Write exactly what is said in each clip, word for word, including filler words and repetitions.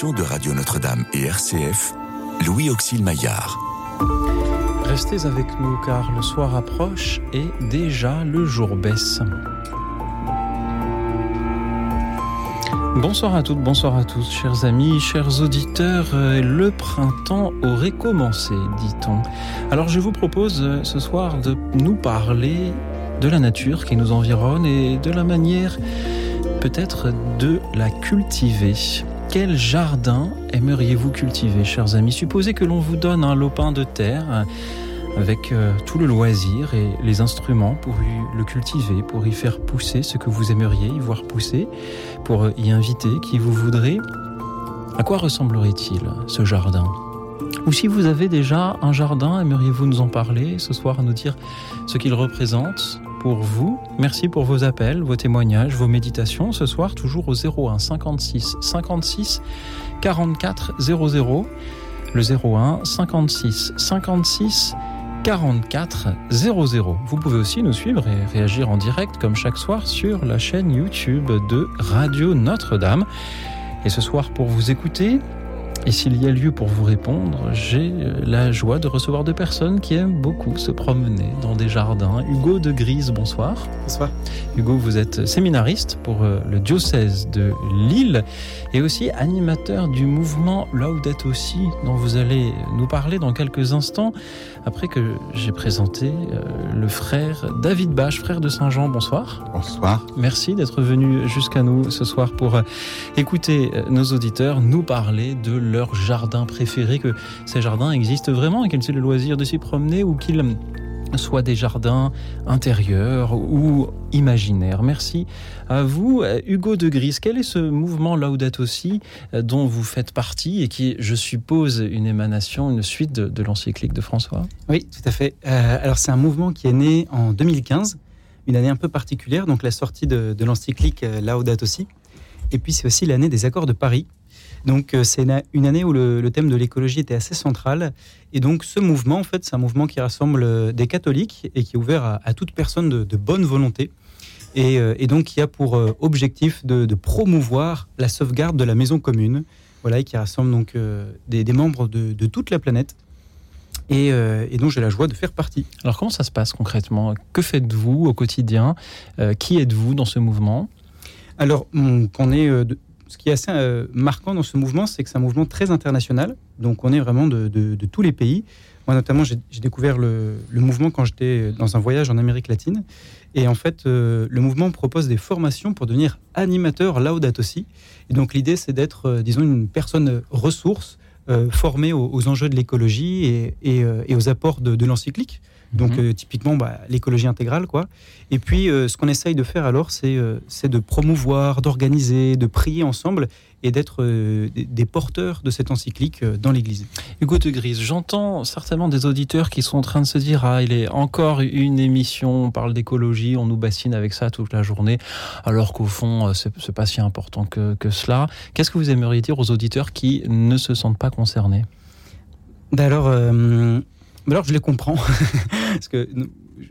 émission de Radio Notre-Dame et R C F, Louis-Auxil Maillard. Restez avec nous car le soir approche et déjà le jour baisse. Bonsoir à toutes, bonsoir à tous, chers amis, chers auditeurs. Le printemps aurait commencé, dit-on. Alors je vous propose ce soir de nous parler de la nature qui nous environne et de la manière peut-être de la cultiver. Quel jardin aimeriez-vous cultiver, chers amis? Supposez que l'on vous donne un lopin de terre avec tout le loisir et les instruments pour le cultiver, pour y faire pousser ce que vous aimeriez y voir pousser, pour y inviter qui vous voudrez. À quoi ressemblerait-il ce jardin ? Ou si vous avez déjà un jardin, aimeriez-vous nous en parler ce soir, à nous dire ce qu'il représente pour vous? Merci pour vos appels, vos témoignages, vos méditations. Ce soir, toujours au zéro un cinquante-six cinquante-six quarante-quatre zéro zéro, le zéro un cinquante-six cinquante-six quarante-quatre zéro zéro. Vous pouvez aussi nous suivre et réagir en direct, comme chaque soir, sur la chaîne YouTube de Radio Notre-Dame. Et ce soir, pour vous écouter... Et s'il y a lieu pour vous répondre, j'ai la joie de recevoir deux personnes qui aiment beaucoup se promener dans des jardins. Hugo de Grise, bonsoir. Bonsoir. Hugo, vous êtes séminariste pour le diocèse de Lille et aussi animateur du mouvement Laudato Si, dont vous allez nous parler dans quelques instants, après que j'ai présenté le frère David Bache, frère de Saint-Jean. Bonsoir. Bonsoir. Merci d'être venu jusqu'à nous ce soir pour écouter nos auditeurs nous parler de leur jardin préféré, que ces jardins existent vraiment et qu'ils aient le loisir de s'y promener ou qu'ils soient des jardins intérieurs ou imaginaires. Merci à vous. Hugo de Grise, quel est ce mouvement Laudato Si dont vous faites partie et qui, je suppose, une émanation, une suite de, de l'encyclique de François? Oui, tout à fait. Euh, alors c'est un mouvement qui est né en deux mille quinze, une année un peu particulière, donc la sortie de, de l'encyclique Laudato Si. Et puis c'est aussi l'année des accords de Paris. Donc c'est une année où le, le thème de l'écologie était assez central. Et donc ce mouvement, en fait, c'est un mouvement qui rassemble des catholiques et qui est ouvert à, à toute personne de, de bonne volonté. Et, et donc qui a pour objectif de, de promouvoir la sauvegarde de la maison commune. Voilà, et qui rassemble donc des, des membres de, de toute la planète. Et, euh, et donc j'ai la joie de faire partie. Alors comment ça se passe concrètement ? Que faites-vous au quotidien ? euh, Qui êtes-vous dans ce mouvement ? Alors, on, on est... Euh, de, Ce qui est assez euh, marquant dans ce mouvement, c'est que c'est un mouvement très international. Donc, on est vraiment de, de, de tous les pays. Moi, notamment, j'ai, j'ai découvert le, le mouvement quand j'étais dans un voyage en Amérique latine. Et en fait, euh, le mouvement propose des formations pour devenir animateur Laudato Si. Et donc, l'idée, c'est d'être, euh, disons, une personne ressource euh, formée aux, aux enjeux de l'écologie et, et, euh, et aux apports de, de l'encyclique. Donc, mmh. euh, typiquement, bah, l'écologie intégrale, quoi. Et puis, euh, ce qu'on essaye de faire alors, c'est, euh, c'est de promouvoir, d'organiser, de prier ensemble et d'être euh, des porteurs de cette encyclique euh, dans l'Église. Hugo de Grise, j'entends certainement des auditeurs qui sont en train de se dire « Ah, il est encore une émission, on parle d'écologie, on nous bassine avec ça toute la journée, alors qu'au fond, c'est, c'est pas si important que, que cela. » Qu'est-ce que vous aimeriez dire aux auditeurs qui ne se sentent pas concernés ? Alors... Euh, Alors, je les comprends, parce que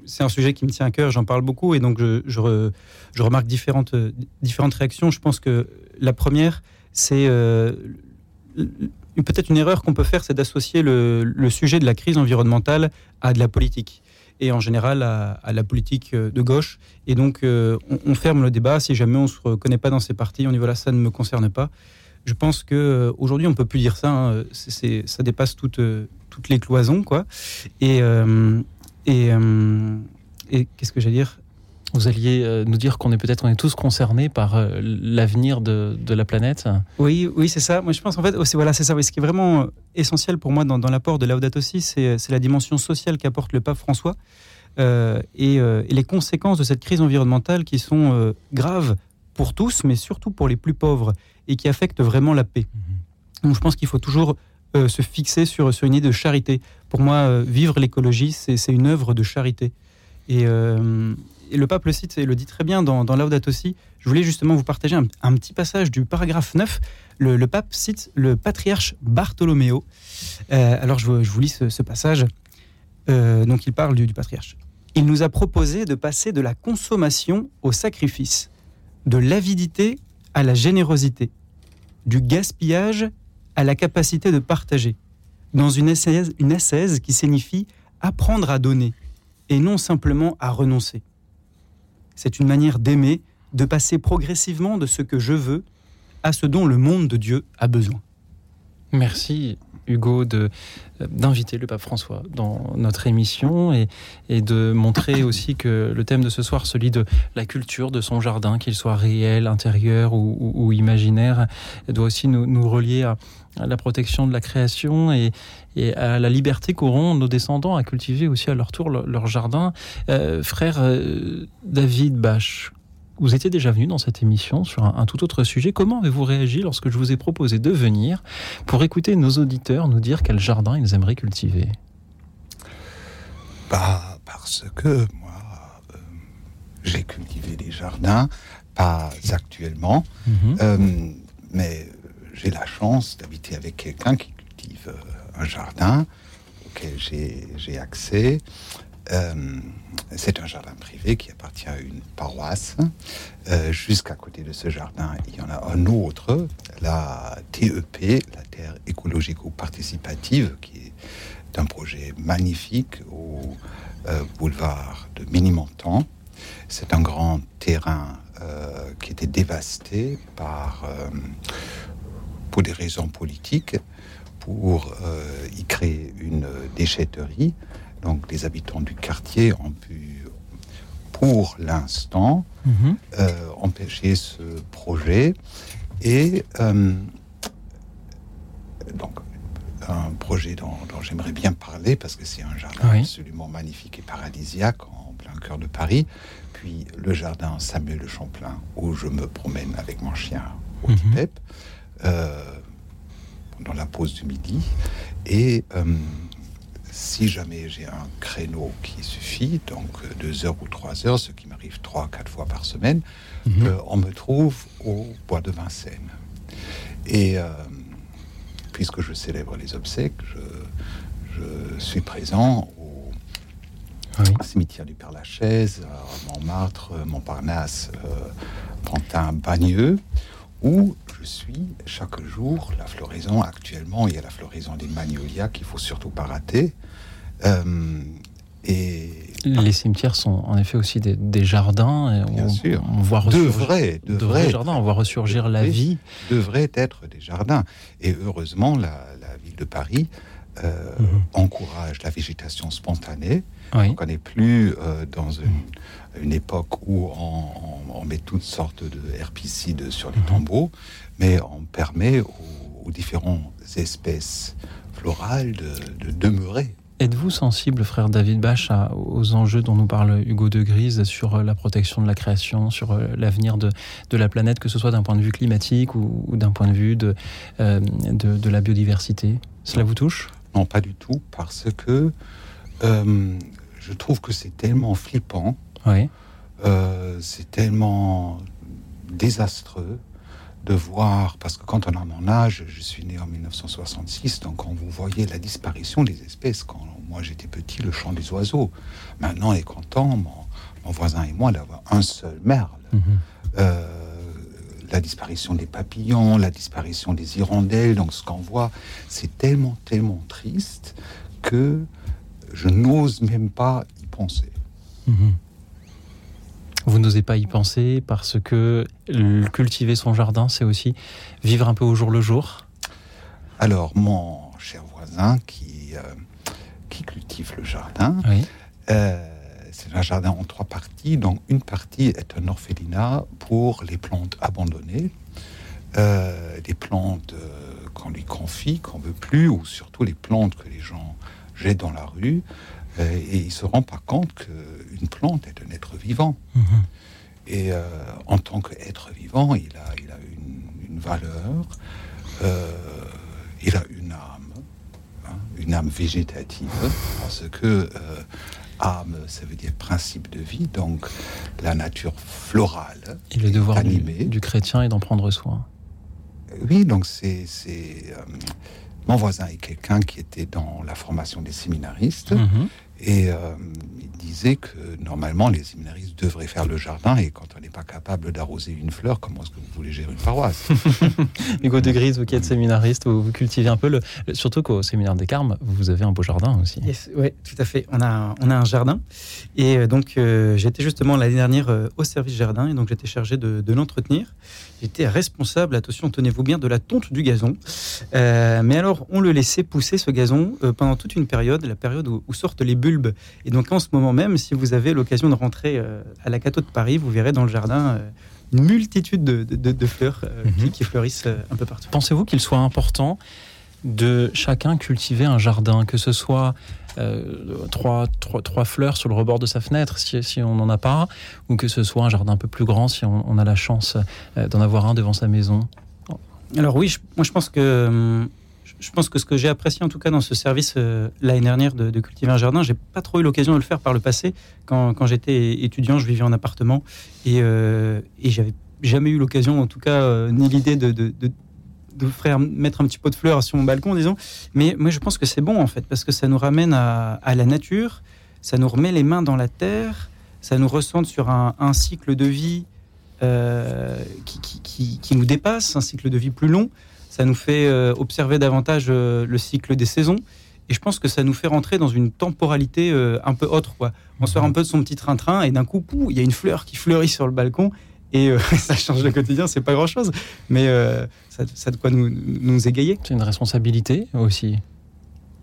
c'est un sujet qui me tient à cœur, j'en parle beaucoup, et donc je, je, re, je remarque différentes, différentes réactions. Je pense que la première, c'est euh, peut-être une erreur qu'on peut faire, c'est d'associer le, le sujet de la crise environnementale à de la politique, et en général à, à la politique de gauche. Et donc, euh, on, on ferme le débat, si jamais on ne se reconnaît pas dans ces partis, on dit « voilà, ça ne me concerne pas ». Je pense qu'aujourd'hui, on ne peut plus dire ça, hein. c'est, c'est, ça dépasse toute... toutes les cloisons, quoi. Et, euh, et, euh, et qu'est-ce que j'allais dire ? Vous alliez euh, nous dire qu'on est peut-être on est tous concernés par euh, l'avenir de, de la planète ? Oui, oui, c'est ça. Moi, je pense en fait, oh, c'est, voilà, c'est ça. Oui, ce qui est vraiment essentiel pour moi dans, dans l'apport de Laudato Si, c'est, c'est la dimension sociale qu'apporte le pape François euh, et, euh, et les conséquences de cette crise environnementale qui sont euh, graves pour tous, mais surtout pour les plus pauvres et qui affectent vraiment la paix. Mmh. Donc, je pense qu'il faut toujours Euh, se fixer sur, sur une idée de charité. Pour moi, euh, vivre l'écologie, c'est, c'est une œuvre de charité. Et, euh, et le pape le cite et le dit très bien dans, dans Laudato Si. Je voulais justement vous partager un, un petit passage du paragraphe neuf. Le, le pape cite le patriarche Bartholoméo. Euh, alors, je, je vous lis ce, ce passage. Euh, donc, il parle du, du patriarche. « Il nous a proposé de passer de la consommation au sacrifice, de l'avidité à la générosité, du gaspillage à la capacité de partager, dans une ascèse, une ascèse qui signifie apprendre à donner et non simplement à renoncer. C'est une manière d'aimer, de passer progressivement de ce que je veux à ce dont le monde de Dieu a besoin. Merci Hugo de, d'inviter le pape François dans notre émission et, et de montrer aussi que le thème de ce soir, celui de la culture de son jardin, qu'il soit réel, intérieur ou, ou, ou imaginaire, doit aussi nous, nous relier à, à la protection de la création et, et à la liberté qu'auront nos descendants à cultiver aussi à leur tour leur, leur jardin. Euh, frère euh, David Bache, vous étiez déjà venu dans cette émission sur un, un tout autre sujet. Comment avez-vous réagi lorsque je vous ai proposé de venir pour écouter nos auditeurs nous dire quel jardin ils aimeraient cultiver ? Bah, parce que moi, euh, j'ai cultivé des jardins, pas actuellement, mm-hmm. euh, mais j'ai la chance d'habiter avec quelqu'un qui cultive un jardin auquel j'ai, j'ai accès. Euh, c'est un jardin privé qui appartient à une paroisse. Euh, jusqu'à côté de ce jardin, il y en a un autre, la T E P, la Terre écologico-participative, qui est un projet magnifique au euh, boulevard de Ménilmontant. C'est un grand terrain euh, qui était dévasté par, euh, pour des raisons politiques, pour euh, y créer une déchetterie. Donc, les habitants du quartier ont pu, pour l'instant, mmh. euh, empêcher ce projet. Et euh, donc, un projet dont, dont j'aimerais bien parler, parce que c'est un jardin oui. absolument magnifique et paradisiaque, en plein cœur de Paris. Puis, le jardin Samuel de Champlain, où je me promène avec mon chien au Tibet, mmh. euh, dans la pause du midi. Et... Euh, si jamais j'ai un créneau qui suffit, donc deux heures ou trois heures, ce qui m'arrive trois, quatre fois par semaine, mmh. euh, on me trouve au bois de Vincennes. Et euh, puisque je célèbre les obsèques, je, je suis présent au oui. cimetière du Père-Lachaise, à Montmartre, Montparnasse, euh, Pantin, Bagneux, où je suis chaque jour la floraison. Actuellement, il y a la floraison des magnolias qu'il ne faut surtout pas rater. Euh, et... Les cimetières sont en effet aussi des, des jardins. Et Bien on, sûr. On voit ressurgir, devrait, de vrais jardins, on voit ressurgir devrait, la vie. Devraient être des jardins. Et heureusement, la, la ville de Paris euh, mmh. encourage la végétation spontanée. Oui. Donc on n'est plus euh, dans une... Mmh. une époque où on, on, on met toutes sortes d'herbicides sur les tombeaux, mais on permet aux, aux différentes espèces florales de, de demeurer. Êtes-vous sensible, frère David Bache, à, aux enjeux dont nous parle Hugo de Grise sur la protection de la création, sur l'avenir de, de la planète, que ce soit d'un point de vue climatique ou, ou d'un point de vue de, euh, de, de la biodiversité ? Cela vous touche ? Non, pas du tout, parce que euh, je trouve que c'est tellement flippant. Oui. Euh, c'est tellement désastreux de voir, parce que quand on a mon âge, je suis né en dix-neuf cent soixante-six, donc quand vous voyez la disparition des espèces, quand moi j'étais petit, le chant des oiseaux, maintenant on est content, mon, mon voisin et moi, d'avoir un seul merle. Mm-hmm. Euh, la disparition des papillons, la disparition des hirondelles, donc ce qu'on voit, c'est tellement, tellement triste que je n'ose même pas y penser. Mm-hmm. Vous n'osez pas y penser parce que cultiver son jardin, c'est aussi vivre un peu au jour le jour ? Alors, mon cher voisin qui, euh, qui cultive le jardin, oui. euh, c'est un jardin en trois parties. Donc, une partie est un orphelinat pour les plantes abandonnées, euh, des plantes euh, qu'on lui confie, qu'on ne veut plus, ou surtout les plantes que les gens jettent dans la rue. Et il ne se rend pas compte qu'une plante est un être vivant. Mmh. Et euh, en tant qu'être vivant, il a, il a une, une valeur, euh, il a une âme, hein, une âme végétative, parce que euh, âme, ça veut dire principe de vie, donc la nature florale. Et le devoir du, du chrétien est d'en prendre soin. Oui, donc c'est... c'est euh, mon voisin est quelqu'un qui était dans la formation des séminaristes. Mmh. Et euh, il disait que normalement les séminaristes devraient faire le jardin, et quand on n'est pas capable d'arroser une fleur, comment est-ce que vous voulez gérer une paroisse? Hugo de Grise, vous qui êtes séminariste, vous cultivez un peu le... Surtout qu'au séminaire des Carmes, vous avez un beau jardin aussi. Yes, oui, tout à fait. On a, on a un jardin. Et donc euh, j'étais justement l'année dernière euh, au service jardin, et donc j'étais chargé de, de l'entretenir. J'étais responsable, attention, tenez-vous bien, de la tonte du gazon. Euh, mais alors, on le laissait pousser, ce gazon, euh, pendant toute une période, la période où, où sortent les bulbes. Et donc, en ce moment même, si vous avez l'occasion de rentrer euh, à la Cateau de Paris, vous verrez dans le jardin... Euh, une multitude de, de, de fleurs euh, mm-hmm. qui, qui fleurissent euh, un peu partout. Pensez-vous qu'il soit important de chacun cultiver un jardin, que ce soit euh, trois, trois, trois fleurs sur le rebord de sa fenêtre, si, si on n'en a pas, ou que ce soit un jardin un peu plus grand, si on, on a la chance euh, d'en avoir un devant sa maison? Alors oui, je, moi je pense que... Hum, Je pense que ce que j'ai apprécié, en tout cas dans ce service euh, l'année dernière de, de cultiver un jardin, j'ai pas trop eu l'occasion de le faire par le passé. Quand, quand j'étais étudiant, je vivais en appartement et, euh, et j'avais jamais eu l'occasion, en tout cas, euh, ni l'idée de, de, de, de faire mettre un petit pot de fleurs sur mon balcon, disons. Mais moi, je pense que c'est bon en fait, parce que ça nous ramène à, à la nature, ça nous remet les mains dans la terre, ça nous recentre sur un, un cycle de vie euh, qui, qui, qui, qui nous dépasse, un cycle de vie plus long. Ça nous fait observer davantage le cycle des saisons. Et je pense que ça nous fait rentrer dans une temporalité un peu autre, quoi. On sort un peu de son petit train-train et d'un coup, pou, il y a une fleur qui fleurit sur le balcon. Et euh, ça change le quotidien, c'est pas grand-chose. Mais euh, ça, ça a de quoi nous, nous égayer. C'est une responsabilité aussi.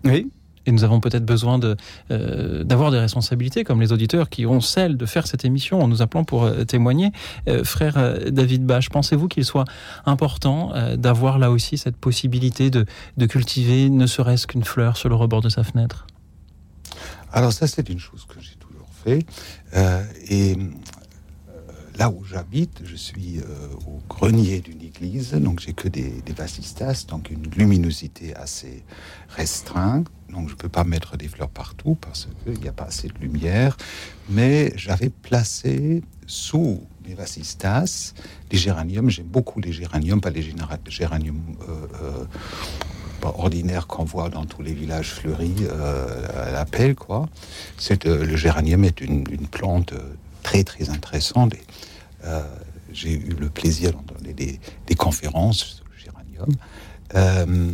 Oui. Et nous avons peut-être besoin de, euh, d'avoir des responsabilités, comme les auditeurs qui ont celle de faire cette émission en nous appelant pour euh, témoigner. Euh, frère euh, David Bache, pensez-vous qu'il soit important euh, d'avoir là aussi cette possibilité de, de cultiver ne serait-ce qu'une fleur sur le rebord de sa fenêtre? Alors ça, c'est une chose que j'ai toujours fait. Euh, et euh, là où j'habite, je suis euh, au grenier d'une église, donc j'ai que des, des vasistas, donc une luminosité assez restreinte. Donc, je ne peux pas mettre des fleurs partout parce qu'il n'y a pas assez de lumière. Mais j'avais placé sous les vasistas des géraniums. J'aime beaucoup les géraniums, pas les géraniums euh, euh, pas ordinaires qu'on voit dans tous les villages fleuris euh, à la pelle, quoi. C'est, euh, le géranium est une, une plante très, très intéressante. Et, euh, j'ai eu le plaisir d'entendre des, des conférences sur le géranium. Euh,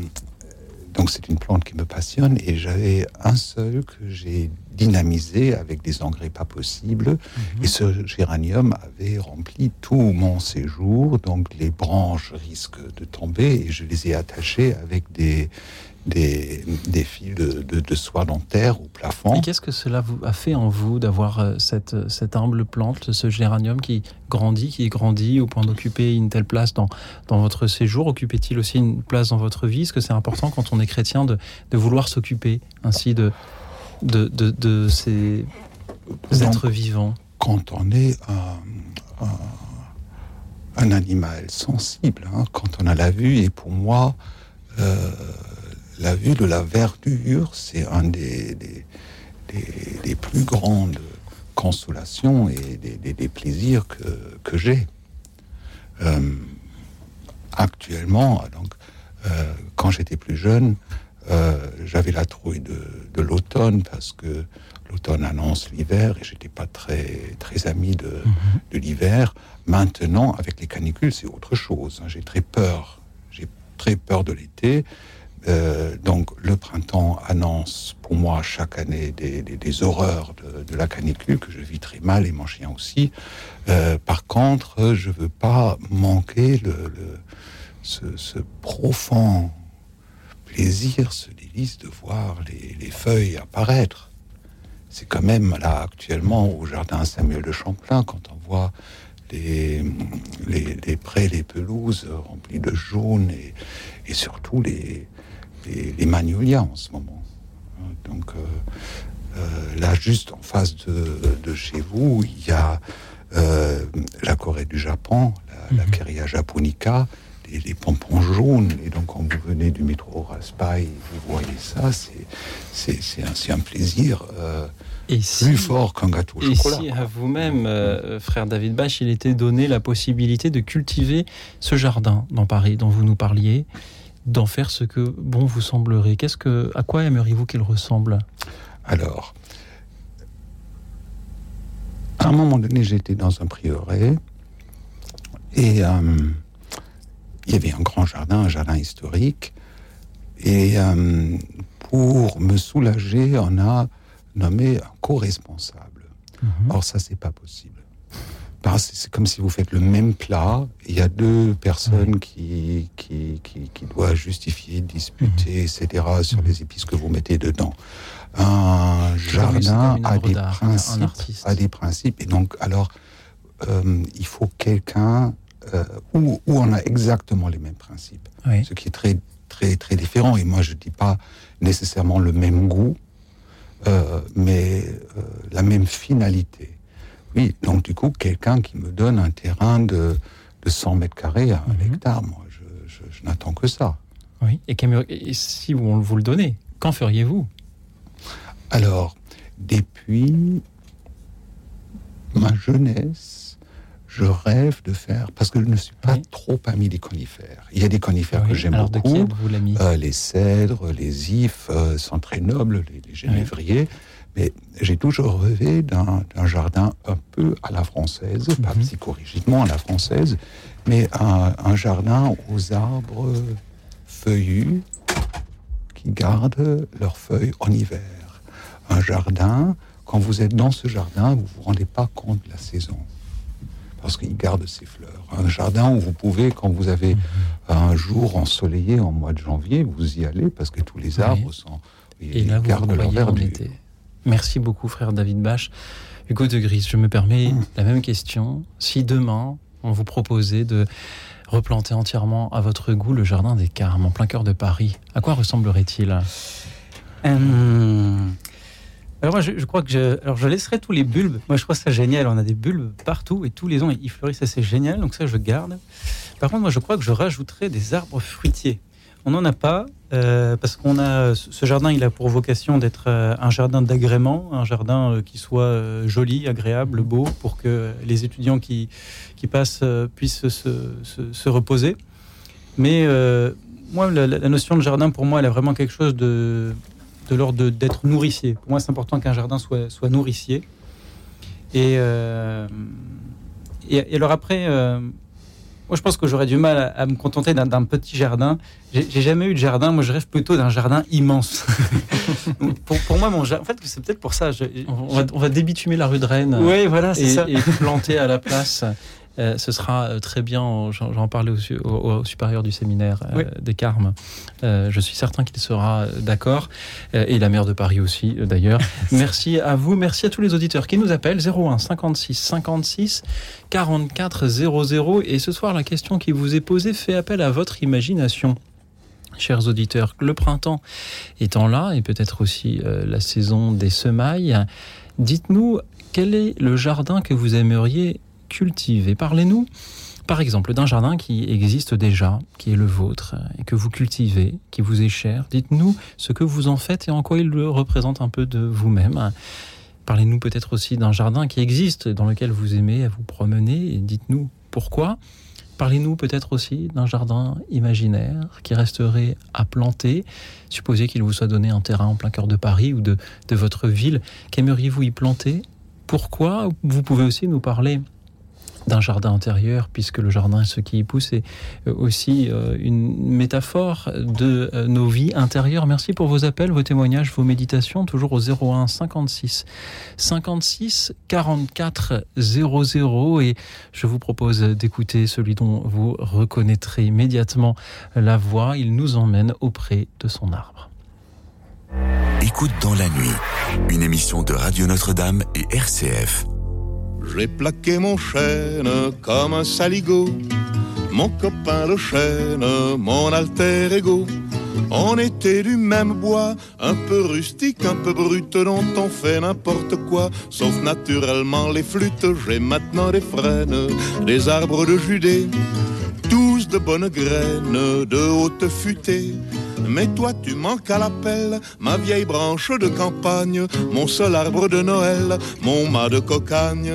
Donc c'est une plante qui me passionne et j'avais un seul que j'ai dynamisé avec des engrais pas possibles. Mmh. Et ce géranium avait rempli tout mon séjour, donc les branches risquent de tomber et je les ai attachées avec des, des, des fils de, de, de soie dentaire au plafond. Et qu'est-ce que cela vous a fait en vous d'avoir cette, cette humble plante, ce géranium qui grandit, qui grandit au point d'occuper une telle place dans, dans votre séjour? Occupait-il aussi une place dans votre vie? Est-ce que c'est important quand on est chrétien de, de vouloir s'occuper ainsi de, de, de, de ces Donc, êtres vivants? Quand on est un, un, un animal sensible, hein, quand on a la vue, et pour moi... Euh, la vue de la verdure, c'est un des, des, des, des plus grandes consolations et des, des, des plaisirs que, que j'ai. Euh, actuellement, donc, euh, quand j'étais plus jeune, euh, j'avais la trouille de, de l'automne parce que l'automne annonce l'hiver et j'étais pas très, très ami de, de l'hiver. Maintenant, avec les canicules, c'est autre chose. J'ai très peur. J'ai très peur de l'été. Euh, donc le printemps annonce pour moi chaque année des, des, des horreurs de, de la canicule que je vis très mal et mon chien aussi. Euh, par contre, je veux pas manquer le, le, ce, ce profond plaisir, ce délice de voir les, les feuilles apparaître. C'est quand même là actuellement au jardin Samuel de Champlain quand on voit Les, les, les prés, les pelouses remplies de jaune et, et surtout les, les, les magnolias en ce moment. Donc euh, euh, là, juste en face de, de chez vous, il y a euh, la Corée du Japon, la, mm-hmm. la Caria japonica, les, les pompons jaunes. Et donc, quand vous venez du métro Horace Paille, vous voyez ça, c'est, c'est, c'est, un, c'est un plaisir... Euh, Et si, plus fort qu'un gâteau au chocolat. Et si à vous-même, euh, frère David Bache, il était donné la possibilité de cultiver ce jardin dans Paris dont vous nous parliez, d'en faire ce que bon vous semblerait, qu'est-ce que, à quoi aimeriez-vous qu'il ressemble? Alors, à un moment donné, j'étais dans un prieuré et euh, il y avait un grand jardin, un jardin historique. Et euh, pour me soulager, on a nommé un co-responsable. Mmh. Or, ça, c'est pas possible. Parce que c'est comme si vous faites le même plat, il y a deux personnes mmh. qui, qui, qui, qui doivent justifier, disputer, mmh. et cetera, sur mmh. les épices que vous mettez dedans. Un jardin a des, principes, a des principes. Et donc, alors, euh, il faut quelqu'un euh, où, où on a exactement les mêmes principes. Oui. Ce qui est très... Très, très différent, et moi je dis pas nécessairement le même goût euh, mais euh, la même finalité. Oui, donc du coup quelqu'un qui me donne un terrain de, de cent mètres carrés à un mm-hmm. hectare, moi je, je, je n'attends que ça. Oui, et, et si on vous le donnait, qu'en feriez-vous? Alors, depuis ma jeunesse, je rêve de faire, parce que je ne suis pas oui. trop ami des conifères. Il y a des conifères oui. que j'aime Alors beaucoup. De qui vous l'avez mis euh, les cèdres, les ifs euh, sont très nobles, les, les génévriers. Oui. Mais j'ai toujours rêvé d'un, d'un jardin un peu à la française, mm-hmm. pas psychorigiquement à la française, mais un, un jardin aux arbres feuillus qui gardent leurs feuilles en hiver. Un jardin, quand vous êtes dans ce jardin, vous ne vous rendez pas compte de la saison. Parce qu'il garde ses fleurs. Un jardin où vous pouvez, quand vous avez mmh. un jour ensoleillé en mois de janvier, vous y allez parce que tous les arbres oui. sont, et ils là, gardent leur verdure. Merci beaucoup, frère David Bache. Hugo de Gries, je me permets mmh. la même question. Si demain, on vous proposait de replanter entièrement à votre goût le jardin des Carmes, en plein cœur de Paris, à quoi ressemblerait-il ? hum... Alors moi, je, je crois que je, alors je laisserai tous les bulbes. Moi, je trouve ça génial. On a des bulbes partout et tous les ans, ils fleurissent. Ça, c'est génial. Donc ça, je garde. Par contre, moi, je crois que je rajouterai des arbres fruitiers. On n'en a pas euh, parce qu'on a ce jardin. Il a pour vocation d'être euh, un jardin d'agrément, un jardin euh, qui soit euh, joli, agréable, beau, pour que les étudiants qui qui passent euh, puissent se, se, se reposer. Mais euh, moi, la, la notion de jardin, pour moi, elle a vraiment quelque chose de de l'ordre d'être nourricier. Pour moi, c'est important qu'un jardin soit, soit nourricier. Et, euh, et, et alors après, euh, moi, je pense que j'aurais du mal à, à me contenter d'un, d'un petit jardin. J'ai, j'ai jamais eu de jardin. Moi, je rêve plutôt d'un jardin immense. pour, pour moi, mon jardin... En fait, c'est peut-être pour ça. Je, on, va, on va débitumer la rue de Rennes. Oui, voilà, c'est et, ça. Et planter à la place... Euh, ce sera très bien, j'en, j'en parlais au, au, au supérieur du séminaire euh, oui. des Carmes, euh, je suis certain qu'il sera d'accord, euh, et la maire de Paris aussi euh, d'ailleurs. Merci à vous, merci à tous les auditeurs qui nous appellent, zéro un cinquante-six cinquante-six quarante-quatre zéro zéro, et ce soir la question qui vous est posée fait appel à votre imagination. Chers auditeurs, le printemps étant là, et peut-être aussi euh, la saison des semailles, dites-nous quel est le jardin que vous aimeriez cultiver. Parlez-nous, par exemple, d'un jardin qui existe déjà, qui est le vôtre, et que vous cultivez, qui vous est cher. Dites-nous ce que vous en faites et en quoi il le représente un peu de vous-même. Parlez-nous peut-être aussi d'un jardin qui existe, dans lequel vous aimez vous promener, et dites-nous pourquoi. Parlez-nous peut-être aussi d'un jardin imaginaire qui resterait à planter. Supposez qu'il vous soit donné un terrain en plein cœur de Paris ou de, de votre ville. Qu'aimeriez-vous y planter ? Pourquoi ? Vous pouvez aussi nous parler d'un jardin intérieur, puisque le jardin, ce qui y pousse, est aussi une métaphore de nos vies intérieures. Merci pour vos appels, vos témoignages, vos méditations, toujours au zéro un cinquante-six cinquante-six quarante-quatre zéro zéro, et je vous propose d'écouter celui dont vous reconnaîtrez immédiatement la voix. Il nous emmène auprès de son arbre. Écoute dans la nuit, une émission de Radio Notre-Dame et R C F. J'ai plaqué mon chêne comme un saligot, mon copain le chêne, mon alter ego. On était du même bois, un peu rustique, un peu brut, dont on fait n'importe quoi, sauf naturellement les flûtes. J'ai maintenant des frênes, des arbres de Judée, tous de bonnes graines, de hautes futées. Mais toi tu manques à l'appel, ma vieille branche de campagne, mon seul arbre de Noël, mon mât de cocagne.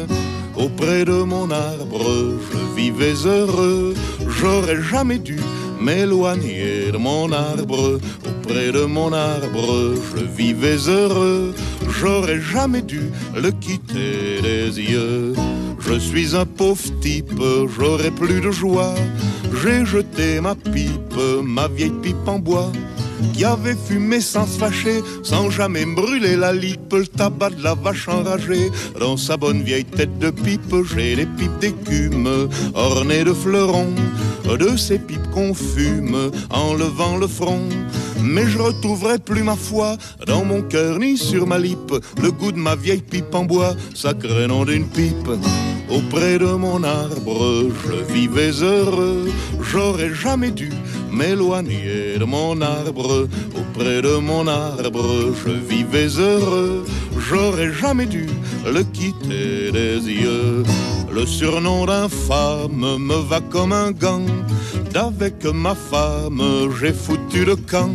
Auprès de mon arbre, je vivais heureux, j'aurais jamais dû m'éloigner de mon arbre. Auprès de mon arbre, je vivais heureux, j'aurais jamais dû le quitter des yeux. Je suis un pauvre type, j'aurais plus de joie. J'ai jeté ma pipe, ma vieille pipe en bois, qui avait fumé sans se fâcher, sans jamais brûler la lippe, le tabac de la vache enragée. Dans sa bonne vieille tête de pipe, j'ai les pipes d'écume, ornées de fleurons, de ces pipes qu'on fume en levant le front. Mais je retrouverai plus ma foi dans mon cœur ni sur ma lippe, le goût de ma vieille pipe en bois, sacré nom d'une pipe. Auprès de mon arbre, je vivais heureux. J'aurais jamais dû m'éloigner de mon arbre. Auprès de mon arbre, je vivais heureux. J'aurais jamais dû le quitter des yeux. Le surnom d'infâme me va comme un gant. D'avec ma femme, j'ai foutu le camp.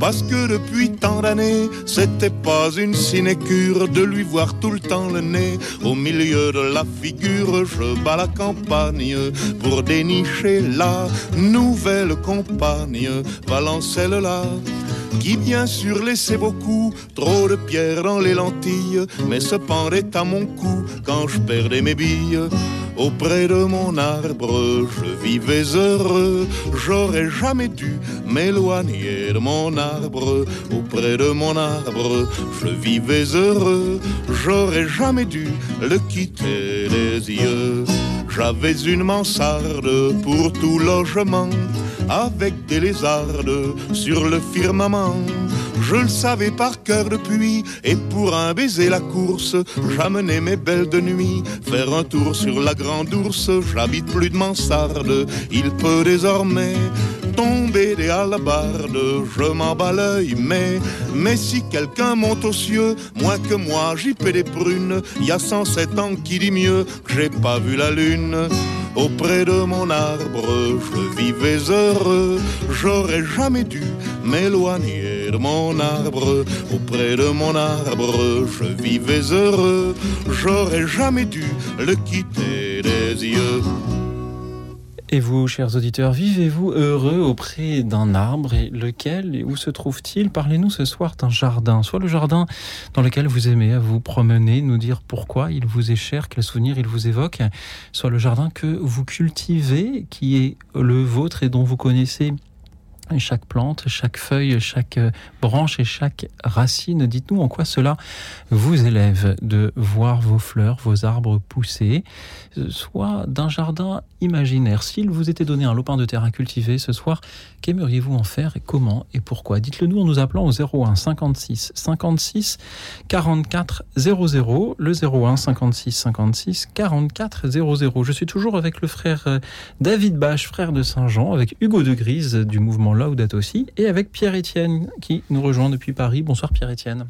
Parce que depuis tant d'années, c'était pas une sinécure de lui voir tout le temps le nez au milieu de la figure. Je bats la campagne pour dénicher la nouvelle compagne, Valencelle-là, qui bien sûr laissait beaucoup trop de pierres dans les lentilles, mais se pendait à mon cou quand je perdais mes billes. Auprès de mon arbre, je vivais heureux. J'aurais jamais dû m'éloigner de mon arbre. Auprès de mon arbre, je vivais heureux. J'aurais jamais dû le quitter des yeux. J'avais une mansarde pour tout logement, avec des lézardes sur le firmament. Je le savais par cœur depuis, et pour un baiser la course, j'amenais mes belles de nuit faire un tour sur la grande ours. J'habite plus de mansarde, il peut désormais tomber des alabardes. Je m'en bats l'œil, mais mais si quelqu'un monte aux cieux, moins que moi j'y paie des prunes. Y a cent sept ans qui dit mieux que j'ai pas vu la lune. Auprès de mon arbre, je vivais heureux. J'aurais jamais dû m'éloigner de mon arbre. Auprès de mon arbre, je vivais heureux. J'aurais jamais dû le quitter des yeux. Et vous, chers auditeurs, vivez-vous heureux auprès d'un arbre, et lequel et où se trouve-t-il? Parlez-nous ce soir d'un jardin, soit le jardin dans lequel vous aimez à vous promener, nous dire pourquoi il vous est cher, quels souvenirs il vous évoque, soit le jardin que vous cultivez, qui est le vôtre et dont vous connaissez chaque plante, chaque feuille, chaque branche et chaque racine. Dites-nous en quoi cela vous élève de voir vos fleurs, vos arbres pousser, soit d'un jardin imaginaire. S'il vous était donné un lopin de terre à cultiver ce soir, qu'aimeriez-vous en faire et comment et pourquoi? Dites-le nous en nous appelant au zéro un cinquante-six cinquante-six quarante-quatre zéro zéro, le zéro un cinquante-six cinquante-six quarante-quatre zéro zéro. Je suis toujours avec le frère David Bache, frère de Saint-Jean, avec Hugo de Grise du mouvement Laudato aussi, et avec Pierre-Étienne qui nous rejoint depuis Paris. Bonsoir Pierre-Étienne.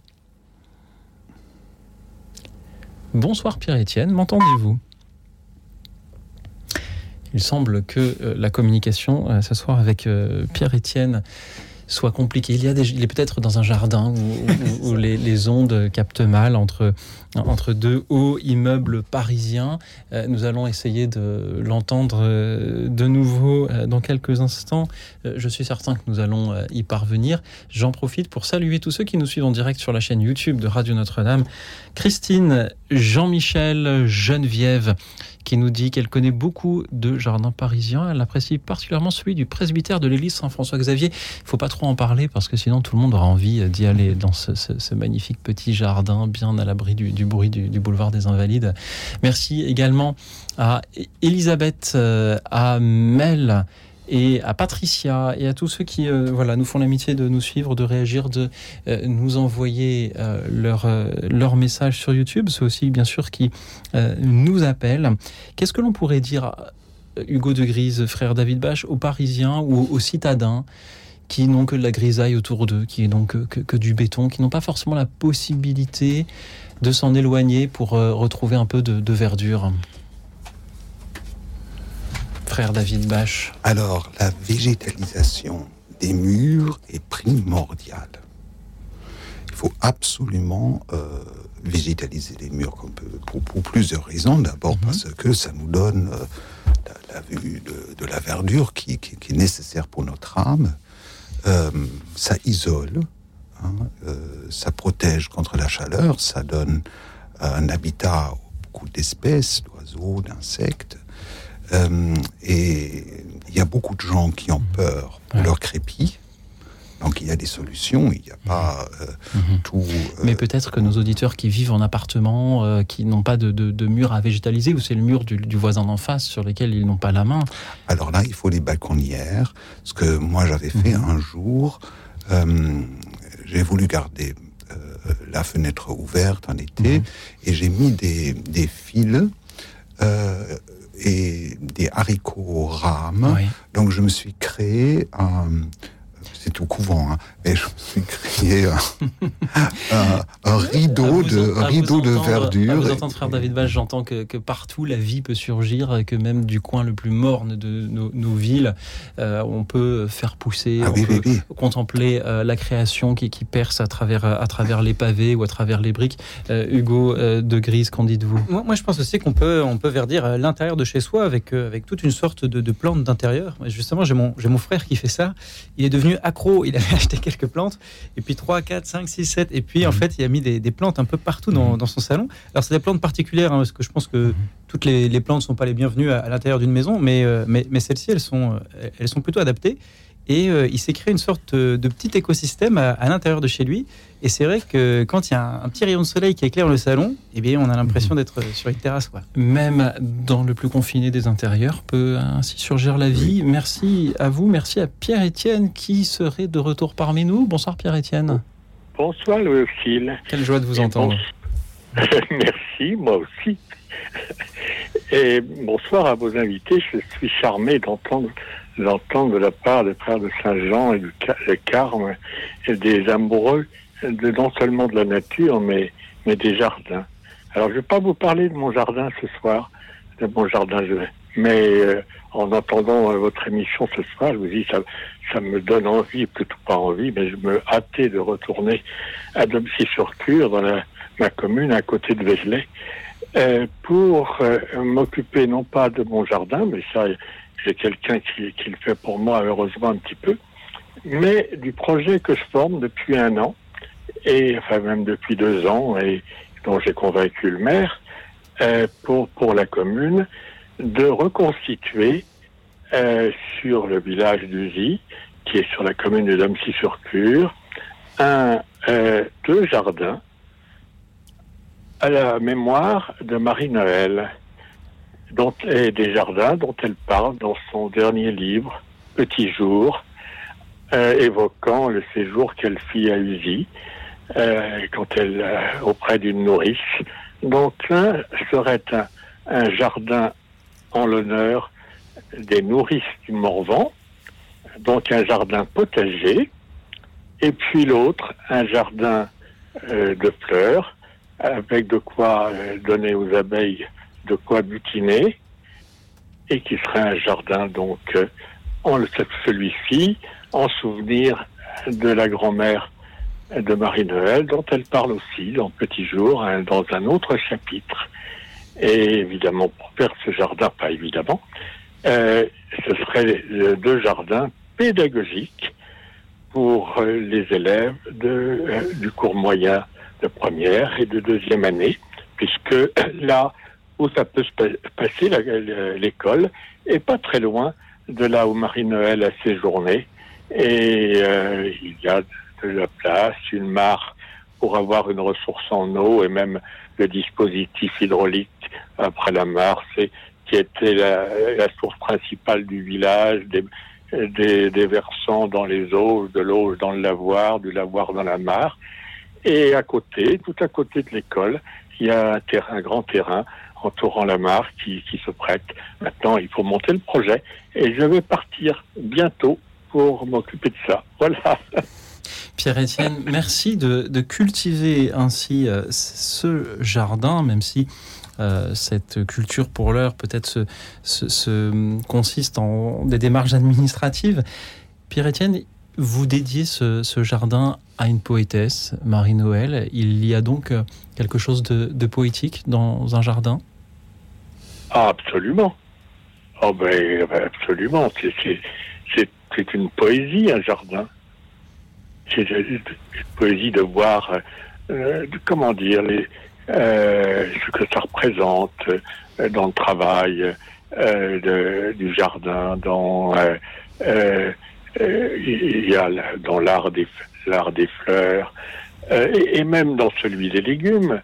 Bonsoir Pierre-Étienne, m'entendez-vous? Il semble que euh, la communication euh, ce soir avec euh, Pierre-Étienne soit compliquée. Il, y a des, il est peut-être dans un jardin où, où, où les, les ondes captent mal entre, entre deux hauts immeubles parisiens. Euh, nous allons essayer de l'entendre euh, de nouveau euh, dans quelques instants. Euh, je suis certain que nous allons euh, y parvenir. J'en profite pour saluer tous ceux qui nous suivent en direct sur la chaîne YouTube de Radio Notre-Dame. Christine, Jean-Michel, Geneviève, qui nous dit qu'elle connaît beaucoup de jardins parisiens. Elle apprécie particulièrement celui du presbytère de l'église Saint-François-Xavier. Il ne faut pas trop en parler parce que sinon tout le monde aura envie d'y aller dans ce, ce, ce magnifique petit jardin bien à l'abri du, du bruit du, du boulevard des Invalides. Merci également à Elisabeth, à Mel et à Patricia et à tous ceux qui euh, voilà, nous font l'amitié de nous suivre, de réagir, de euh, nous envoyer euh, leur, euh, leur message sur YouTube. Ceux aussi, bien sûr, qui euh, nous appellent. Qu'est-ce que l'on pourrait dire, Hugo de Grise, frère David Bache, aux Parisiens ou aux citadins qui n'ont que de la grisaille autour d'eux, qui n'ont que, que, que du béton, qui n'ont pas forcément la possibilité de s'en éloigner pour euh, retrouver un peu de, de verdure? Frère David Bache. Alors, la végétalisation des murs est primordiale. Il faut absolument euh, végétaliser les murs comme, pour, pour plusieurs raisons. D'abord, mm-hmm. parce que ça nous donne euh, la, la vue de, de la verdure qui, qui, qui est nécessaire pour notre âme. Euh, ça isole. Hein, euh, ça protège contre la chaleur, ça donne un habitat à beaucoup d'espèces, d'oiseaux, d'insectes. Euh, et il y a beaucoup de gens qui ont peur pour leur crépi. Donc il y a des solutions, il n'y a pas euh, mm-hmm. tout... Euh, Mais peut-être que nos auditeurs qui vivent en appartement, euh, qui n'ont pas de, de, de mur à végétaliser, ou c'est le mur du, du voisin d'en face sur lequel ils n'ont pas la main. Alors là, il faut des balconnières. Ce que moi j'avais fait mm-hmm. un jour, euh, j'ai voulu garder euh, la fenêtre ouverte en été, mm-hmm. et j'ai mis des, des fils... Euh, et des haricots rames. Oui. Donc je me suis créé un... C'est au couvent, hein, mais je me suis créé un, un, un rideau de, en, un rideau de entendre, verdure. À vous entendre, frère David Bach, j'entends que, que partout la vie peut surgir, que même du coin le plus morne de nos, nos villes, euh, on peut faire pousser, ah, on oui, peut oui, oui. contempler euh, la création qui, qui perce à travers, à travers les pavés ou à travers les briques. Euh, Hugo euh, de Grise, qu'en dites-vous ? moi, moi, je pense aussi qu'on peut, on peut verdir l'intérieur de chez soi avec, euh, avec toute une sorte de, de plantes d'intérieur. Justement, j'ai mon, j'ai mon frère qui fait ça. Il est devenu accro, il avait acheté quelques plantes, et puis trois, quatre, cinq, six, sept, et puis en fait il a mis des, des plantes un peu partout dans, dans son salon. Alors c'est des plantes particulières, hein, parce que je pense que toutes les, les plantes ne sont pas les bienvenues à, à l'intérieur d'une maison, mais, euh, mais, mais celles-ci elles sont, elles sont plutôt adaptées, et euh, il s'est créé une sorte de petit écosystème à, à l'intérieur de chez lui, et c'est vrai que quand il y a un, un petit rayon de soleil qui éclaire le salon, eh bien on a l'impression d'être sur une terrasse, quoi. Même dans le plus confiné des intérieurs peut ainsi surgir la vie. Merci à vous, merci à Pierre-Étienne qui serait de retour parmi nous. Bonsoir Pierre-Étienne. Bonsoir Louis-Phil. Quelle joie de vous entendre. Bonsoir. Merci, moi aussi. Et bonsoir à vos invités, je suis charmé d'entendre l'entendre de la part des frères de Saint-Jean et du Carme et des amoureux de, non seulement de la nature mais, mais des jardins. Alors je ne vais pas vous parler de mon jardin ce soir, de mon jardin, mais euh, en entendant euh, votre émission ce soir, je vous dis ça, ça me donne envie, plutôt pas envie, mais je me hâtais de retourner à Domcy-sur-Cure dans la, ma commune à côté de Vézelay euh, pour euh, m'occuper non pas de mon jardin, mais ça j'ai quelqu'un qui, qui le fait pour moi, heureusement, un petit peu, mais du projet que je forme depuis un an, et enfin même depuis deux ans, et dont j'ai convaincu le maire, euh, pour, pour la commune, de reconstituer euh, sur le village d'Uzy, qui est sur la commune de Domcy-sur-Cure, un, euh, deux jardins à la mémoire de Marie-Noël. Dont, et des jardins dont elle parle dans son dernier livre, Petits Jours, euh, évoquant le séjour qu'elle fit à Uzy, euh, quand elle, euh, auprès d'une nourrice, dont l'un serait un, un jardin en l'honneur des nourrices du Morvan, donc un jardin potager, et puis l'autre, un jardin euh, de fleurs, avec de quoi euh, donner aux abeilles de quoi butiner, et qui serait un jardin, donc, euh, en le, celui-ci, en souvenir de la grand-mère de Marie-Noël, dont elle parle aussi dans Petits Jours, hein, dans un autre chapitre. Et évidemment, pour faire ce jardin, pas évidemment, euh, ce serait euh, deux jardins pédagogiques pour euh, les élèves de, euh, du cours moyen de première et de deuxième année, puisque euh, là, où ça peut se passer, la, l'école, et pas très loin de là où Marie-Noël a séjourné. Et euh, il y a de la place, une mare pour avoir une ressource en eau, et même le dispositif hydraulique après la mare, c'est, qui était la, la source principale du village, des, des, des versants dans les eaux, de l'eau dans le lavoir, du lavoir dans la mare. Et à côté, tout à côté de l'école, il y a un, terrain, un grand terrain entourant la mare qui, qui se prête. Maintenant, il faut monter le projet. Et je vais partir bientôt pour m'occuper de ça. Voilà. Pierre-Étienne, merci de, de cultiver ainsi euh, ce jardin, même si euh, cette culture pour l'heure peut-être se, se, se consiste en des démarches administratives. Pierre-Étienne, vous dédiez ce, ce jardin à une poétesse, Marie-Noël. Il y a donc quelque chose de, de poétique dans un jardin ? Ah, absolument. Oh ben, absolument. C'est, c'est, c'est, c'est une poésie, un jardin. c'est une poésie de voir, euh, de, comment dire, les, euh, ce que ça représente dans le travail euh, de, du jardin, dans euh, euh, il y a dans l'art des l'art des fleurs euh, et, et même dans celui des légumes.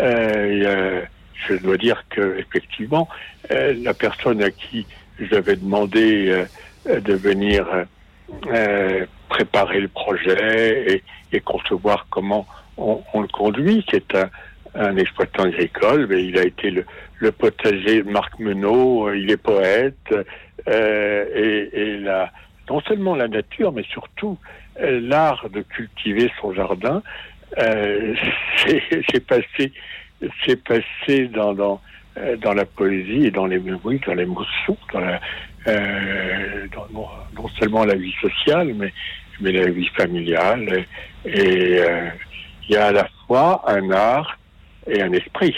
Euh, je dois dire que effectivement, euh, la personne à qui j'avais demandé euh, de venir euh, préparer le projet et, et concevoir comment on, on le conduit. C'est un, un exploitant agricole, mais il a été le, le potager Marc Menot, il est poète, euh, et, et la, non seulement la nature, mais surtout euh, l'art de cultiver son jardin, euh, c'est, c'est passé, c'est passé dans, dans, dans la poésie et dans les oui, dans les mots sourds, dans la Euh, dans, non, non seulement la vie sociale, mais, mais la vie familiale. Et euh, il y a à la fois un art et un esprit.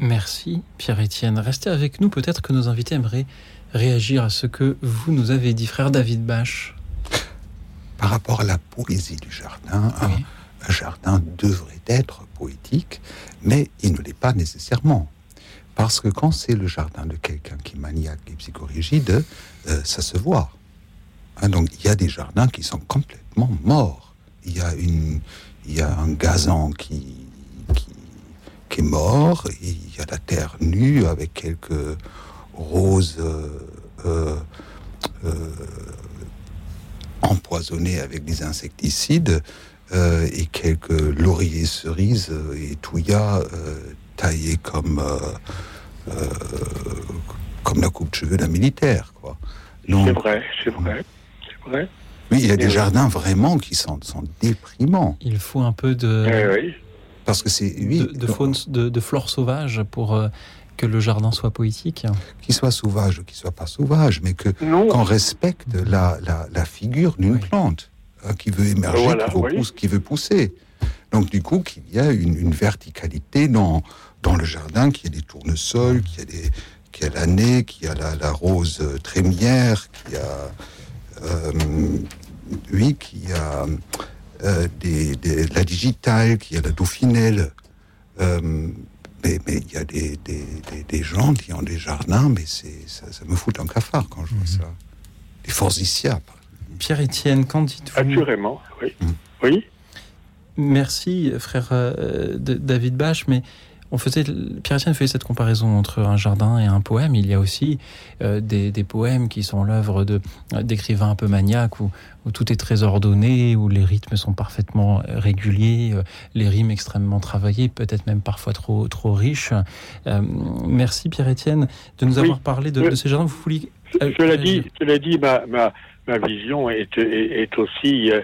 Merci Pierre-Étienne. Restez avec nous, peut-être que nos invités aimeraient réagir à ce que vous nous avez dit, frère David Bache. Par rapport à la poésie du jardin, oui. un, un jardin devrait être poétique, mais il ne l'est pas nécessairement. Parce que quand c'est le jardin de quelqu'un qui est maniaque et psychorigide, euh, ça se voit. Hein, donc il y a des jardins qui sont complètement morts. Il y a une, il y a un gazon qui, qui, qui est mort. Il y a la terre nue avec quelques roses euh, euh, empoisonnées avec des insecticides euh, et quelques lauriers cerises et touillas euh, taillé comme euh, euh, comme la coupe de cheveux d'un militaire, quoi. Donc, c'est vrai, c'est vrai, c'est vrai. Oui, il y a des jardins vraiment qui sont, sont déprimants. Il faut un peu de eh oui. parce que c'est oui, de, de faune, de, de flore sauvage pour euh, que le jardin soit poétique. Qu'il soit sauvage ou qu'il soit pas sauvage, mais que non. qu'on respecte la la, la figure d'une oui. plante hein, qui veut émerger, voilà, qui, veut oui. pousse, qui veut pousser. Donc du coup, qu'il y a une, une verticalité dans dans le jardin, qu'il y a des tournesols, qu'il y a des, qu'il y a l'année, qu'il y a la, la rose trémière, qu'il y a, euh, oui, qu'il y a euh, des, des, la digitale, qu'il y a la dauphinelle. Euh, mais mais il y a des, des, des, des gens qui ont des jardins, mais c'est ça, ça me fout un cafard quand je vois mmh. ça. Des forsythias. Pierre-Étienne, qu'en dites-vous ? Assurément, oui. Mmh. Oui. Merci, frère euh, de, David Bache, mais on faisait, Pierre-Étienne faisait cette comparaison entre un jardin et un poème. Il y a aussi euh, des, des poèmes qui sont l'œuvre de, d'écrivains un peu maniaques, où, où tout est très ordonné, où les rythmes sont parfaitement réguliers, euh, les rimes extrêmement travaillées, peut-être même parfois trop, trop riches. Euh, merci, Pierre-Étienne, de nous oui, avoir parlé de, je, de ces jardins. Vous vouliez... Euh, cela, euh, dit, je... cela dit, ma, ma, ma vision est, est, est aussi... Euh...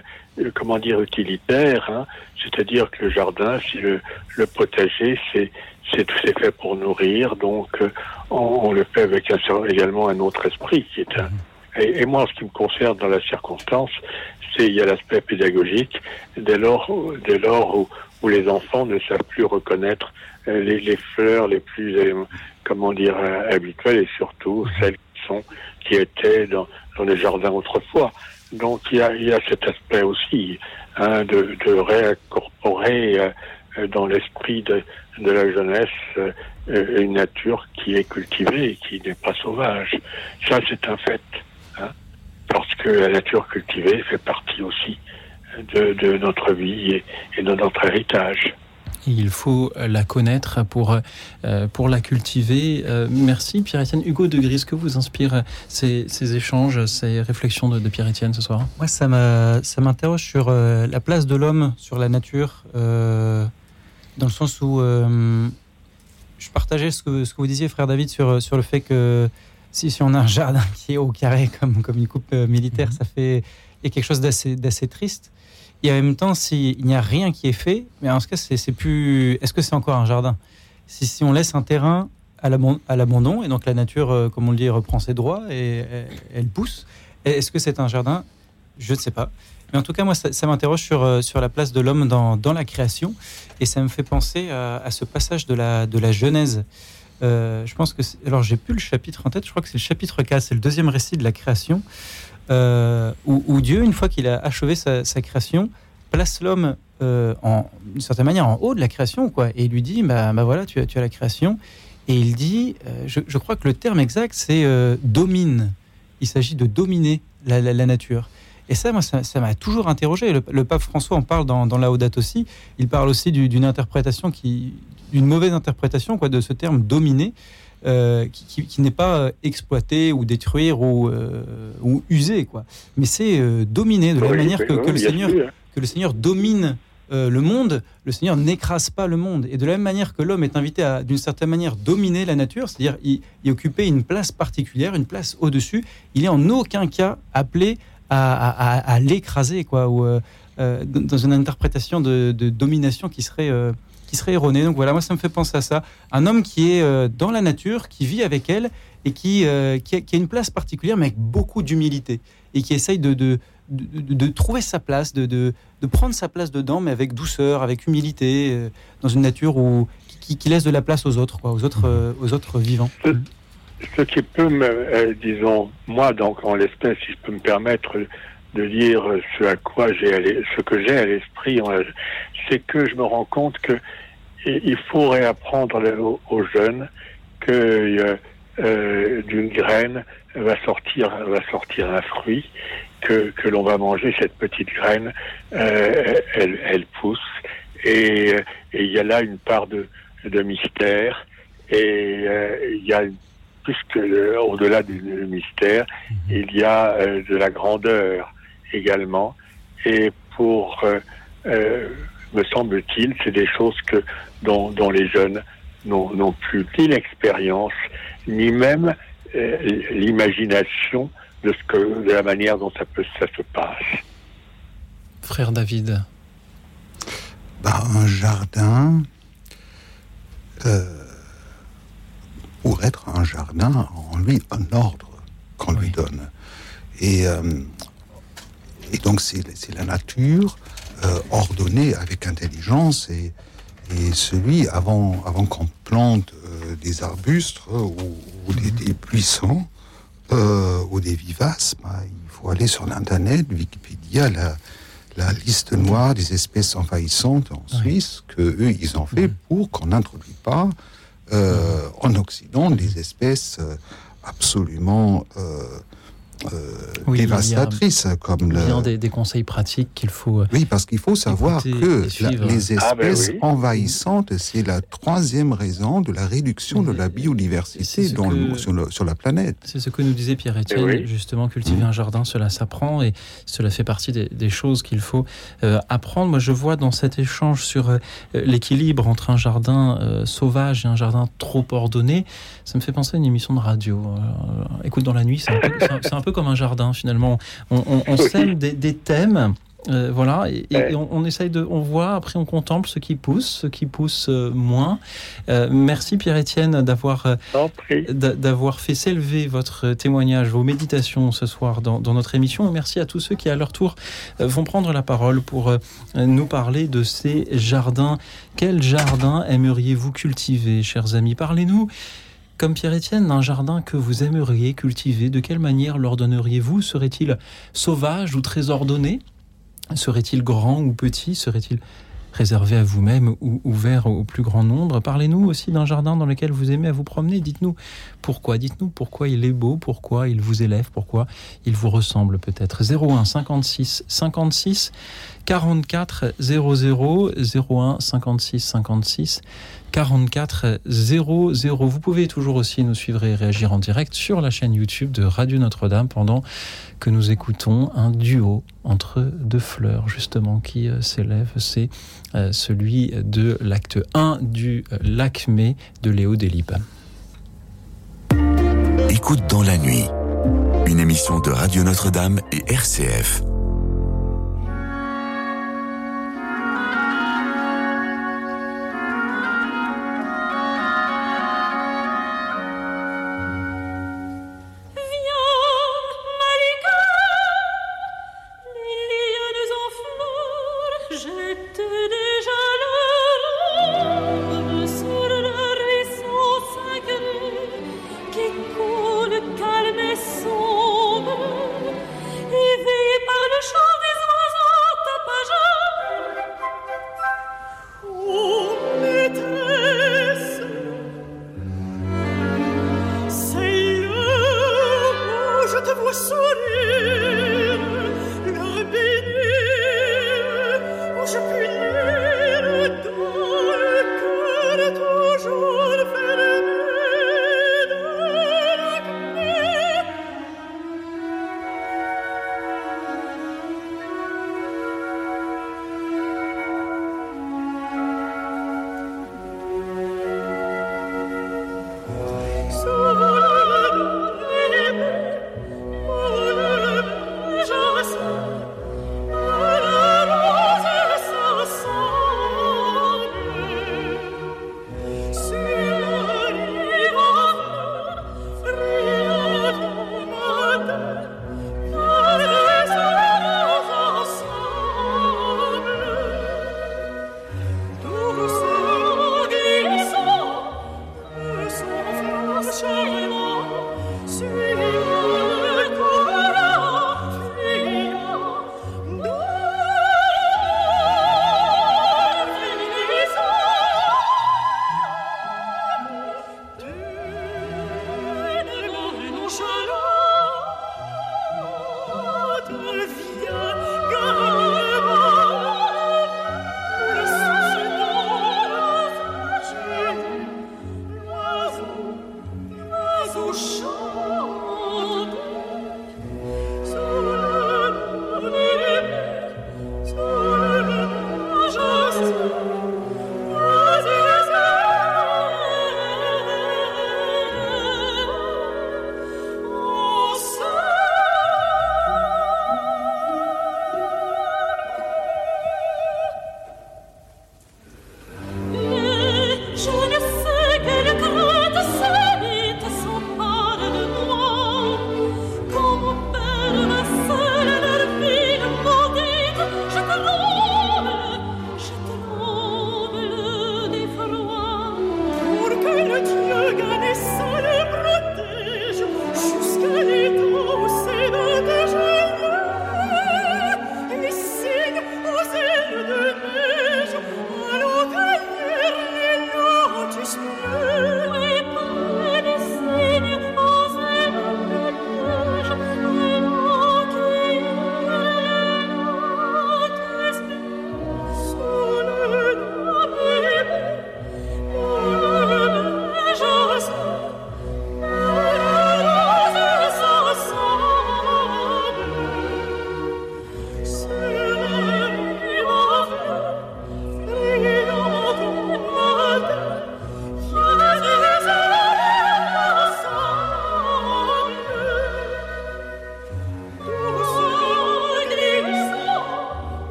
comment dire, utilitaire, hein. C'est-à-dire que le jardin, si le, le potager, c'est, c'est, c'est fait pour nourrir, donc euh, on, on le fait avec un, également un autre esprit. Qui est un, et, et moi, en ce qui me concerne dans la circonstance, c'est, il y a l'aspect pédagogique, dès lors, dès lors où, où les enfants ne savent plus reconnaître euh, les, les fleurs les plus, euh, comment dire, euh, habituelles, et surtout celles qui, sont, qui étaient dans, dans les jardins autrefois. Donc il y a, il y a cet aspect aussi hein, de, de réincorporer euh, dans l'esprit de, de la jeunesse euh, une nature qui est cultivée et qui n'est pas sauvage. Ça c'est un fait, hein, parce que la nature cultivée fait partie aussi de, de notre vie et, et de notre héritage. Il faut la connaître pour, euh, pour la cultiver. Euh, merci Pierre-Étienne. Hugo de Gris, que vous inspirent ces, ces échanges, ces réflexions de, de Pierre-Étienne ce soir ? Moi, ça, m'a, ça m'interroge sur euh, la place de l'homme, sur la nature, euh, dans le sens où euh, je partageais ce que, ce que vous disiez, frère David, sur, sur le fait que si, si on a un jardin qui est au carré, comme, comme une coupe euh, militaire, mm-hmm. ça fait, il y a quelque chose d'assez, d'assez triste. Et en même temps, s'il n'y a rien qui est fait, mais en ce cas, c'est, c'est plus. Est-ce que c'est encore un jardin ? Si, si on laisse un terrain à l'abandon, à l'abandon, et donc la nature, comme on le dit, reprend ses droits et elle pousse, est-ce que c'est un jardin ? Je ne sais pas. Mais en tout cas, moi, ça, ça m'interroge sur, sur la place de l'homme dans, dans la création, et ça me fait penser à, à ce passage de la, de la Genèse. Euh, je pense que. Alors, j'ai plus le chapitre en tête, je crois que c'est le chapitre quatre, c'est le deuxième récit de la création. euh, où, où Dieu, une fois qu'il a achevé sa, sa création, place l'homme euh, en, d'une certaine manière en haut de la création, quoi, et il lui dit bah, bah voilà, tu as, tu as la création. Et il dit, euh, je, je crois que le terme exact, c'est euh, « domine ». Il s'agit de dominer la, la, la nature. Et ça, moi, ça, ça m'a toujours interrogé. Le, le pape François en parle dans, dans Laudato Si. Il parle aussi du, d'une interprétation qui, d'une mauvaise interprétation, quoi, de ce terme « dominer », euh, qui, qui, qui n'est pas exploité ou détruire ou, euh, ou user, quoi. Mais c'est euh, dominer, de la oui, manière que, non, que, le Seigneur, plus, hein. que le Seigneur domine Euh, le monde, le Seigneur n'écrase pas le monde. Et de la même manière que l'homme est invité à, d'une certaine manière, dominer la nature, c'est-à-dire y, y occuper une place particulière, une place au-dessus, il est en aucun cas appelé à, à, à l'écraser, quoi, ou euh, dans une interprétation de, de domination qui serait, euh, qui serait erronée. Donc voilà, moi ça me fait penser à ça. Un homme qui est euh, dans la nature, qui vit avec elle, et qui, euh, qui, a, qui a une place particulière, mais avec beaucoup d'humilité, et qui essaye de... de De, de, de trouver sa place, de, de, de prendre sa place dedans, mais avec douceur, avec humilité, euh, dans une nature où, qui, qui laisse de la place aux autres, quoi, aux autres, euh, aux autres vivants. Ce, ce qui peut me, euh, disons, moi, donc, en l'espèce, si je peux me permettre de lire ce à quoi j'ai, à ce que j'ai à l'esprit, c'est que je me rends compte que il faut réapprendre aux, aux jeunes que euh, euh, d'une graine va sortir, va sortir un fruit. Que, que l'on va manger, cette petite graine, euh, elle, elle pousse. Et il y a là une part de, de mystère. Et il euh, y a, puisque le, au-delà du, du mystère, il y a euh, de la grandeur également. Et pour, euh, euh, me semble-t-il, c'est des choses que, dont, dont les jeunes n'ont, n'ont plus ni l'expérience, ni même euh, l'imagination De, ce que, de la manière dont ça, peut, ça se passe. Frère David. Bah, un jardin, euh, pour être un jardin, en lui, un ordre qu'on oui. lui donne. Et, euh, et donc, c'est, c'est la nature euh, ordonnée avec intelligence et, et celui, avant, avant qu'on plante euh, des arbustes euh, ou, ou des, des buissons, Euh, ou des vivaces, bah, il faut aller sur l'internet, Wikipédia, la, la liste noire des espèces envahissantes en oui. Suisse, que eux ils ont fait pour qu'on n'introduise pas euh, en Occident des espèces absolument euh, euh, oui, dévastatrices, il y a, comme il y a le... des, des conseils pratiques qu'il faut. Oui, parce qu'il faut savoir que la, les espèces ah, ben oui. envahissantes, c'est la troisième raison de la réduction oui. de la biodiversité dans que... le, sur, le, sur la planète. C'est ce que nous disait Pierre-Étienne, oui. justement, cultiver mmh. un jardin, cela s'apprend et cela fait partie des, des choses qu'il faut euh, apprendre. Moi, je vois dans cet échange sur euh, l'équilibre entre un jardin euh, sauvage et un jardin trop ordonné, ça me fait penser à une émission de radio. Euh, écoute, dans la nuit, c'est un peu, c'est un, c'est un peu comme un jardin, finalement. On, on, on sème des, des thèmes, euh, voilà, et, et, et on, on essaye de... On voit, après, on contemple ce qui pousse, ce qui pousse euh, moins. Euh, merci, Pierre-Étienne, d'avoir, euh, d'avoir fait s'élever votre témoignage, vos méditations ce soir dans, dans notre émission. Et merci à tous ceux qui, à leur tour, euh, vont prendre la parole pour euh, nous parler de ces jardins. Quel jardin aimeriez-vous cultiver, chers amis ? Parlez-nous. Comme Pierre-Étienne, un jardin que vous aimeriez cultiver, de quelle manière l'ordonneriez-vous ? Serait-il sauvage ou très ordonné ? Serait-il grand ou petit ? Serait-il réservé à vous-même ou ouvert au plus grand nombre ? Parlez-nous aussi d'un jardin dans lequel vous aimez à vous promener. Dites-nous pourquoi. Dites-nous pourquoi il est beau, pourquoi il vous élève, pourquoi il vous ressemble peut-être. zéro un cinquante-six cinquante-six quarante-quatre zéro zéro, zéro un cinquante-six cinquante-six quarante-quatre zéro zéro. Vous pouvez toujours aussi nous suivre et réagir en direct sur la chaîne YouTube de Radio Notre-Dame pendant que nous écoutons un duo entre deux fleurs, justement, qui euh, s'élève. C'est euh, celui de l'acte un du euh, L'Acmé de Léo Delibes. Écoute dans la nuit, une émission de Radio Notre-Dame et R C F.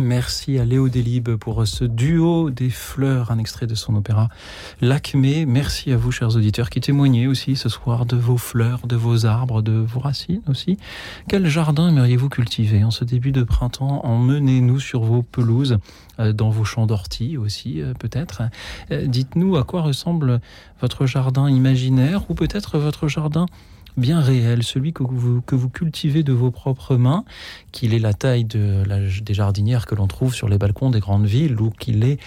Merci à Léo Delibes pour ce duo des fleurs, un extrait de son opéra L'Acmé. Merci à vous, chers auditeurs, qui témoignez aussi ce soir de vos fleurs, de vos arbres, de vos racines aussi. Quel jardin aimeriez-vous cultiver en ce début de printemps? Emmenez-nous sur vos pelouses, dans vos champs d'ortie aussi, peut-être. Dites-nous à quoi ressemble votre jardin imaginaire ou peut-être votre jardin bien réel, celui que vous, que vous cultivez de vos propres mains, qu'il ait la taille de la, des jardinières que l'on trouve sur les balcons des grandes villes ou qu'il ait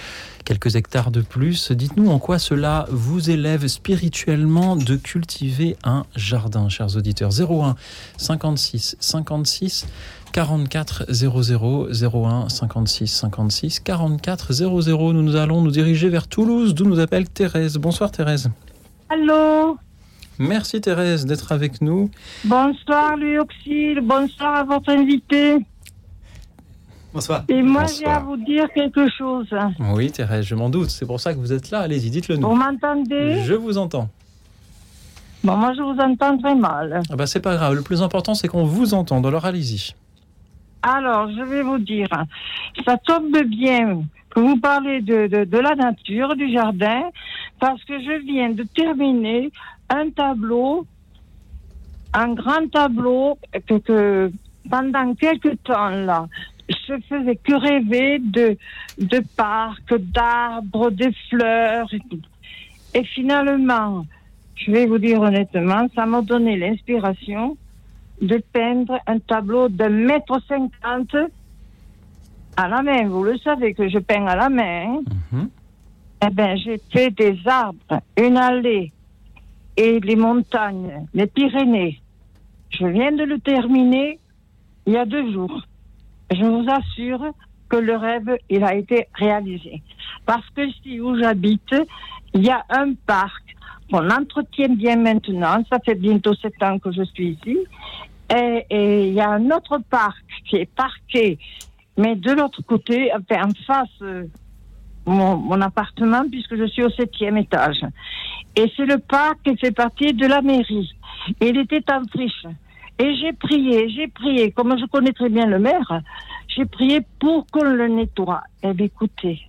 quelques hectares de plus. Dites-nous en quoi cela vous élève spirituellement de cultiver un jardin, chers auditeurs. zéro un cinquante-six cinquante-six quarante-quatre zéro zéro, zéro un cinquante-six cinquante-six quarante-quatre zéro zéro. Nous, nous allons nous diriger vers Toulouse, d'où nous appelle Thérèse. Bonsoir Thérèse. Allô. Merci Thérèse d'être avec nous. Bonsoir Léoxile, bonsoir à votre invité. Bonsoir. Et moi bonsoir. J'ai à vous dire quelque chose. Oui Thérèse, je m'en doute, c'est pour ça que vous êtes là, allez-y, dites-le nous. Vous m'entendez? Je vous entends. Bon, moi je vous entends très mal. Ah ben, c'est pas grave, le plus important c'est qu'on vous entende, alors allez-y. Alors, je vais vous dire, ça tombe bien que vous parlez de, de, de la nature, du jardin, parce que je viens de terminer un tableau, un grand tableau que, que pendant quelques temps là, je faisais que rêver de, de parcs, d'arbres, des fleurs et tout. Et finalement, je vais vous dire honnêtement, ça m'a donné l'inspiration de peindre un tableau d'un mètre cinquante à la main. Vous le savez que je peins à la main. Mmh. Eh bien, j'ai fait des arbres, une allée, et les montagnes, les Pyrénées. Je viens de le terminer il y a deux jours. Je vous assure que le rêve, il a été réalisé. Parce que ici où j'habite, il y a un parc qu'on entretient bien maintenant. Ça fait bientôt sept ans que je suis ici. Et, et il y a un autre parc qui est parqué, mais de l'autre côté, enfin, en face euh, mon, mon appartement, puisque je suis au septième étage. Et c'est le parc qui fait partie de la mairie. Il était en friche. Et j'ai prié, j'ai prié, comme je connais très bien le maire, j'ai prié pour qu'on le nettoie. Eh bien, écoutez,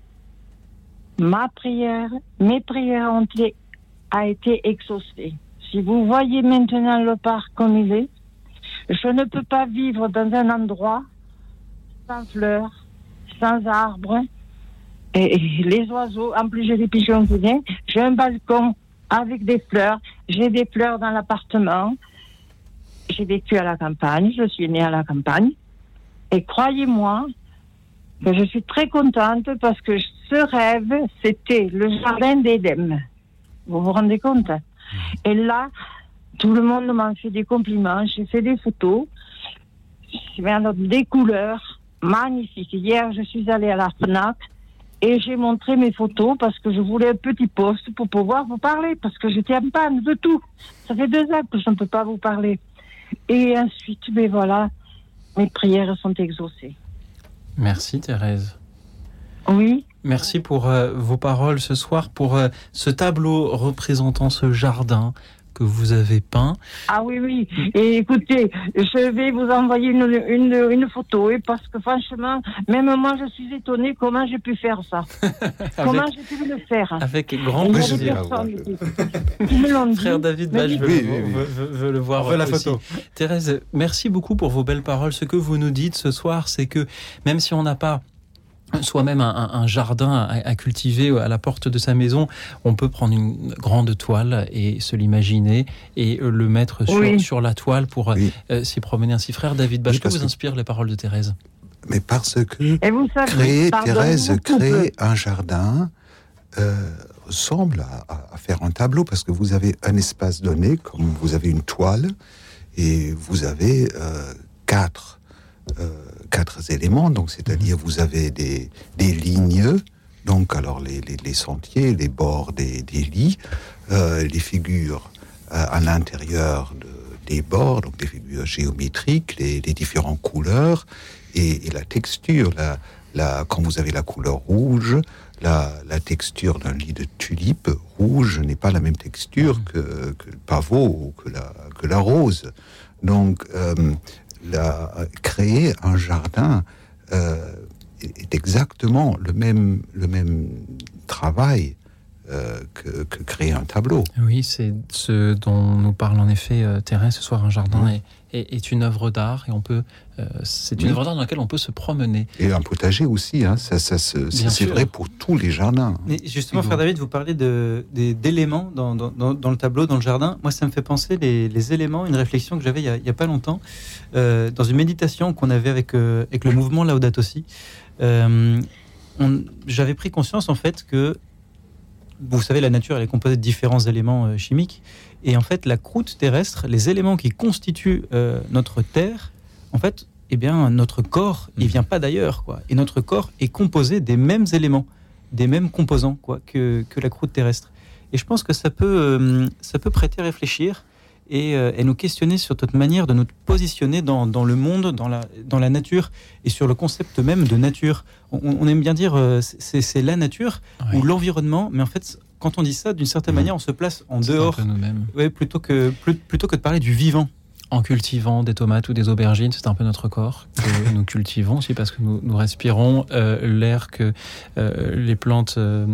ma prière, mes prières ont été, a été exaucée. Si vous voyez maintenant le parc comme il est, je ne peux pas vivre dans un endroit sans fleurs, sans arbres, et les oiseaux. En plus, j'ai des pigeons qui viennent. J'ai un balcon avec des fleurs. J'ai des fleurs dans l'appartement. J'ai vécu à la campagne. Je suis née à la campagne. Et croyez-moi que je suis très contente parce que ce rêve, c'était le jardin d'Éden. Vous vous rendez compte? Et là, tout le monde m'a fait des compliments. J'ai fait des photos. Des couleurs magnifiques. Hier, je suis allée à la FNAC. Et j'ai montré mes photos parce que je voulais un petit poste pour pouvoir vous parler, parce que j'étais en panne de tout. Ça fait deux ans que je ne peux pas vous parler. Et ensuite, mais voilà, mes prières sont exaucées. Merci Thérèse. Oui. Merci pour euh, vos paroles ce soir, pour euh, ce tableau représentant ce jardin que vous avez peint. Ah oui, oui. Et écoutez, je vais vous envoyer une, une, une photo, et parce que franchement, même moi, je suis étonnée comment j'ai pu faire ça. avec, comment j'ai pu le faire. Avec grand plaisir. Frère David Bage veut, oui, oui, oui. veut, veut le voir. On veut la aussi. Photo. Thérèse, merci beaucoup pour vos belles paroles. Ce que vous nous dites ce soir, c'est que même si on n'a pas soi-même un, un jardin à, à cultiver à la porte de sa maison, on peut prendre une grande toile et se l'imaginer et le mettre sur, oui. sur la toile pour oui. euh, s'y promener ainsi. Frère David Bachelot, oui, vous inspire que... les paroles de Thérèse. Mais parce que et vous savez, créer, pardon, Thérèse, créer un jardin euh, ressemble à, à faire un tableau, parce que vous avez un espace donné, comme vous avez une toile, et vous avez euh, quatre... Euh, quatre éléments, donc c'est-à-dire vous avez des, des lignes, donc alors les, les, les sentiers, les bords des, des lits, euh, les figures euh, à l'intérieur de, des bords, donc des figures géométriques, les, les différentes couleurs et, et la texture. La, la, quand vous avez la couleur rouge, la, la texture d'un lit de tulipe rouge n'est pas la même texture que, que le pavot ou que la, que la rose. Donc euh, La, créer un jardin euh, est exactement le même, le même travail euh, que, que créer un tableau. Oui, c'est ce dont nous parle en effet euh, Thérèse ce soir. Un jardin oui. est, est, est une œuvre d'art et on peut, euh, c'est une oui. œuvre d'art dans laquelle on peut se promener. Et un potager aussi, hein, ça, ça, ça, c'est, c'est vrai pour tous les jardins. Mais justement, frère David, vous parlez de, de, d'éléments dans, dans, dans le tableau, dans le jardin. Moi, ça me fait penser les, les éléments, une réflexion que j'avais il y a, il y a pas longtemps, euh, dans une méditation qu'on avait avec, euh, avec le mouvement Laudato Si. Euh, on, j'avais pris conscience en fait que vous savez, la nature, elle est composée de différents éléments euh, chimiques. Et en fait, la croûte terrestre, les éléments qui constituent euh, notre terre, en fait, eh bien, notre corps, il ne vient pas d'ailleurs, quoi. Et notre corps est composé des mêmes éléments, des mêmes composants, quoi, que, que la croûte terrestre. Et je pense que ça peut, euh, ça peut prêter à réfléchir et, euh, et nous questionner sur notre manière de nous positionner dans, dans le monde, dans la, dans la nature, et sur le concept même de nature. On, on aime bien dire euh, c'est, c'est la nature ouais. ou l'environnement, mais en fait, quand on dit ça, d'une certaine mmh. manière, on se place en c'est dehors, ouais, plutôt, que, plus, plutôt que de parler du vivant. En cultivant des tomates ou des aubergines, c'est un peu notre corps que nous cultivons aussi parce que nous, nous respirons euh, l'air que euh, les plantes euh,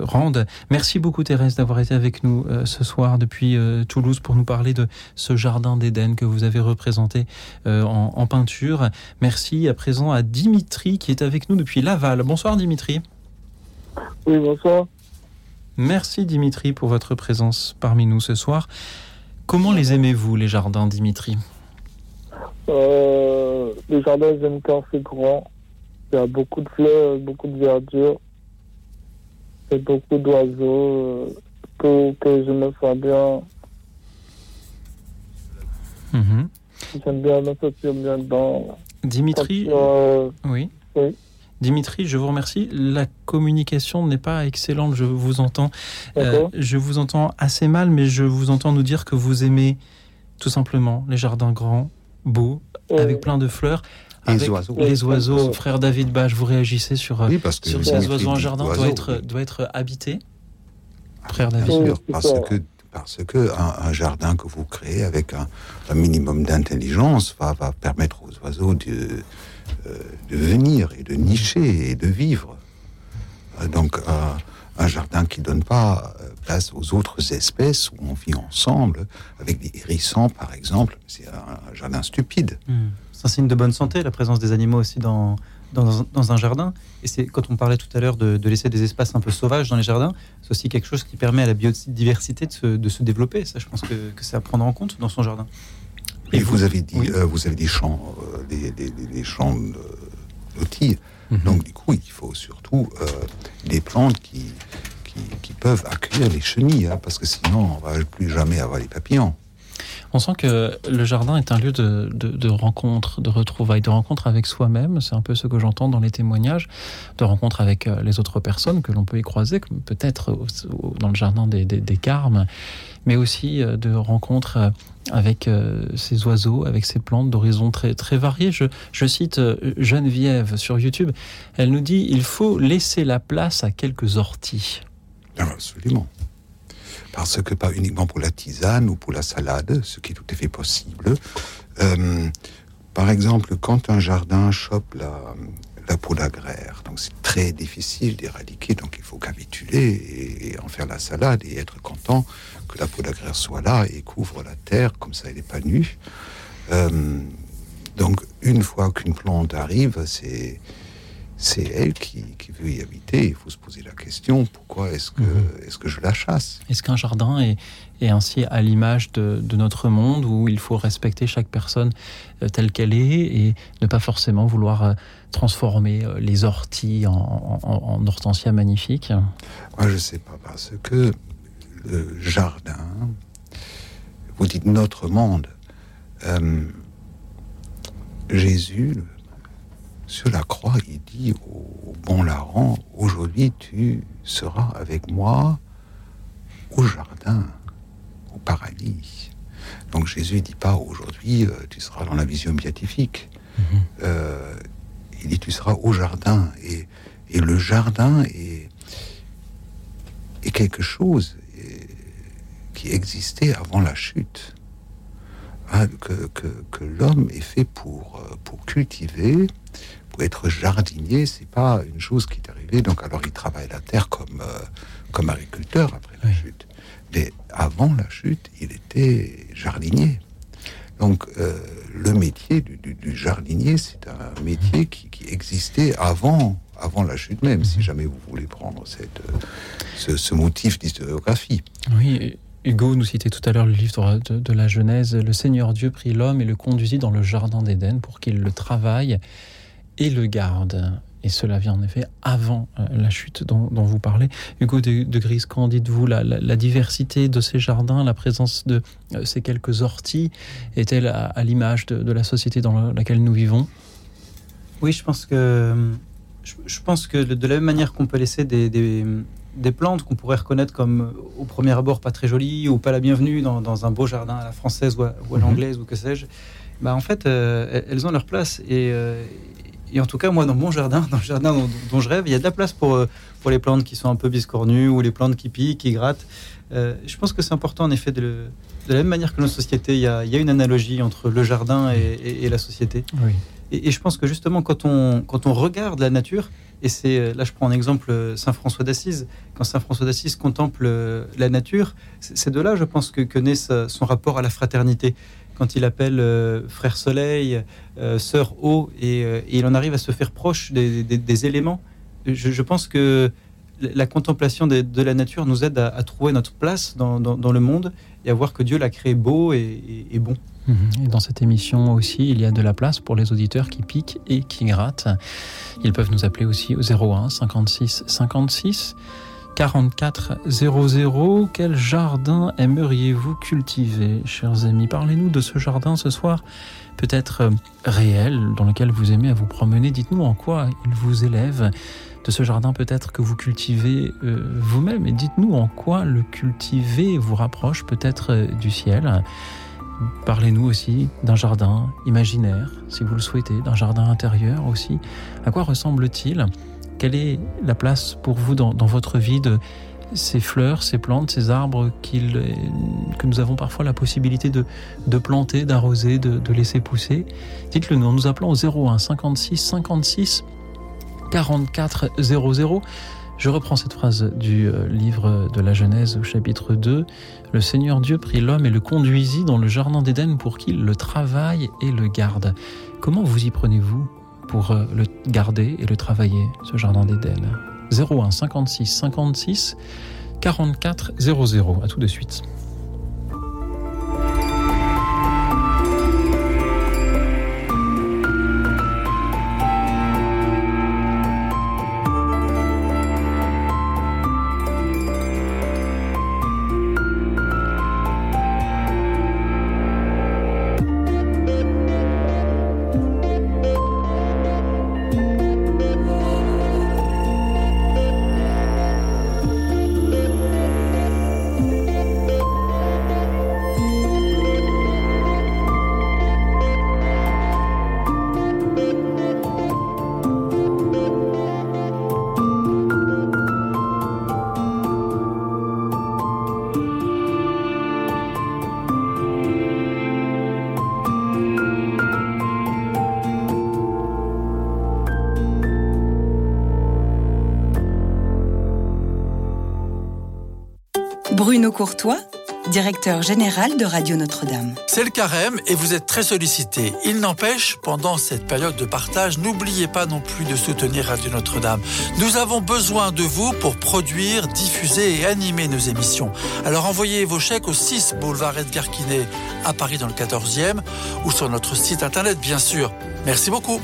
rendent. Merci beaucoup Thérèse d'avoir été avec nous euh, ce soir depuis euh, Toulouse pour nous parler de ce jardin d'Éden que vous avez représenté euh, en, en peinture. Merci à présent à Dimitri qui est avec nous depuis Laval. Bonsoir Dimitri. Oui, bonsoir. Merci Dimitri pour votre présence parmi nous ce soir. Comment les aimez-vous, les jardins, Dimitri ? euh, Les jardins, j'aime quand c'est grand. Il y a beaucoup de fleurs, beaucoup de verdure. Et beaucoup d'oiseaux. Que, que je me sens bien. Mmh. J'aime bien m'associer bien dedans. Dimitri, Donc, euh, oui. oui. Dimitri, je vous remercie. La communication n'est pas excellente, je vous entends. Euh, je vous entends assez mal, mais je vous entends nous dire que vous aimez tout simplement les jardins grands, beaux, oui. avec plein de fleurs. Les avec oiseaux. Les oiseaux. Oui. Frère David Bach, vous réagissez sur, oui, parce que sur ces oiseaux. Un jardin doit être, doit être habité, frère David. Bien sûr, parce que, parce que un, un jardin que vous créez avec un, un minimum d'intelligence va, va permettre aux oiseaux de... Euh, de venir et de nicher et de vivre. Euh, donc euh, un jardin qui ne donne pas place aux autres espèces où on vit ensemble, avec des hérissons par exemple, c'est un jardin stupide. Mmh. C'est un signe de bonne santé, la présence des animaux aussi dans, dans, dans un jardin. Et c'est quand on parlait tout à l'heure de, de laisser des espaces un peu sauvages dans les jardins, c'est aussi quelque chose qui permet à la biodiversité de se, de se développer. Ça, je pense que, que c'est à prendre en compte dans son jardin. Et vous, vous avez dit, oui. euh, vous avez des champs, euh, des, des, des champs lotis. De, mm-hmm. Donc du coup, il faut surtout euh, des plantes qui, qui qui peuvent accueillir les chenilles, hein, parce que sinon, on va plus jamais avoir les papillons. On sent que le jardin est un lieu de, de, de rencontre, de retrouvailles, de rencontre avec soi-même. C'est un peu ce que j'entends dans les témoignages, de rencontre avec les autres personnes que l'on peut y croiser, peut-être dans le jardin des, des, des Carmes, mais aussi de rencontre avec ces oiseaux, avec ces plantes d'horizons très, très variés. Je, je cite Geneviève sur YouTube. Elle nous dit « Il faut laisser la place à quelques orties ». Absolument. Parce que pas uniquement pour la tisane ou pour la salade, ce qui est tout à fait possible. Euh, par exemple, quand un jardin chope la, la podagraire, donc c'est très difficile d'éradiquer, donc il faut capituler et, et en faire la salade et être content que la podagraire soit là et couvre la terre, comme ça elle n'est pas nue. Euh, donc une fois qu'une plante arrive, c'est... c'est elle qui, qui veut y habiter. Il faut se poser la question, pourquoi est-ce que, mmh. est-ce que je la chasse ? Est-ce qu'un jardin est, est ainsi à l'image de, de notre monde, où il faut respecter chaque personne telle qu'elle est et ne pas forcément vouloir transformer les orties en, en, en hortensias magnifiques ? Moi, je ne sais pas, parce que le jardin, vous dites notre monde, euh, Jésus... Sur la croix, il dit au bon larron, aujourd'hui tu seras avec moi au jardin, au paradis. Donc Jésus ne dit pas aujourd'hui tu seras dans la vision béatifique. Mm-hmm. Euh, il dit tu seras au jardin. Et, et le jardin est, est quelque chose qui existait avant la chute. Hein, que, que, que l'homme est fait pour, pour cultiver. Pour être jardinier, c'est pas une chose qui est arrivée. Donc, alors, il travaille la terre comme, euh, comme agriculteur après la oui. chute. Mais avant la chute, il était jardinier. Donc, euh, le métier du, du, du jardinier, c'est un métier qui, qui existait avant, avant la chute même, si jamais vous voulez prendre cette, euh, ce, ce motif d'historiographie. Oui. Hugo nous citait tout à l'heure le livre de, de la Genèse. Le Seigneur Dieu prit l'homme et le conduisit dans le jardin d'Éden pour qu'il le travaille et le garde. Et cela vient en effet avant la chute dont, dont vous parlez. Hugo de, de Griscan, dites-vous, la, la, la diversité de ces jardins, la présence de euh, ces quelques orties, est-elle à, à l'image de, de la société dans laquelle nous vivons ? Oui, je pense que, je, je pense que de la même manière qu'on peut laisser des... des des plantes qu'on pourrait reconnaître comme au premier abord pas très jolies ou pas la bienvenue dans, dans un beau jardin à la française ou à, ou à l'anglaise ou que sais-je, bah en fait euh, elles ont leur place et, euh, et en tout cas moi dans mon jardin, dans le jardin dont, dont je rêve, il y a de la place pour, pour les plantes qui sont un peu biscornues ou les plantes qui piquent, qui grattent. Euh, je pense que c'est important en effet de, le, de la même manière que notre société, il y a, il y a une analogie entre le jardin et, et, et la société. Oui. Et, et je pense que justement quand on, quand on regarde la nature, et c'est, là je prends en exemple Saint François d'Assise, quand Saint François d'Assise contemple la nature, c'est de là je pense que, que naît sa, son rapport à la fraternité, quand il appelle euh, frère soleil, euh, sœur eau, et, euh, et il en arrive à se faire proche des, des, des éléments. Je, je pense que la contemplation de, de la nature nous aide à, à trouver notre place dans, dans, dans le monde et à voir que Dieu l'a créé beau et, et, et bon. Et dans cette émission aussi, il y a de la place pour les auditeurs qui piquent et qui grattent. Ils peuvent nous appeler aussi au zéro un cinquante-six cinquante-six quarante-quatre zéro zéro. Quel jardin aimeriez-vous cultiver, chers amis ? Parlez-nous de ce jardin ce soir, peut-être réel, dans lequel vous aimez à vous promener. Dites-nous en quoi il vous élève, de ce jardin peut-être que vous cultivez euh, vous-même, et dites-nous en quoi le cultiver vous rapproche peut-être euh, du ciel. Parlez-nous aussi d'un jardin imaginaire, si vous le souhaitez, d'un jardin intérieur aussi. À quoi ressemble-t-il ? Quelle est la place pour vous dans, dans votre vie de ces fleurs, ces plantes, ces arbres qu'il, que nous avons parfois la possibilité de, de planter, d'arroser, de, de laisser pousser ? Dites-le nous en nous appelant au zéro un cinquante-six cinquante-six quarante-quatre zéro zéro. Je reprends cette phrase du livre de la Genèse au chapitre deux. Le Seigneur Dieu prit l'homme et le conduisit dans le jardin d'Éden pour qu'il le travaille et le garde. Comment vous y prenez-vous pour le garder et le travailler, ce jardin d'Éden ? zéro un cinquante-six cinquante-six quarante-quatre zéro zéro. À tout de suite. Bruno Courtois directeur général de Radio Notre-Dame. C'est le carême et vous êtes très sollicité. Il n'empêche, pendant cette période de partage, n'oubliez pas non plus de soutenir Radio Notre-Dame. Nous avons besoin de vous pour produire, diffuser et animer nos émissions. Alors envoyez vos chèques au six boulevard Edgar Quinet à Paris dans le quatorzième ou sur notre site internet bien sûr. Merci beaucoup.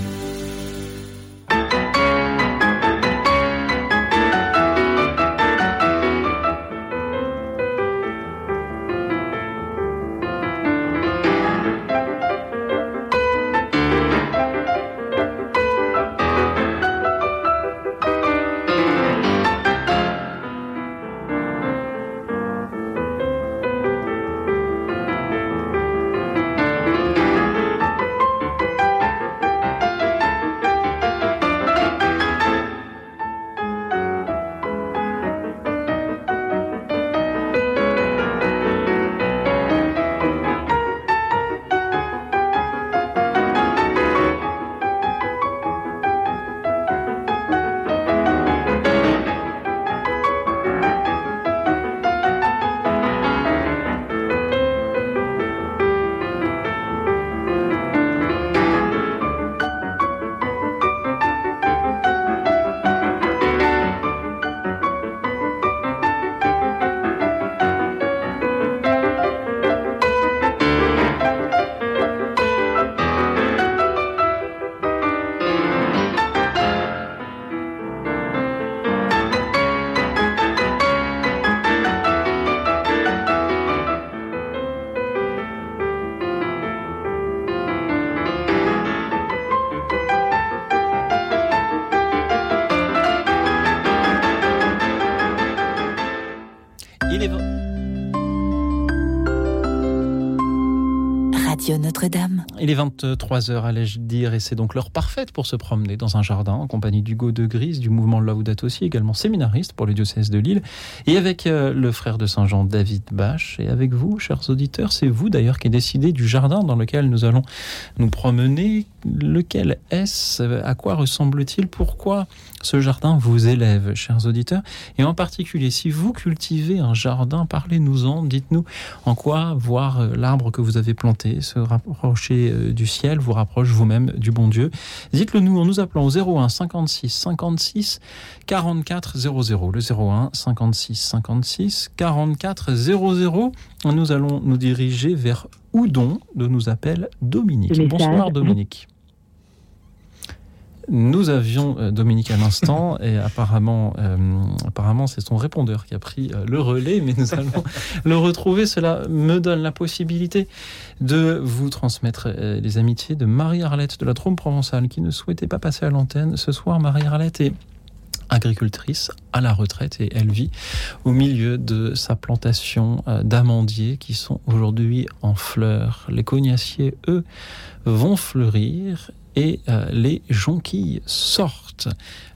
Notre-Dame. Il est vingt-trois heures, allais-je dire, et c'est donc l'heure parfaite pour se promener dans un jardin en compagnie d'Hugo de Grise, du mouvement Laudato aussi, également séminariste pour le diocèse de Lille, et avec euh, le frère de Saint-Jean, David Bache, et avec vous, chers auditeurs, c'est vous d'ailleurs qui décidez du jardin dans lequel nous allons nous promener. Lequel est-ce? À quoi ressemble-t-il? Pourquoi ce jardin vous élève, chers auditeurs? Et en particulier, si vous cultivez un jardin, parlez-nous-en, dites-nous en quoi voir l'arbre que vous avez planté, se rapprocher du ciel, vous rapproche vous-même du bon Dieu. Dites-le nous en nous appelant au zéro un cinquante-six cinquante-six quarante-quatre zéro zéro, le zéro un cinquante-six cinquante-six quarante-quatre zéro zéro. Nous allons nous diriger vers Oudon, d'où nous appelle Dominique. Bonsoir Dominique. Nous avions Dominique à l'instant et apparemment, euh, apparemment c'est son répondeur qui a pris le relais, mais nous allons le retrouver. Cela me donne la possibilité de vous transmettre les amitiés de Marie-Arlette de la Drôme provençale qui ne souhaitait pas passer à l'antenne ce soir. Marie-Arlette est agricultrice à la retraite et elle vit au milieu de sa plantation d'amandiers qui sont aujourd'hui en fleurs. Les cognassiers, eux, vont fleurir et les jonquilles sortent.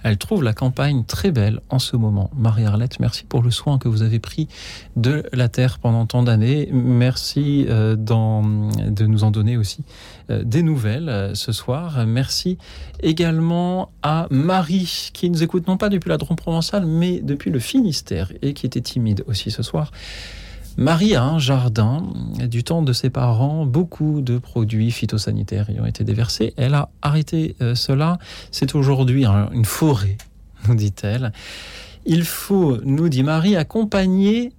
Elle trouve la campagne très belle en ce moment. Marie-Arlette, merci pour le soin que vous avez pris de la terre pendant tant d'années. Merci d'en, de nous en donner aussi des nouvelles ce soir. Merci également à Marie, qui nous écoute non pas depuis la Drôme provençale, mais depuis le Finistère, et qui était timide aussi ce soir. Marie a un jardin. Du temps de ses parents, beaucoup de produits phytosanitaires y ont été déversés. Elle a arrêté euh, cela. C'est aujourd'hui hein, une forêt, nous dit-elle. Il faut, nous dit Marie, accompagner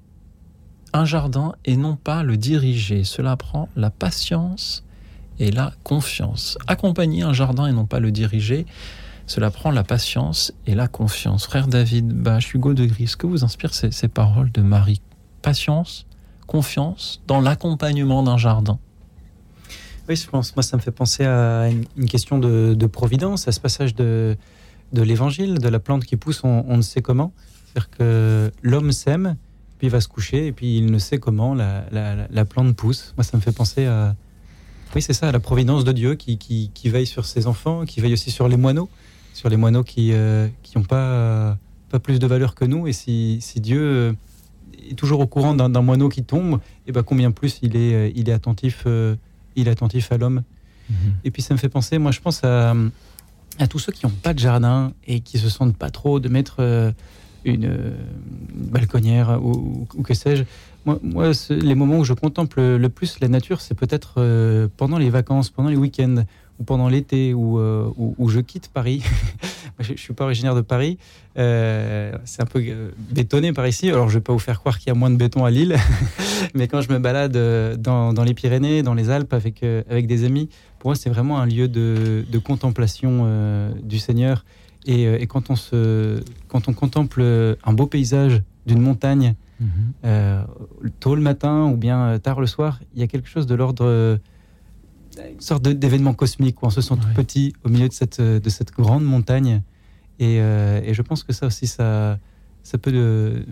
un jardin et non pas le diriger. Cela prend la patience et la confiance. Accompagner un jardin et non pas le diriger, cela prend la patience et la confiance. Frère David Bache, Hugo de Gris, que vous inspirent ces, ces paroles de Marie ? Patience, confiance dans l'accompagnement d'un jardin. Oui, je pense. Moi, ça me fait penser à une, une question de, de providence, à ce passage de, de l'évangile, de la plante qui pousse, on, on ne sait comment. C'est-à-dire que l'homme sème, puis il va se coucher, et puis il ne sait comment la, la, la plante pousse. Moi, ça me fait penser à. Oui, c'est ça, à la providence de Dieu qui, qui, qui veille sur ses enfants, qui veille aussi sur les moineaux, sur les moineaux qui n'ont euh, qui pas, pas plus de valeur que nous. Et si, si Dieu. Est toujours au courant d'un, d'un moineau qui tombe, et ben combien plus il est, il est attentif, euh, il est attentif à l'homme. Mmh. Et puis ça me fait penser, moi je pense à, à tous ceux qui n'ont pas de jardin et qui se sentent pas trop de mettre euh, une, une balconnière ou, ou que sais-je. Moi, moi les moments où je contemple le plus la nature, c'est peut-être euh, pendant les vacances, pendant les week-ends, ou pendant l'été, où, euh, où, où je quitte Paris. Moi, je ne suis pas originaire de Paris. Euh, c'est un peu bétonné par ici. Alors, je ne vais pas vous faire croire qu'il y a moins de béton à Lille. Mais quand je me balade dans, dans les Pyrénées, dans les Alpes, avec, euh, avec des amis, pour moi, c'est vraiment un lieu de, de contemplation euh, du Seigneur. Et, et quand, on se, quand on contemple un beau paysage d'une montagne, mmh. euh, tôt le matin ou bien tard le soir, il y a quelque chose de l'ordre... une sorte de, d'événement cosmique où on se sent tout ouais. petit au milieu de cette, de cette grande montagne. Et, euh, et je pense que ça aussi, ça, ça peut de,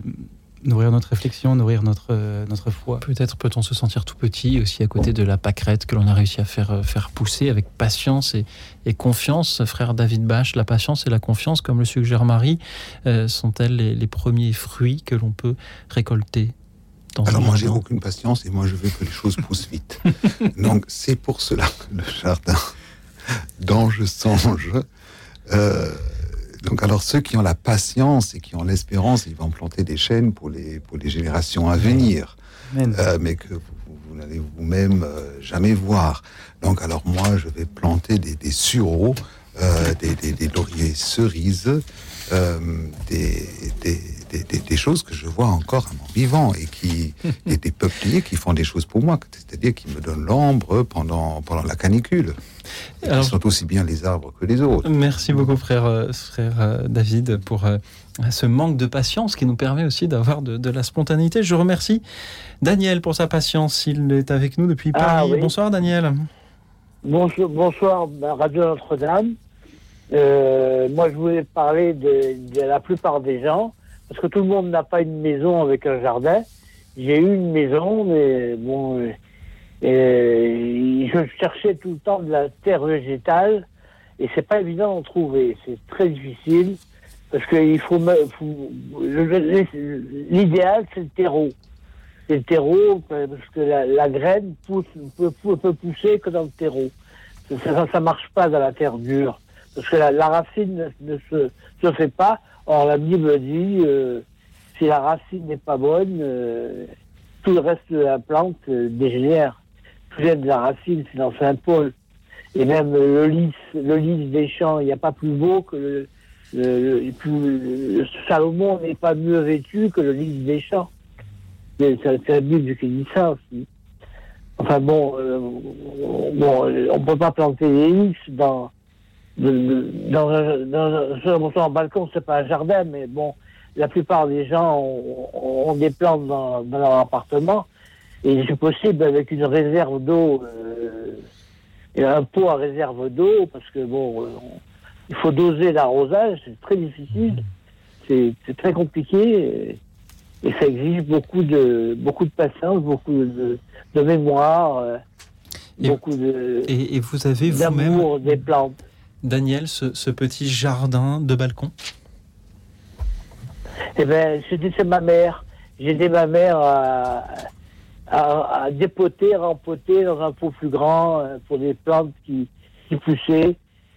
nourrir notre réflexion, nourrir notre, notre foi. Peut-être peut-on se sentir tout petit aussi à côté de la pâquerette que l'on a réussi à faire, faire pousser avec patience et, et confiance. Frère David Bache, la patience et la confiance, comme le suggère Marie, euh, sont-elles les, les premiers fruits que l'on peut récolter? Alors moi, j'ai aucune patience et moi, je veux que les choses poussent vite. Donc, c'est pour cela que le jardin dont je songe... Euh, donc, alors, ceux qui ont la patience et qui ont l'espérance, ils vont planter des chênes pour les, pour les générations à venir, euh, mais que vous, vous, vous n'allez vous-même euh, jamais voir. Donc, alors, moi, je vais planter des, des sureaux, euh, des, des, des lauriers cerises, euh, des... des Des, des, des choses que je vois encore à mon vivant et qui et des peupliers qui font des choses pour moi, c'est-à-dire qui me donnent l'ombre pendant pendant la canicule. Alors, ils sont aussi bien les arbres que les autres. Merci beaucoup, frère, frère David, pour ce manque de patience qui nous permet aussi d'avoir de, de la spontanéité. Je remercie Daniel pour sa patience. Il est avec nous depuis Paris. Ah, oui. Bonsoir, Daniel. Bonsoir, bonsoir Radio Notre-Dame. Euh, moi, je voulais parler de, de la plupart des gens. Parce que tout le monde n'a pas une maison avec un jardin. J'ai eu une maison, mais bon, euh, euh, je cherchais tout le temps de la terre végétale, et c'est pas évident d'en trouver. C'est très difficile, parce que il faut, faut je, l'idéal, c'est le terreau. C'est le terreau, parce que la, la graine pousse, peut, peut pousser que dans le terreau. Ça, ça marche pas dans la terre dure, parce que la, la racine ne, ne se, se fait pas. Or, la Bible dit, euh, si la racine n'est pas bonne, euh, tout le reste de la plante euh, dégénère. Tout vient de la racine, c'est dans Saint-Paul. Et même euh, le lys, le lys des champs, il n'y a pas plus beau que le... le, le, plus, le Salomon n'est pas mieux vêtu que le lys des champs. C'est, c'est la Bible qui dit ça aussi. Enfin bon, euh, bon on ne peut pas planter des lys dans... De, de, dans un, dans un, un balcon, c'est pas un jardin, mais bon, la plupart des gens ont, ont des plantes dans, dans leur appartement, et c'est possible avec une réserve d'eau, euh, et un pot à réserve d'eau, parce que bon, euh, on, il faut doser l'arrosage, c'est très difficile, c'est, c'est très compliqué, et, et ça exige beaucoup de, beaucoup de patience, beaucoup de, de mémoire, euh, et, beaucoup de, et, et vous avez d'amour vous-même... des plantes. Daniel, ce, ce petit jardin de balcon? Eh bien, c'était c'est ma mère. J'ai aidé ma mère à, à, à dépoter, rempoter dans un pot plus grand pour des plantes qui, qui poussaient.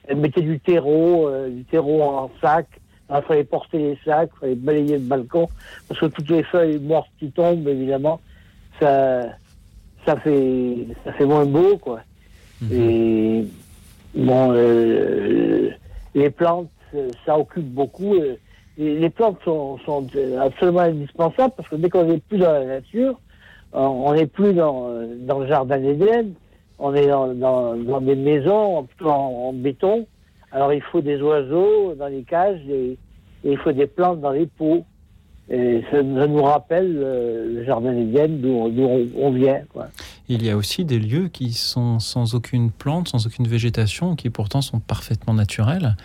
Elle mettait du terreau, euh, du terreau en sac. Il fallait porter les sacs, il fallait balayer le balcon, parce que toutes les feuilles mortes qui tombent, évidemment, ça, ça, fait, ça fait moins beau, quoi. Mmh. Et... Bon, euh, les plantes, ça occupe beaucoup. Les plantes sont, sont absolument indispensables parce que dès qu'on n'est plus dans la nature, on n'est plus dans, dans le jardin d'Éden, on est dans, dans, dans des maisons en, en, en béton. Alors il faut des oiseaux dans les cages et, et il faut des plantes dans les pots. Et ça, ça nous rappelle le jardin d'Éden d'où, d'où on, on vient, quoi. Il y a aussi des lieux qui sont sans aucune plante, sans aucune végétation, qui pourtant sont parfaitement naturels.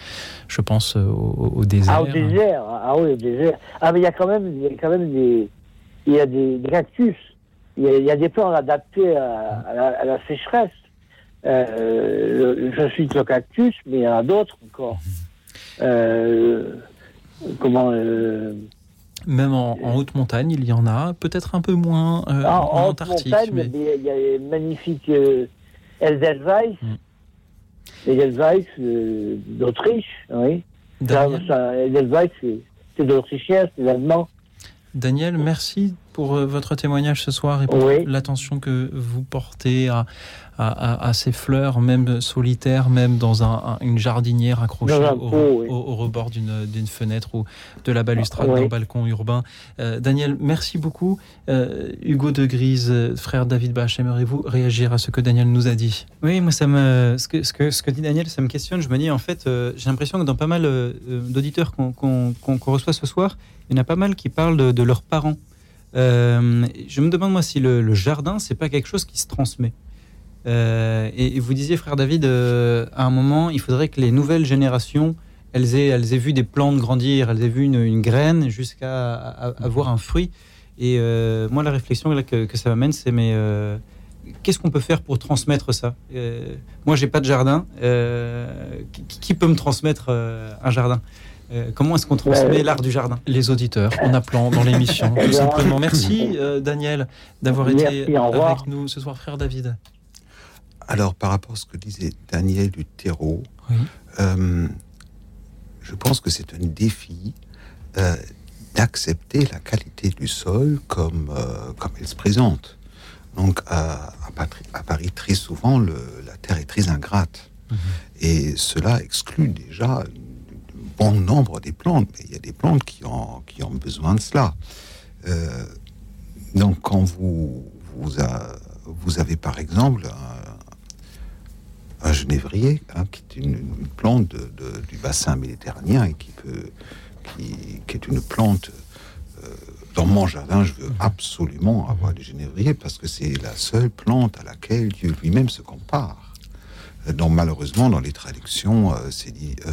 Je pense au, au désert. Ah, au désert. Ah oui, au désert. Ah, mais il y a quand même, il y a quand même des, il y a des, des cactus. Il y a, il y a des plantes adaptées à, à, la, à la sécheresse. Euh, le, je cite le cactus, mais il y en a d'autres encore. Euh, comment euh, Même en, en haute montagne, il y en a, peut-être un peu moins euh, ah, en, en Antarctique. En haute montagne, mais... il y a les magnifiques euh, Edelweiss, mm. Edelweiss euh, d'Autriche, oui. Edelweiss, c'est, c'est des Autrichiens, c'est des Allemands. Daniel, merci pour votre témoignage ce soir et pour oui. l'attention que vous portez à, à, à, à ces fleurs, même solitaires, même dans un, un, une jardinière accrochée un pot, au, oui. au, au rebord d'une, d'une fenêtre ou de la balustrade ah, oui. d'un balcon urbain. Euh, Daniel, merci beaucoup. Euh, Hugo de Grise, frère David Bach, aimeriez-vous réagir à ce que Daniel nous a dit ? Oui, moi, ça me, ce, que, ce, que, ce que dit Daniel, ça me questionne. Je me dis, en fait, euh, j'ai l'impression que dans pas mal euh, d'auditeurs qu'on, qu'on, qu'on, qu'on reçoit ce soir, il y en a pas mal qui parlent de, de leurs parents. Euh, je me demande, moi, si le, le jardin, c'est pas quelque chose qui se transmet. Euh, et, et vous disiez, frère David, euh, à un moment, il faudrait que les nouvelles générations, elles aient, elles aient vu des plantes grandir, elles aient vu une, une graine jusqu'à avoir un fruit. Et euh, moi, la réflexion là, que, que ça m'amène, c'est mais euh, qu'est-ce qu'on peut faire pour transmettre ça ? euh, Moi, j'ai pas de jardin. Euh, qui, qui peut me transmettre euh, un jardin ? Euh, comment est-ce qu'on transmet ouais. l'art du jardin ? Les auditeurs, en appelant dans l'émission, tout simplement. Merci, euh, Daniel, d'avoir Merci, été avec nous ce soir, frère David. Alors, par rapport à ce que disait Daniel du terreau, oui. euh, je pense que c'est un défi euh, d'accepter la qualité du sol comme, euh, comme elle se présente. Donc, à, à Paris, très souvent, le, la terre est très ingrate. Mmh. Et cela exclut déjà bon nombre des plantes, mais il y a des plantes qui ont, qui ont besoin de cela. Euh, donc, quand vous, vous, a, vous avez, par exemple, un, un genévrier, hein, qui est une, une plante de, de, du bassin méditerranéen, et qui, peut, qui, qui est une plante... Euh, dans mon jardin, je veux absolument avoir des genévriers, parce que c'est la seule plante à laquelle Dieu lui-même se compare. Donc, malheureusement, dans les traductions, euh, c'est dit euh,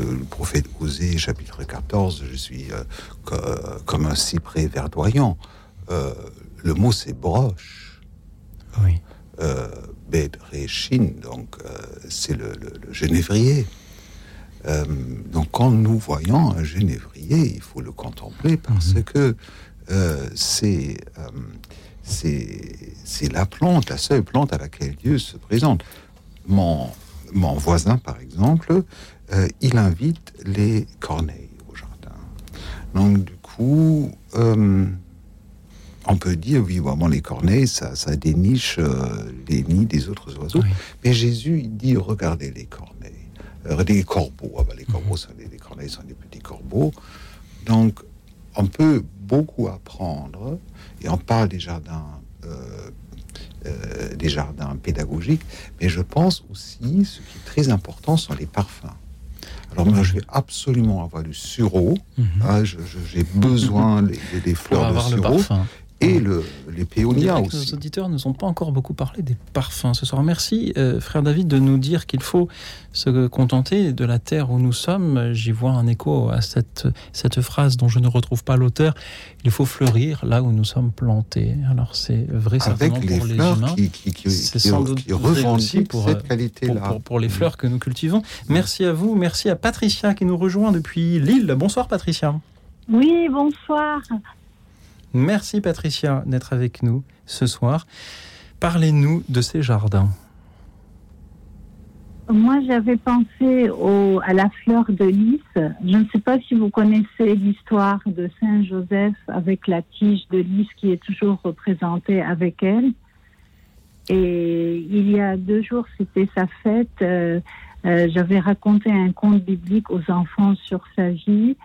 euh, le prophète Osée, chapitre quatorze, je suis euh, que, euh, comme un cyprès verdoyant. Euh, le mot c'est broche. Oui. Euh, Bed Rechin, donc euh, c'est le, le, le genévrier. Euh, donc, quand nous voyons un genévrier, il faut le contempler, parce mmh. que euh, c'est, euh, c'est, c'est la plante, la seule plante à laquelle Dieu se présente. Mon, mon voisin, par exemple, euh, il invite les corneilles au jardin. Donc, du coup, euh, on peut dire, oui, vraiment, les corneilles, ça, ça déniche euh, les nids des autres oiseaux. Oui. Mais Jésus, il dit, regardez les corneilles, euh, les corbeaux. Ah ben, les, corbeaux sont des, les corneilles sont des petits corbeaux. Donc, on peut beaucoup apprendre, et on parle des jardins euh, Euh, des jardins pédagogiques, mais je pense aussi, ce qui est très important, sont les parfums. Alors moi, je vais absolument avoir du sureau, mm-hmm. hein, je, je, j'ai besoin des, des fleurs de sureau, et le, les péonias aussi. Nos auditeurs ne nous ont pas encore beaucoup parlé des parfums ce soir. Merci, euh, frère David, de nous dire qu'il faut se contenter de la terre où nous sommes. J'y vois un écho à cette, cette phrase dont je ne retrouve pas l'auteur. Il faut fleurir là où nous sommes plantés. Alors, c'est vrai, certainement, avec les pour les humains. Qui, qui, qui, c'est qui, sans doute qui vrai aussi pour, cette qualité-là. Pour, pour, pour les fleurs que nous cultivons. Merci à vous. Merci à Patricia qui nous rejoint depuis Lille. Bonsoir, Patricia. Oui, bonsoir. Merci Patricia d'être avec nous ce soir. Parlez-nous de ces jardins. Moi, j'avais pensé au, à la fleur de lys. Je ne sais pas si vous connaissez l'histoire de Saint-Joseph avec la tige de lys qui est toujours représentée avec elle. Et il y a deux jours, c'était sa fête. Euh, euh, j'avais raconté un conte biblique aux enfants sur sa vie.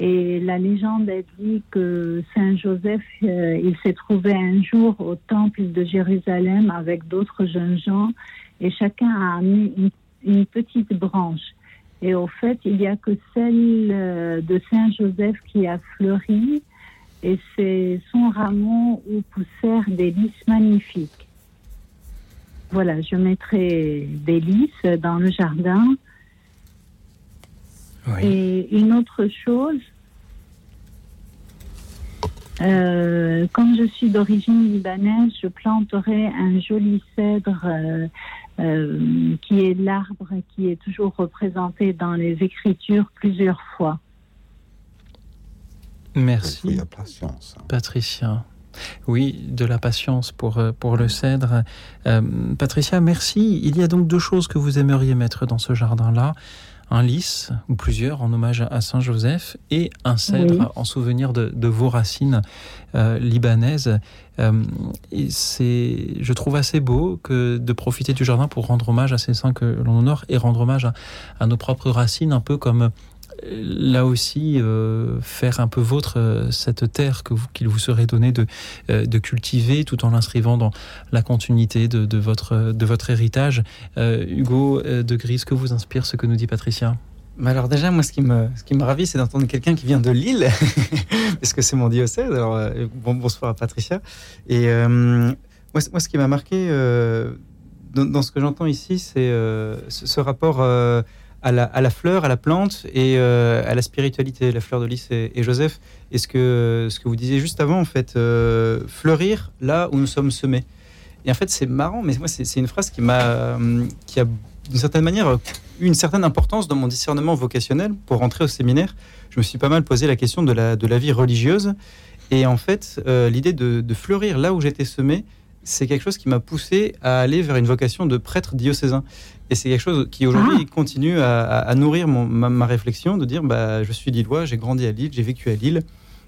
Et la légende a dit que Saint Joseph, euh, il s'est trouvé un jour au temple de Jérusalem avec d'autres jeunes gens, et chacun a amené une, une petite branche. Et au fait, il n'y a que celle euh, de Saint Joseph qui a fleuri, et c'est son rameau où poussèrent des lys magnifiques. Voilà, je mettrai des lys dans le jardin. Oui. Et une autre chose, euh, comme je suis d'origine libanaise, je planterai un joli cèdre euh, euh, qui est l'arbre qui est toujours représenté dans les Écritures plusieurs fois. Merci. Il faut de la patience, hein. Patricia. Oui, de la patience pour, pour le cèdre. Euh, Patricia, merci. Il y a donc deux choses que vous aimeriez mettre dans ce jardin-là. un lys ou plusieurs en hommage à Saint-Joseph et un cèdre oui. en souvenir de, de vos racines euh, libanaises. Euh, et c'est, je trouve assez beau que de profiter du jardin pour rendre hommage à ces saints que l'on honore et rendre hommage à, à nos propres racines, un peu comme là aussi euh, faire un peu vôtre euh, cette terre que vous, qu'il vous serait donné de, euh, de cultiver tout en l'inscrivant dans la continuité de, de, votre, de votre héritage. Euh, Hugo euh, de Gris, que vous inspire ce que nous dit Patricia ? Mais alors déjà, moi, ce qui me, ce qui me ravit, c'est d'entendre quelqu'un qui vient de Lille, parce que c'est mon diocèse. Alors, euh, bon, bonsoir à Patricia. Et euh, moi, moi, ce qui m'a marqué euh, dans, dans ce que j'entends ici, c'est euh, ce, ce rapport... Euh, À la, à la fleur, à la plante et euh, à la spiritualité, la fleur de lys et, et Joseph. Et ce que, ce que vous disiez juste avant, en fait, euh, fleurir là où nous sommes semés. Et en fait, c'est marrant, mais moi, c'est, c'est une phrase qui m'a, qui a d'une certaine manière eu une certaine importance dans mon discernement vocationnel pour rentrer au séminaire. Je me suis pas mal posé la question de la, de la vie religieuse. Et en fait, euh, l'idée de, de fleurir là où j'étais semé, c'est quelque chose qui m'a poussé à aller vers une vocation de prêtre diocésain. Et c'est quelque chose qui, aujourd'hui, ah. continue à, à nourrir mon, ma, ma réflexion, de dire, bah, je suis Lillois, j'ai grandi à Lille, j'ai vécu à Lille,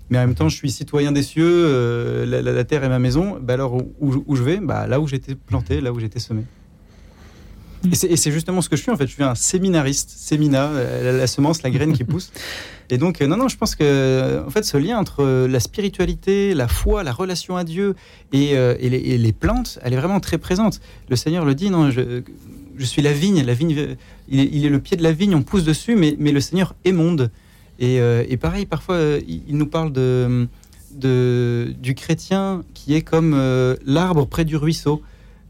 mais en même temps, je suis citoyen des cieux, euh, la, la, la terre est ma maison, bah, alors où, où je vais bah, là où j'étais planté, là où j'étais semé. Et c'est, et c'est justement ce que je suis, en fait. Je suis un séminariste, sémina, la, la semence, la graine qui pousse. Et donc, euh, non, non, je pense que, en fait, ce lien entre la spiritualité, la foi, la relation à Dieu et, euh, et, les, et les plantes, elle est vraiment très présente. Le Seigneur le dit, non, je, je suis la vigne, la vigne, il est, il est le pied de la vigne, on pousse dessus, mais, mais le Seigneur émonde. Et, euh, et pareil, parfois, il, il nous parle de, de, du chrétien qui est comme euh, l'arbre près du ruisseau.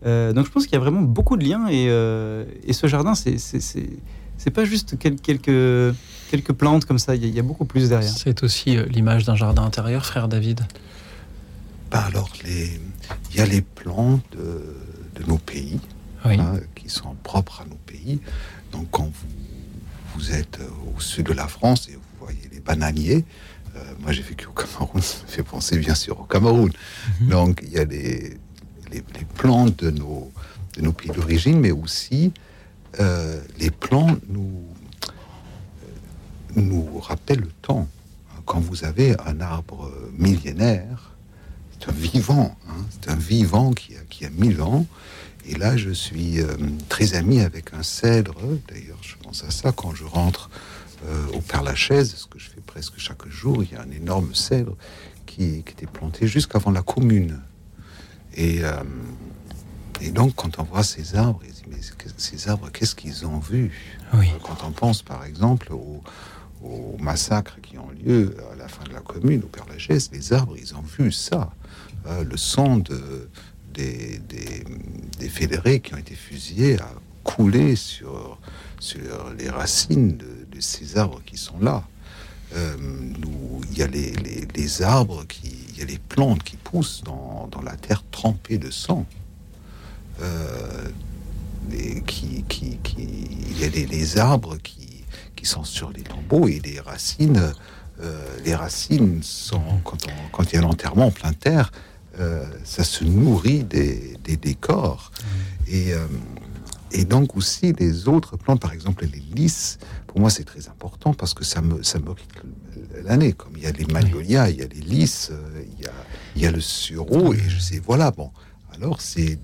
Euh, donc je pense qu'il y a vraiment beaucoup de liens et, euh, et ce jardin c'est, c'est, c'est, c'est pas juste quel, quelques, quelques plantes comme ça, il y, y a beaucoup plus derrière. C'est aussi euh, l'image d'un jardin intérieur, frère David. Bah alors les, il y a les plantes de, de nos pays oui. hein, qui sont propres à nos pays. Donc quand vous, vous êtes au sud de la France et vous voyez les bananiers, euh, moi j'ai vécu au Cameroun, ça me fait penser bien sûr au Cameroun. Mm-hmm. Donc il y a les Les, les plantes de nos, de nos pays d'origine, mais aussi euh, les plantes nous, euh, nous rappellent le temps. Quand vous avez un arbre millénaire, c'est un vivant, hein, c'est un vivant qui a, qui a mille ans. Et là, je suis euh, très ami avec un cèdre. D'ailleurs, je pense à ça quand je rentre euh, au Père-Lachaise, ce que je fais presque chaque jour. Il y a un énorme cèdre qui, qui était planté jusqu'avant la Commune. Et, euh, et donc, quand on voit ces arbres, mais ces arbres, qu'est-ce qu'ils ont vu ? Oui. Quand on pense, par exemple, aux, aux massacres qui ont lieu à la fin de la Commune, au Père-Lachaise, les arbres, ils ont vu ça. Euh, le sang de, des, des, des fédérés qui ont été fusillés a coulé sur, sur les racines de, de ces arbres qui sont là. Euh, nous, il y a les, les, les arbres, qui, il y a les plantes qui poussent dans, dans la terre trempée de sang. Euh, les, qui, qui, qui, il y a les, les arbres qui, qui sont sur les tombeaux et les racines. Euh, les racines sont, quand, on, quand il y a l'enterrement en pleine terre, euh, ça se nourrit des, des décors. Et, euh, et donc aussi les autres plantes, par exemple les lys. Pour moi, c'est très important parce que ça me, ça me rythme l'année. Comme il y a les magnolias, oui. il y a les lys, il y a, il y a le sureau, et je sais, voilà, bon. Alors, c'est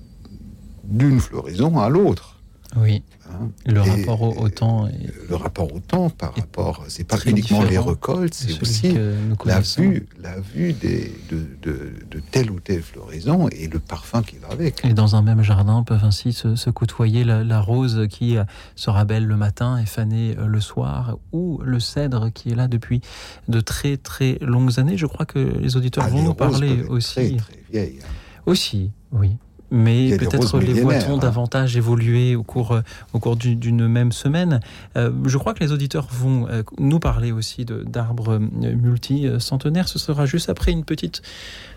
d'une floraison à l'autre. Oui. Hein? Le et rapport au, au temps. Est... Le rapport au temps, par rapport. C'est pas uniquement les récoltes, c'est aussi la vue, la vue des, de, de, de telle ou telle floraison et le parfum qui va avec. Et dans un même jardin peuvent ainsi se, se côtoyer la, la rose qui sera belle le matin et fanée le soir, ou le cèdre qui est là depuis de très très longues années. Je crois que les auditeurs ah, vont nous parler aussi. Très, très vieilles, hein. Aussi, oui. Mais peut-être les voit-on davantage évoluer au cours, au cours d'une même semaine. Euh, je crois que les auditeurs vont nous parler aussi de, d'arbres multicentenaires. Ce sera juste après une petite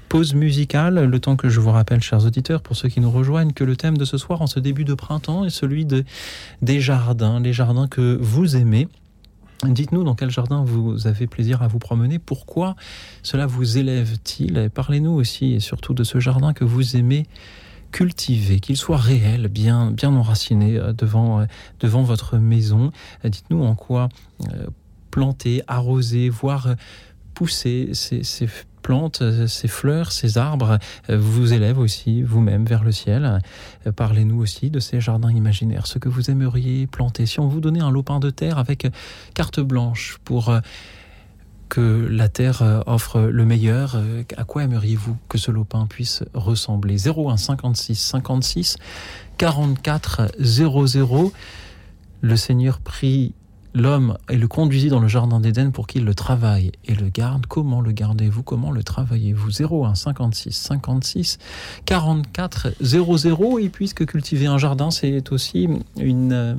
pause musicale, le temps que je vous rappelle, chers auditeurs, pour ceux qui nous rejoignent, que le thème de ce soir, en ce début de printemps, est celui de, des jardins, les jardins que vous aimez. Dites-nous dans quel jardin vous avez plaisir à vous promener, pourquoi cela vous élève-t-il ? Parlez-nous aussi et surtout de ce jardin que vous aimez, cultivé, qu'il soit réel, bien, bien enraciné devant, devant votre maison. Dites-nous en quoi planter, arroser, voire pousser ces, ces plantes, ces fleurs, ces arbres vous élèvent aussi vous-même vers le ciel. Parlez-nous aussi de ces jardins imaginaires, ce que vous aimeriez planter. Si on vous donnait un lopin de terre avec carte blanche pour que la terre offre le meilleur, à quoi aimeriez-vous que ce lopin puisse ressembler ? zéro un cinquante-six cinquante-six quarante-quatre zéro zéro. Le Seigneur prie l'homme et le conduisit dans le jardin d'Éden pour qu'il le travaille et le garde. Comment le gardez-vous ? Comment le travaillez-vous ? zéro un cinquante-six cinquante-six quarante-quatre zéro zéro. Et puisque cultiver un jardin, c'est aussi une...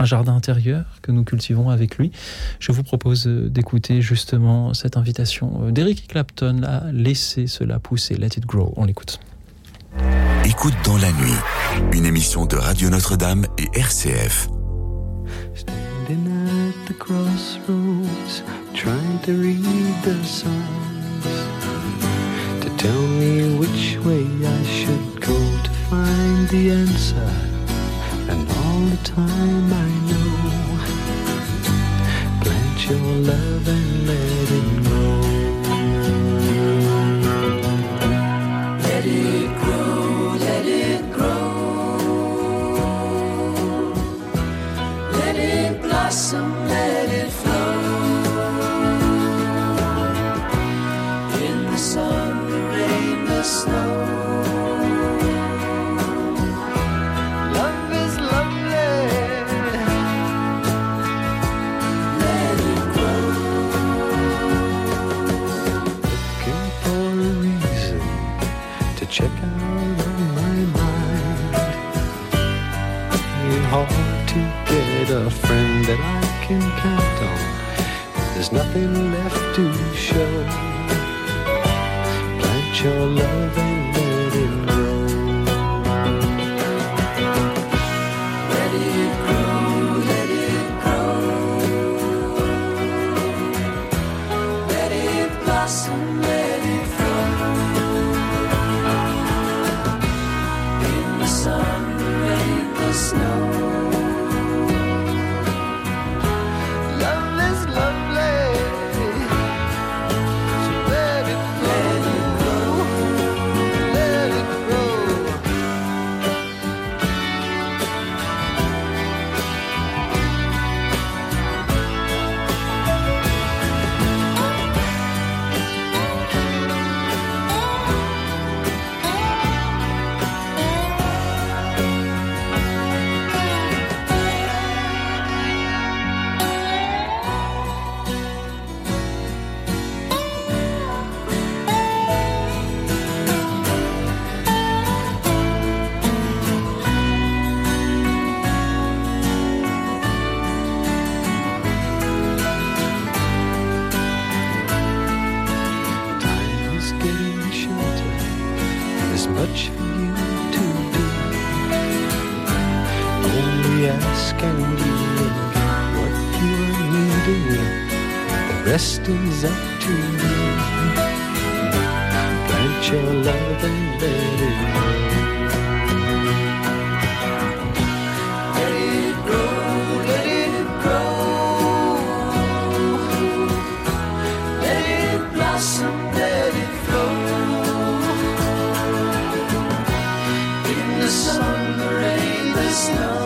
un jardin intérieur que nous cultivons avec lui. Je vous propose d'écouter justement cette invitation d'Eric Clapton à laisser cela pousser, Let It Grow. On l'écoute. Écoute dans la nuit, une émission de Radio Notre-Dame et R C F. Standing at the crossroads, trying to read the signs, to tell me which way I should go to find the answer. And all the time I know, plant your love and let it grow. Let it grow, let it grow. Let it blossom, let it flow. In the sun, the rain, the snow. Check out of my mind. It's hard to get a friend that I can count on. There's nothing left to show. Plant your love and let it grow. Let it grow, let it grow. Let it blossom, let it flow. Sun, the rain, the snow. Love is lovely. So let it grow, let it grow, let it grow. Rest is up to you. Plant your love and let it grow. Let it grow, let it grow. Let it blossom, let it flow. In the sun, the rain, the snow.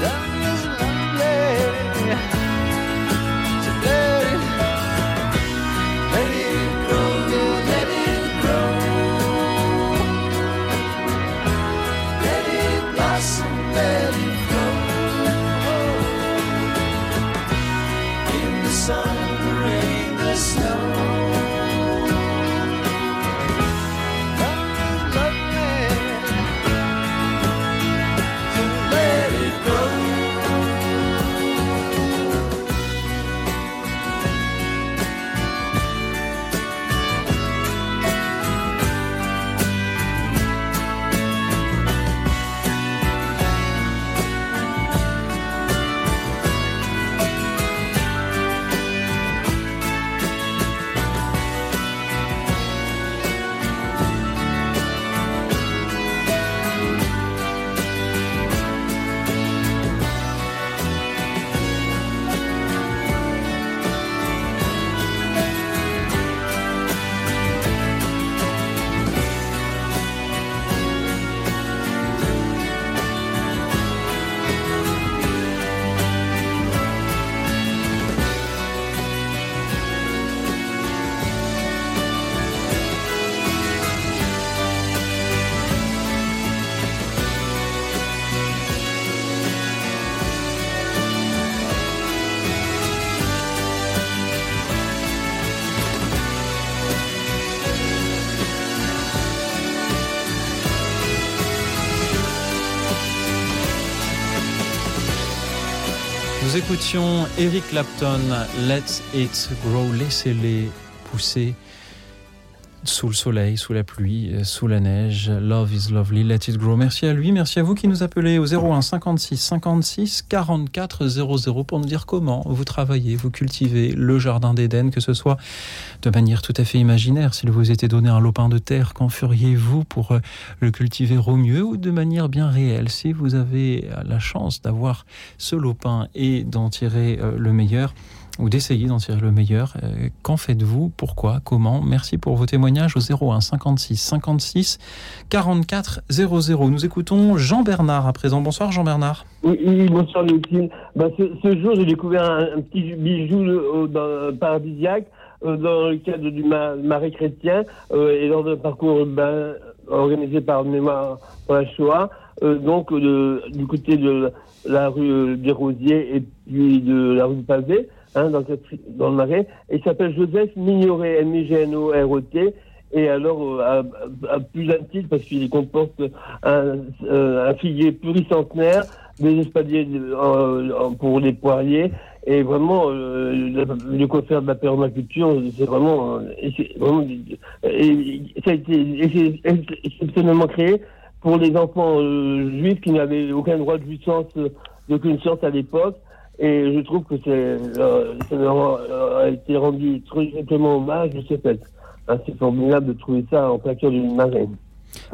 Let it Nous écoutions Eric Clapton, Let It Grow, laissez-les pousser sous le soleil, sous la pluie, sous la neige. Love is lovely, let it grow. Merci à lui, merci à vous qui nous appelez au zéro un cinquante-six cinquante-six quarante-quatre zéro zéro pour nous dire comment vous travaillez, vous cultivez le jardin d'Éden, que ce soit de manière tout à fait imaginaire. S'il vous était donné un lopin de terre, qu'en feriez-vous pour le cultiver au mieux, ou de manière bien réelle? Si vous avez la chance d'avoir ce lopin et d'en tirer le meilleur, ou d'essayer d'en tirer le meilleur. Euh, qu'en faites-vous ? Pourquoi ? Comment ? Merci pour vos témoignages au zéro un cinquante-six cinquante-six quarante-quatre zéro zéro. Nous écoutons Jean-Bernard à présent. Bonsoir Jean-Bernard. Oui, oui bonsoir Lucine. Ben, ce, ce jour, j'ai découvert un, un petit bijou euh, dans, paradisiaque euh, dans le cadre du ma, marais chrétien euh, et lors d'un parcours urbain organisé par Mémoire pour la Shoah. Euh, donc, euh, du côté de la rue euh, des Rosiers et puis de la rue du Pavé. Hein, dans, le, dans le marais, et il s'appelle Joseph Mignoret, M I G N O R E T, et alors euh, à, à plus d'un titre, parce qu'il comporte un, euh, un figuier pluricentenaire, des espaliers euh, pour les poiriers, et vraiment, euh, le, le concert de la permaculture, c'est vraiment... Et c'est vraiment et, ça a été et c'est exceptionnellement créé pour les enfants euh, juifs qui n'avaient aucun droit de jouissance, d'aucune science à l'époque, et je trouve que c'est, euh, ça leur a été rendu très justement hommage de ce fait. Hein, c'est formidable de trouver ça en plein cœur d'une marée.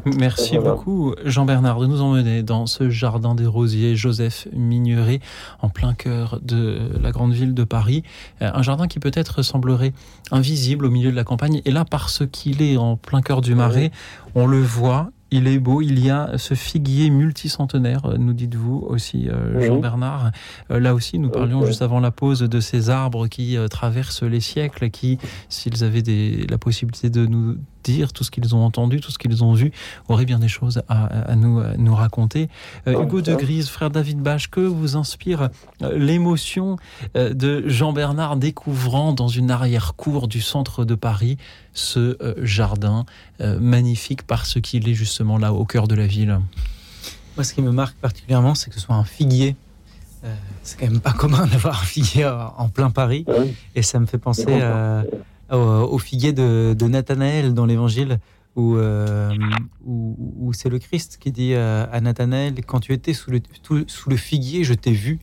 Merci voilà. Beaucoup Jean-Bernard de nous emmener dans ce jardin des Rosiers, Joseph Mignoret, en plein cœur de la grande ville de Paris. Un jardin qui peut-être semblerait invisible au milieu de la campagne. Et là, parce qu'il est en plein cœur du marais, on le voit. Il est beau, il y a ce figuier multicentenaire, nous dites-vous aussi, euh, oui. Jean-Bernard. Euh, là aussi, nous parlions okay. juste avant la pause de ces arbres qui euh, traversent les siècles, qui, s'ils avaient des, la possibilité de nous dire tout ce qu'ils ont entendu, tout ce qu'ils ont vu, auraient bien des choses à, à, nous, à nous raconter. Euh, Hugo okay. de Grise, frère David Bache, que vous inspire euh, l'émotion euh, de Jean-Bernard découvrant dans une arrière-cour du centre de Paris ce euh, jardin euh, magnifique parce qu'il est justement là au cœur de la ville? Moi, ce qui me marque particulièrement, c'est que ce soit un figuier. Euh, c'est quand même pas commun d'avoir un figuier en plein Paris. Oui. Et ça me fait penser euh, au, au figuier de, de Nathanaël dans l'Évangile, où, euh, où, où c'est le Christ qui dit à Nathanaël, quand tu étais sous le, tout, sous le figuier, je t'ai vu.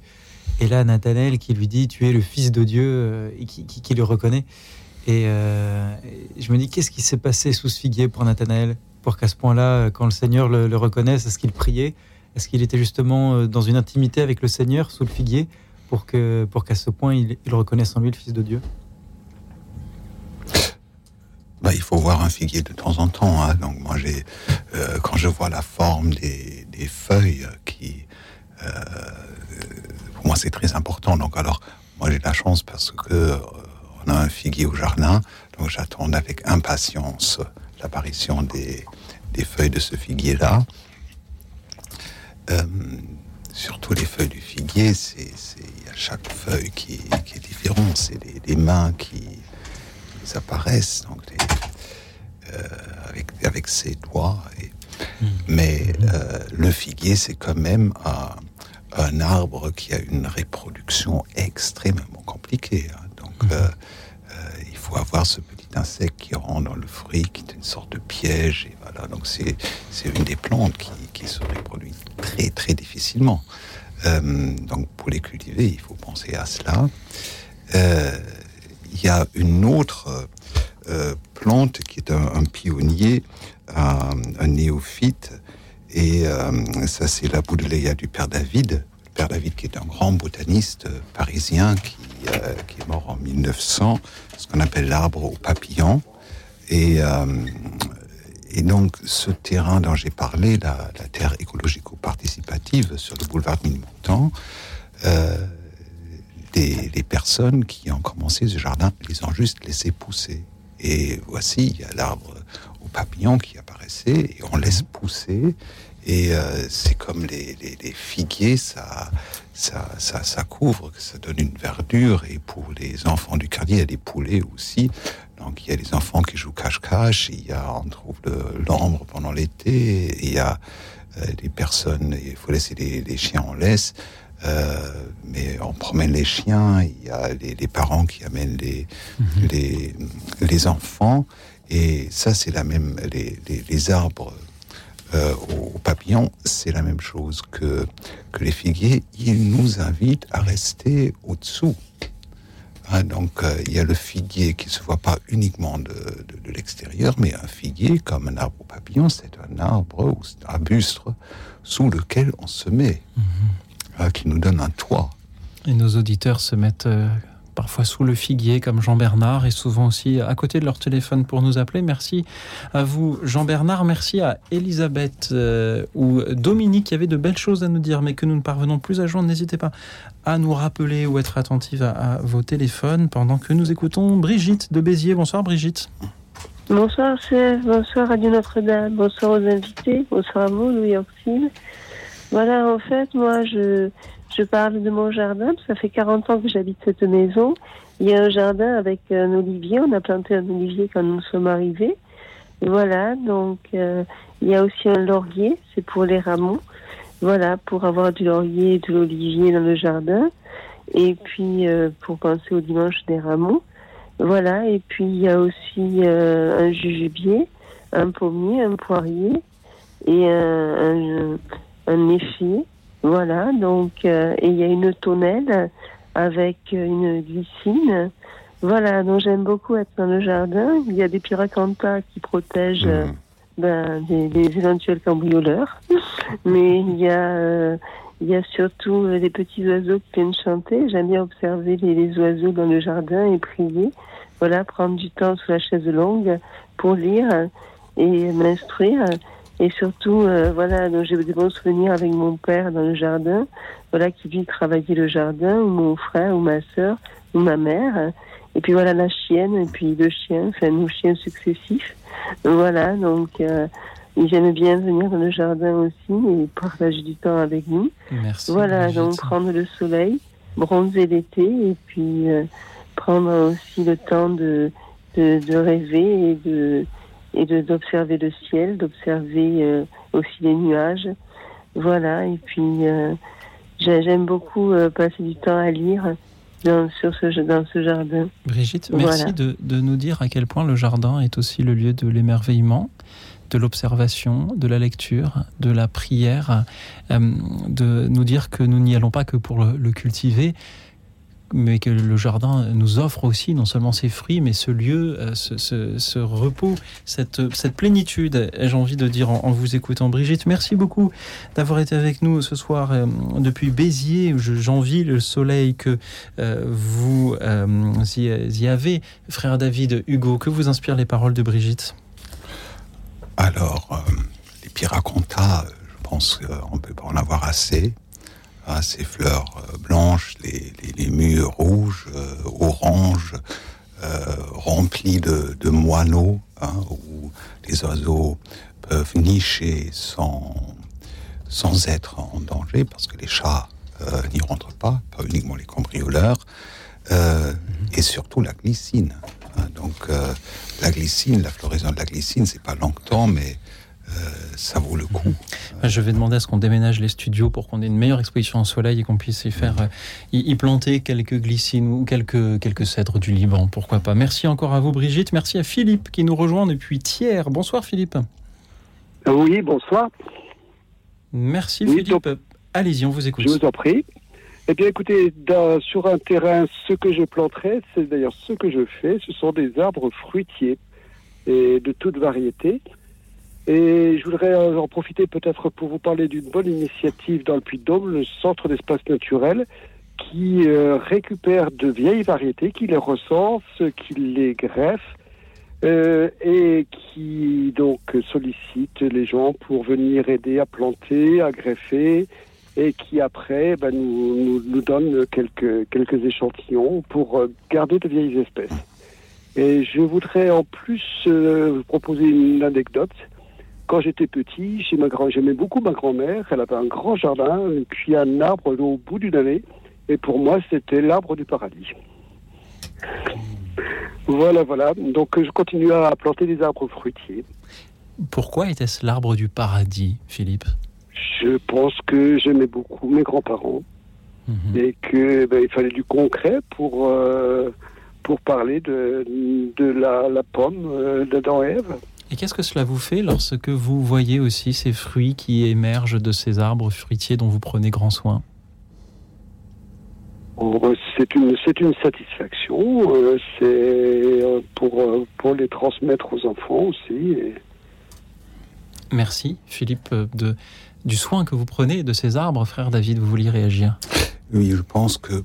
Et là, Nathanaël qui lui dit, tu es le Fils de Dieu, et qui, qui, qui le reconnaît. Et euh, je me dis, qu'est-ce qui s'est passé sous ce figuier pour Nathanaël ? Pour qu'à ce point-là, quand le Seigneur le, le reconnaisse, est-ce qu'il priait ? Est-ce qu'il était justement dans une intimité avec le Seigneur, sous le figuier, pour, que, pour qu'à ce point, il, il reconnaisse en lui le Fils de Dieu ? Bah, il faut voir un figuier de temps en temps. Hein. Donc, moi, j'ai, euh, quand je vois la forme des, des feuilles, qui, euh, pour moi, c'est très important. Donc, alors, moi, j'ai de la chance parce qu'on euh, a un figuier au jardin. Donc, j'attends avec impatience l'apparition des, des feuilles de ce figuier-là. Euh, surtout les feuilles du figuier, c'est, c'est, y a chaque feuille qui, qui est différente. C'est des, des mains qui, qui apparaissent donc des, euh, avec, avec ses doigts. Et, mmh. Mais euh, le figuier, c'est quand même un, un arbre qui a une reproduction extrêmement compliquée. Hein. Donc, mmh. euh, euh, il faut avoir ce petit insecte qui rentre dans le fruit, qui est une sorte de piège, et voilà. Donc c'est c'est une des plantes qui qui se reproduit très très difficilement. Euh, donc pour les cultiver, il faut penser à cela. Il euh, y a une autre euh, plante qui est un, un pionnier, un, un néophyte, et euh, ça c'est la Boudeléa du Père David. Le Père David qui est un grand botaniste parisien qui Euh, qui est mort en mille neuf cents, ce qu'on appelle l'arbre aux papillons. Et, euh, et donc, ce terrain dont j'ai parlé, la, la terre écologico-participative sur le boulevard de Ménilmontant, euh, des, les personnes qui ont commencé ce jardin, les ont juste laissé pousser. Et voici, il y a l'arbre aux papillons qui apparaissait, et on laisse pousser. Et euh, c'est comme les, les, les figuiers, ça, ça, ça, ça couvre, ça donne une verdure. Et pour les enfants du quartier, il y a des poulets aussi. Donc il y a des enfants qui jouent cache-cache. Il y a, on trouve le, l'ambre pendant l'été. Il y a euh, des personnes, il faut laisser les, les chiens en laisse. Euh, mais on promène les chiens, il y a les, les parents qui amènent les, mmh. les, les enfants, et ça c'est la même, les, les, les arbres euh, aux papillons, c'est la même chose que, que les figuiers, ils nous invitent à rester au-dessous. Hein, donc euh, il y a le figuier qui ne se voit pas uniquement de, de, de l'extérieur, mais un figuier, comme un arbre aux papillons, c'est un arbre ou c'est un arbuste sous lequel on se met. Mmh. Qui nous donne un toit. Et nos auditeurs se mettent euh, parfois sous le figuier, comme Jean-Bernard, et souvent aussi à côté de leur téléphone pour nous appeler. Merci à vous, Jean-Bernard. Merci à Elisabeth euh, ou Dominique, qui avait de belles choses à nous dire, mais que nous ne parvenons plus à joindre. N'hésitez pas à nous rappeler ou être attentive à, à vos téléphones, pendant que nous écoutons Brigitte de Béziers. Bonsoir, Brigitte. Bonsoir, chef. Bonsoir, Radio Notre-Dame. Bonsoir aux invités. Bonsoir à vous, Louis-Orphine. Voilà, en fait, moi, je je parle de mon jardin. Ça fait quarante ans que j'habite cette maison. Il y a un jardin avec un olivier. On a planté un olivier quand nous sommes arrivés. Voilà, donc euh, il y a aussi un laurier. C'est pour les rameaux. Voilà, pour avoir du laurier et de l'olivier dans le jardin. Et puis, euh, pour penser au dimanche des rameaux. Voilà, et puis il y a aussi euh, un jujubier, un pommier, un poirier et un... un un effet, voilà, donc, euh, et il y a une tonnelle avec une glycine, voilà, donc j'aime beaucoup être dans le jardin, il y a des pyracantha qui protègent euh, ben, des, des éventuels cambrioleurs, mais il y a, euh, il y a surtout euh, des petits oiseaux qui viennent chanter, j'aime bien observer les, les oiseaux dans le jardin et prier, voilà, prendre du temps sous la chaise longue pour lire et m'instruire. Et surtout, euh, voilà, donc j'ai des bons souvenirs avec mon père dans le jardin, voilà, qui lui travaillait le jardin, ou mon frère, ou ma sœur, ou ma mère. Et puis voilà, la chienne, et puis deux chiens, enfin, nos chiens successifs. Voilà, donc, euh, ils aiment bien venir dans le jardin aussi et partager du temps avec nous. Merci. Voilà, Brigitte. Donc prendre le soleil, bronzer l'été, et puis euh, prendre aussi le temps de, de, de rêver et de... et de, d'observer le ciel, d'observer euh, aussi les nuages. Voilà, et puis euh, j'aime beaucoup euh, passer du temps à lire dans, sur ce, dans ce jardin. Brigitte, voilà. Merci de, de nous dire à quel point le jardin est aussi le lieu de l'émerveillement, de l'observation, de la lecture, de la prière, euh, de nous dire que nous n'y allons pas que pour le, le cultiver, mais que le jardin nous offre aussi non seulement ses fruits, mais ce lieu, ce, ce, ce repos, cette, cette plénitude, j'ai envie de dire en, en vous écoutant. Brigitte, merci beaucoup d'avoir été avec nous ce soir euh, depuis Béziers. Je, j'envie le soleil que euh, vous euh, y, y avez. Frère David Hugo, que vous inspirent les paroles de Brigitte ? Alors, euh, les pyracantha, je pense qu'on ne peut pas en avoir assez. Ah, ces fleurs blanches, les, les, les mûres rouges, euh, oranges, euh, remplies de, de moineaux, hein, où les oiseaux peuvent nicher sans, sans être en danger, parce que les chats euh, n'y rentrent pas, pas uniquement les cambrioleurs, euh, mm-hmm. et surtout la glycine. Hein, donc euh, la glycine, la floraison de la glycine, c'est pas longtemps, mais... Euh, ça vaut le coup. Je vais demander à ce qu'on déménage les studios pour qu'on ait une meilleure exposition au soleil et qu'on puisse y faire, y planter quelques glycines ou quelques, quelques cèdres du Liban, pourquoi pas. Merci encore à vous, Brigitte. Merci à Philippe qui nous rejoint depuis Thiers. Bonsoir, Philippe. Oui, bonsoir. Merci, oui, Philippe. Donc, allez-y, on vous écoute. Je vous en prie. Eh bien, écoutez, dans, sur un terrain, ce que je planterai, c'est d'ailleurs ce que je fais, ce sont des arbres fruitiers et de toute variété. Et je voudrais en profiter peut-être pour vous parler d'une bonne initiative dans le Puy-de-Dôme, le Centre d'espace naturel, qui euh, récupère de vieilles variétés, qui les recense, qui les greffe, euh, et qui donc sollicite les gens pour venir aider à planter, à greffer, et qui après bah, nous, nous, nous donne quelques, quelques échantillons pour garder de vieilles espèces. Et je voudrais en plus euh, vous proposer une anecdote. Quand j'étais petit, chez ma grand... j'aimais beaucoup ma grand-mère, elle avait un grand jardin, et puis un arbre au bout d'une allée, et pour moi c'était l'arbre du paradis. Voilà, voilà, donc je continue à planter des arbres fruitiers. Pourquoi était-ce l'arbre du paradis, Philippe ? Je pense que j'aimais beaucoup mes grands-parents, mmh. et que ben, il fallait du concret pour euh, pour parler de de la, la pomme euh, d'Adam et Ève. Et qu'est-ce que cela vous fait lorsque vous voyez aussi ces fruits qui émergent de ces arbres fruitiers dont vous prenez grand soin? C'est une, c'est une satisfaction, euh, c'est pour, pour les transmettre aux enfants aussi. Et... Merci Philippe de, du soin que vous prenez de ces arbres. Frère David, vous vouliez réagir? Oui, je pense que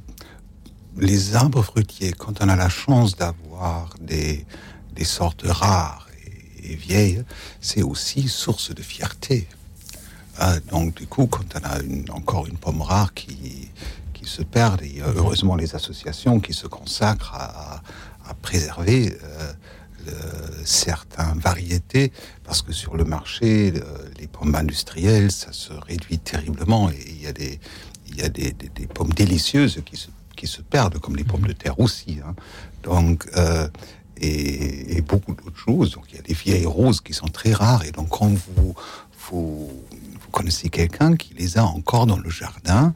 les arbres fruitiers, quand on a la chance d'avoir des, des sortes rares et, et vieilles, c'est aussi source de fierté. Euh, donc du coup, quand on a une, encore une pomme rare qui... se perdent, et heureusement les associations qui se consacrent à, à préserver euh, le, certaines variétés, parce que sur le marché, le, les pommes industrielles, ça se réduit terriblement, et il y a des, il y a des, des, des pommes délicieuses qui se, qui se perdent, comme les pommes de terre aussi, hein. Donc, euh, et, et beaucoup d'autres choses, donc il y a des vieilles roses qui sont très rares, et donc quand vous, vous, vous connaissez quelqu'un qui les a encore dans le jardin,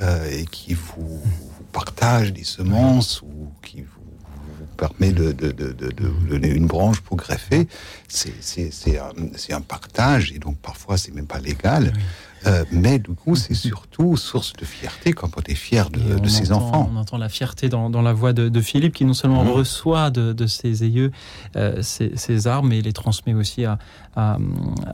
Euh, et qui vous, vous partage des semences ou qui vous, vous permet de, de, de, de, de donner une branche pour greffer, c'est, c'est, c'est, un, c'est un partage, et donc parfois c'est même pas légal. Oui. Euh, mais du coup, c'est surtout source de fierté quand on est fier de, on de ses entend, enfants. On entend la fierté dans, dans la voix de, de Philippe, qui non seulement mmh. reçoit de, de ses aïeux euh, ses, ses armes, mais les transmet aussi à, à,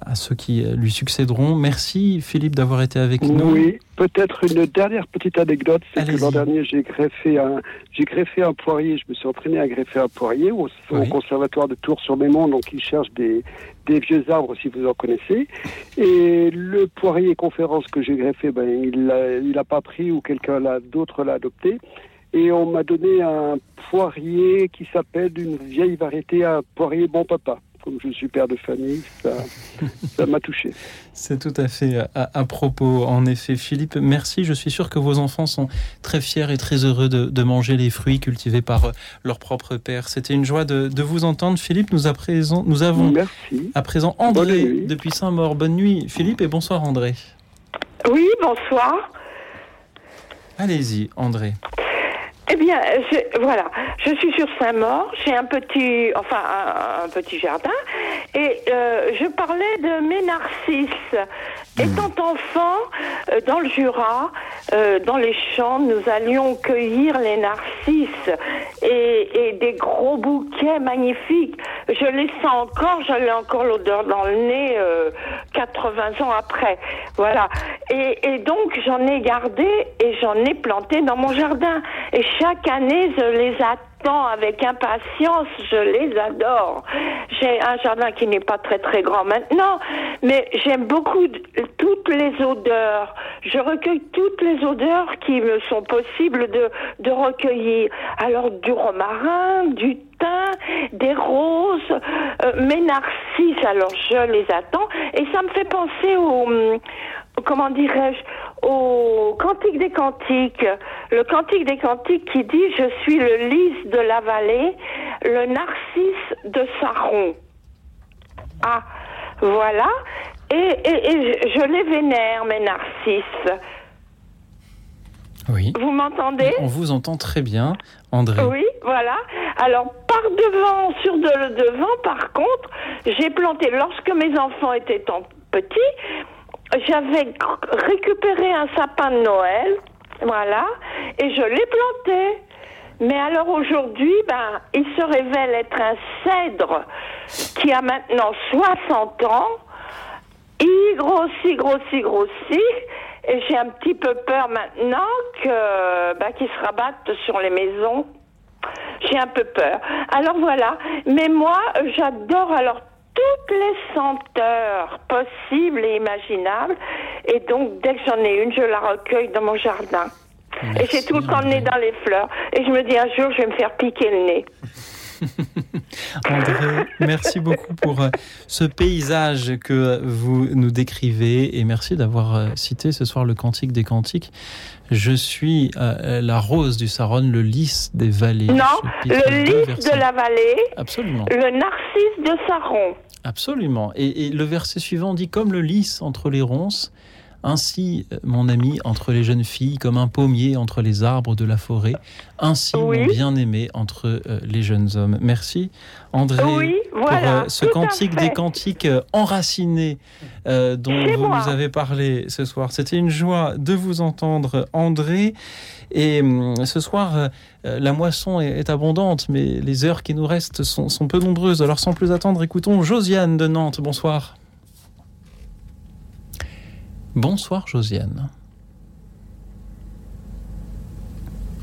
à ceux qui lui succéderont. Merci Philippe d'avoir été avec oui, nous. Oui, peut-être une dernière petite anecdote, c'est Allez-y. que l'an dernier, j'ai greffé, un, j'ai greffé un poirier, je me suis entraîné à greffer un poirier au, oui. au conservatoire de Tours-sur-Mémont, donc ils cherchent des... des vieux arbres, si vous en connaissez. Et le poirier conférence que j'ai greffé, ben, il l'a, il l'a pas pris, ou quelqu'un l'a, d'autre l'a adopté. Et on m'a donné un poirier qui s'appelle une vieille variété, un poirier bon papa. Comme je suis père de famille, ça, ça m'a touché. C'est tout à fait à, à propos. En effet, Philippe, merci. Je suis sûr que vos enfants sont très fiers et très heureux de, de manger les fruits cultivés par leur propre père. C'était une joie de, de vous entendre, Philippe. Nous, à présent, nous avons merci. à présent André depuis Saint-Maur. Bonne nuit, Philippe, et bonsoir, André. Oui, bonsoir. Allez-y, André. Eh bien, je, voilà, je suis sur Saint-Maur, j'ai un petit, enfin, un, un petit jardin, et euh, je parlais de mes narcisses. Mmh. Étant enfant, euh, dans le Jura, euh, dans les champs, nous allions cueillir les narcisses, et, et des gros bouquets magnifiques. Je les sens encore, j'avais encore l'odeur dans le nez, euh, quatre-vingts ans après, voilà. Et, et donc, j'en ai gardé, et j'en ai planté dans mon jardin, et chaque année, je les attends avec impatience, je les adore. J'ai un jardin qui n'est pas très très grand maintenant, mais j'aime beaucoup de, toutes les odeurs. Je recueille toutes les odeurs qui me sont possibles de, de recueillir. Alors du romarin, du thym, des roses, euh, mes narcisses, alors je les attends. Et ça me fait penser au... comment dirais-je, au Cantique des Cantiques, le Cantique des Cantiques qui dit « Je suis le lys de la vallée, le narcisse de Saron ». Ah, voilà, et, et, et je les vénère, mes narcisses. Oui. Vous m'entendez ? On vous entend très bien, André. Oui, voilà. Alors, par devant, sur de, le devant, par contre, j'ai planté, lorsque mes enfants étaient en petits, j'avais récupéré un sapin de Noël, voilà, et je l'ai planté. Mais alors aujourd'hui, ben, il se révèle être un cèdre qui a maintenant soixante ans. Il grossit, grossit, grossit, et j'ai un petit peu peur maintenant que, ben, qu'il se rabatte sur les maisons. J'ai un peu peur. Alors voilà, mais moi, j'adore alors toutes les senteurs possibles et imaginables. Et donc, dès que j'en ai une, je la recueille dans mon jardin. Merci, et j'ai tout le temps le nez dans les fleurs. Et je me dis, un jour, je vais me faire piquer le nez. André, merci beaucoup pour euh, ce paysage que vous nous décrivez, et merci d'avoir euh, cité ce soir le Cantique des Cantiques. Je suis euh, la rose du Saronne, le lys des vallées. Non, le lys de la vallée. Absolument. Le narcisse de Saron. Absolument. Et, et le verset suivant dit « Comme le lys entre les ronces, Ainsi, mon ami, entre les jeunes filles, comme un pommier entre les arbres de la forêt. Ainsi, oui. Mon bien-aimé, entre euh, les jeunes hommes. Merci, André, oui, voilà, pour euh, ce cantique des cantiques euh, enracinés euh, dont C'est vous moi. nous avez parlé ce soir. C'était une joie de vous entendre, André. Et euh, ce soir, euh, la moisson est, est abondante, mais les heures qui nous restent sont, sont peu nombreuses. Alors, sans plus attendre, écoutons Josiane de Nantes. Bonsoir. Bonsoir Josiane.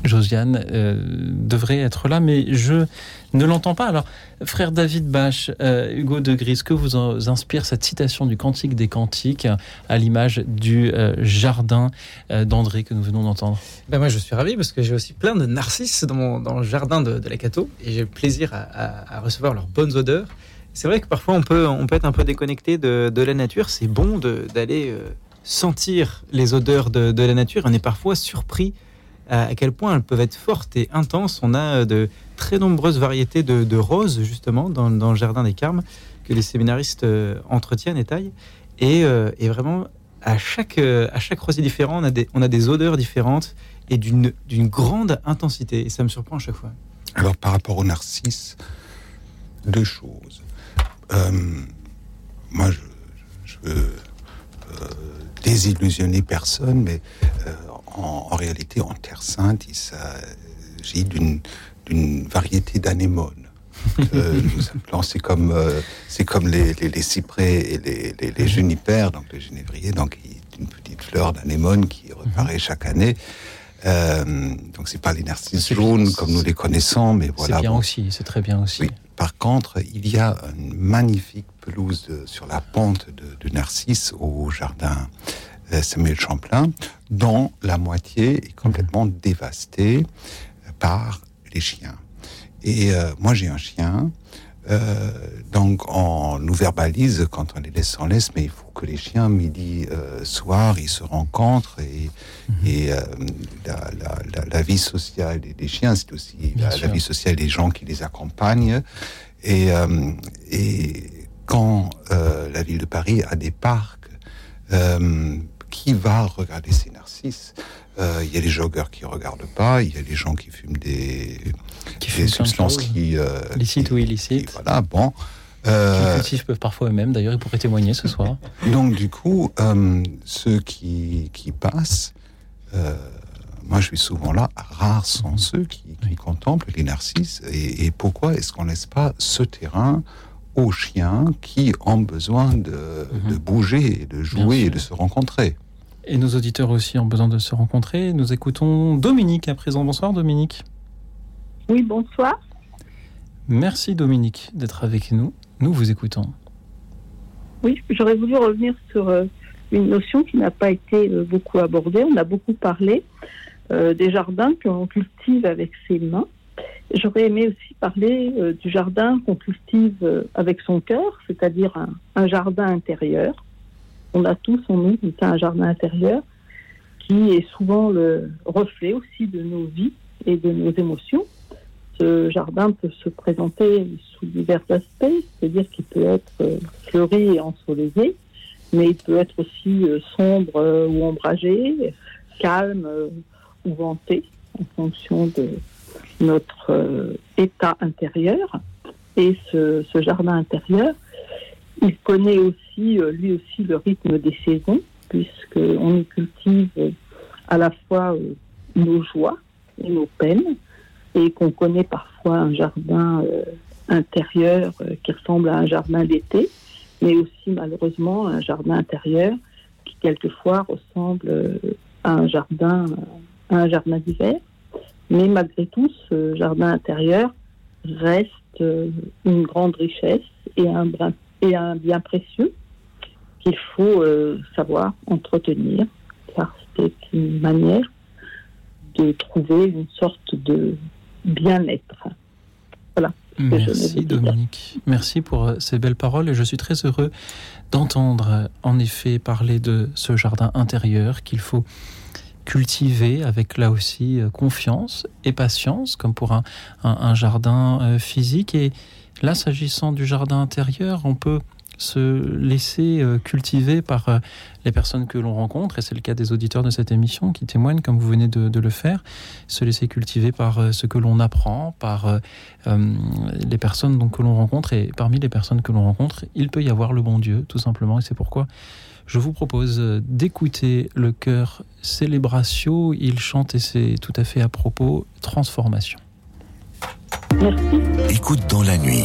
Josiane euh, devrait être là, mais je ne l'entends pas. Alors, frère David Bache, euh, Hugo de Gris, que vous inspire cette citation du Cantique des Cantiques à l'image du euh, jardin euh, d'André que nous venons d'entendre? Ben moi, je suis ravi parce que j'ai aussi plein de narcisses dans, mon, dans le jardin de, de la Cato et j'ai plaisir à, à, à recevoir leurs bonnes odeurs. C'est vrai que parfois on peut, on peut être un peu déconnecté de, de la nature. C'est bon de, d'aller euh, sentir les odeurs de, de la nature. On est parfois surpris à, à quel point elles peuvent être fortes et intenses. On a de très nombreuses variétés de, de roses justement dans, dans le jardin des Carmes que les séminaristes euh, entretiennent et taillent. Et, euh, et vraiment à chaque, euh, à chaque rosier différent, on a des, on a des odeurs différentes et d'une, d'une grande intensité. Et ça me surprend à chaque fois. Alors par rapport au narcisse, deux choses. Euh, moi, je ne veux euh, désillusionner personne, mais euh, en, en réalité, en Terre Sainte, il s'agit d'une, d'une variété d'anémones. Euh, c'est comme, euh, c'est comme les, les, les cyprès et les, les, les junipères, donc les génévriers, donc une petite fleur d'anémone qui reparaît chaque année. Euh, donc, ce n'est pas les narcisses c'est jaunes bien, comme nous les connaissons, mais voilà. C'est bien bon. aussi, c'est très bien aussi. Oui. Par contre, il y a une magnifique pelouse de, sur la pente de, de Narcisse au jardin Samuel Champlain, dont la moitié est complètement mmh. dévastée par les chiens. Et euh, moi, j'ai un chien, euh, donc on nous verbalise quand on les laisse, on laisse, mais il faut que les chiens, midi, euh, soir, ils se rencontrent et, mmh. et euh, la, la, la, la vie sociale des, des chiens, c'est aussi la, la vie sociale des gens qui les accompagnent. Et, euh, et quand euh, la ville de Paris a des parcs, euh, qui va regarder ces narcisses ? Il euh, y a les joggeurs qui regardent pas, il y a les gens qui fument des, qui des fument substances qui... Euh, licites ou illicites. Qui, voilà, bon... Euh, qui cultivent parfois eux-mêmes, d'ailleurs, ils pourraient témoigner ce soir. Donc, du coup, euh, ceux qui, qui passent, euh, moi je suis souvent là, rares sont ceux qui, qui contemplent les narcisses. Et, et pourquoi est-ce qu'on ne laisse pas ce terrain aux chiens qui ont besoin de, mm-hmm. de bouger, de jouer et de se rencontrer? Et nos auditeurs aussi ont besoin de se rencontrer. Nous écoutons Dominique à présent. Bonsoir Dominique. Oui, bonsoir. Merci Dominique d'être avec nous. Nous vous écoutons. Oui, j'aurais voulu revenir sur euh, une notion qui n'a pas été euh, beaucoup abordée. On a beaucoup parlé euh, des jardins qu'on cultive avec ses mains. J'aurais aimé aussi parler euh, du jardin qu'on cultive euh, avec son cœur, c'est-à-dire un, un jardin intérieur. On a tous en nous un jardin intérieur qui est souvent le reflet aussi de nos vies et de nos émotions. Ce jardin peut se présenter sous divers aspects, c'est-à-dire qu'il peut être fleuri et ensoleillé, mais il peut être aussi sombre ou ombragé, calme ou venté, en fonction de notre état intérieur. Et ce, ce jardin intérieur, il connaît aussi, lui aussi, le rythme des saisons, puisqu'on y cultive à la fois nos joies et nos peines, et qu'on connaît parfois un jardin euh, intérieur euh, qui ressemble à un jardin d'été, mais aussi malheureusement un jardin intérieur qui quelquefois ressemble euh, à un jardin, à un jardin d'hiver. Mais malgré tout, ce jardin intérieur reste euh, une grande richesse et un, et un bien précieux qu'il faut euh, savoir entretenir, car c'est une manière de trouver une sorte de bien-être. Voilà. Merci Dominique. Merci pour ces belles paroles et je suis très heureux d'entendre en effet parler de ce jardin intérieur qu'il faut cultiver avec là aussi confiance et patience comme pour un, un, un jardin physique. Et là, s'agissant du jardin intérieur, on peut se laisser cultiver par les personnes que l'on rencontre, et c'est le cas des auditeurs de cette émission qui témoignent, comme vous venez de, de le faire, se laisser cultiver par ce que l'on apprend, par euh, les personnes donc, que l'on rencontre, et parmi les personnes que l'on rencontre, il peut y avoir le bon Dieu, tout simplement, et c'est pourquoi je vous propose d'écouter le chœur Célébratio, il chante, et c'est tout à fait à propos, Transformation. Merci. Écoute dans la nuit,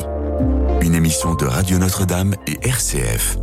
une émission de Radio Notre-Dame et R C F.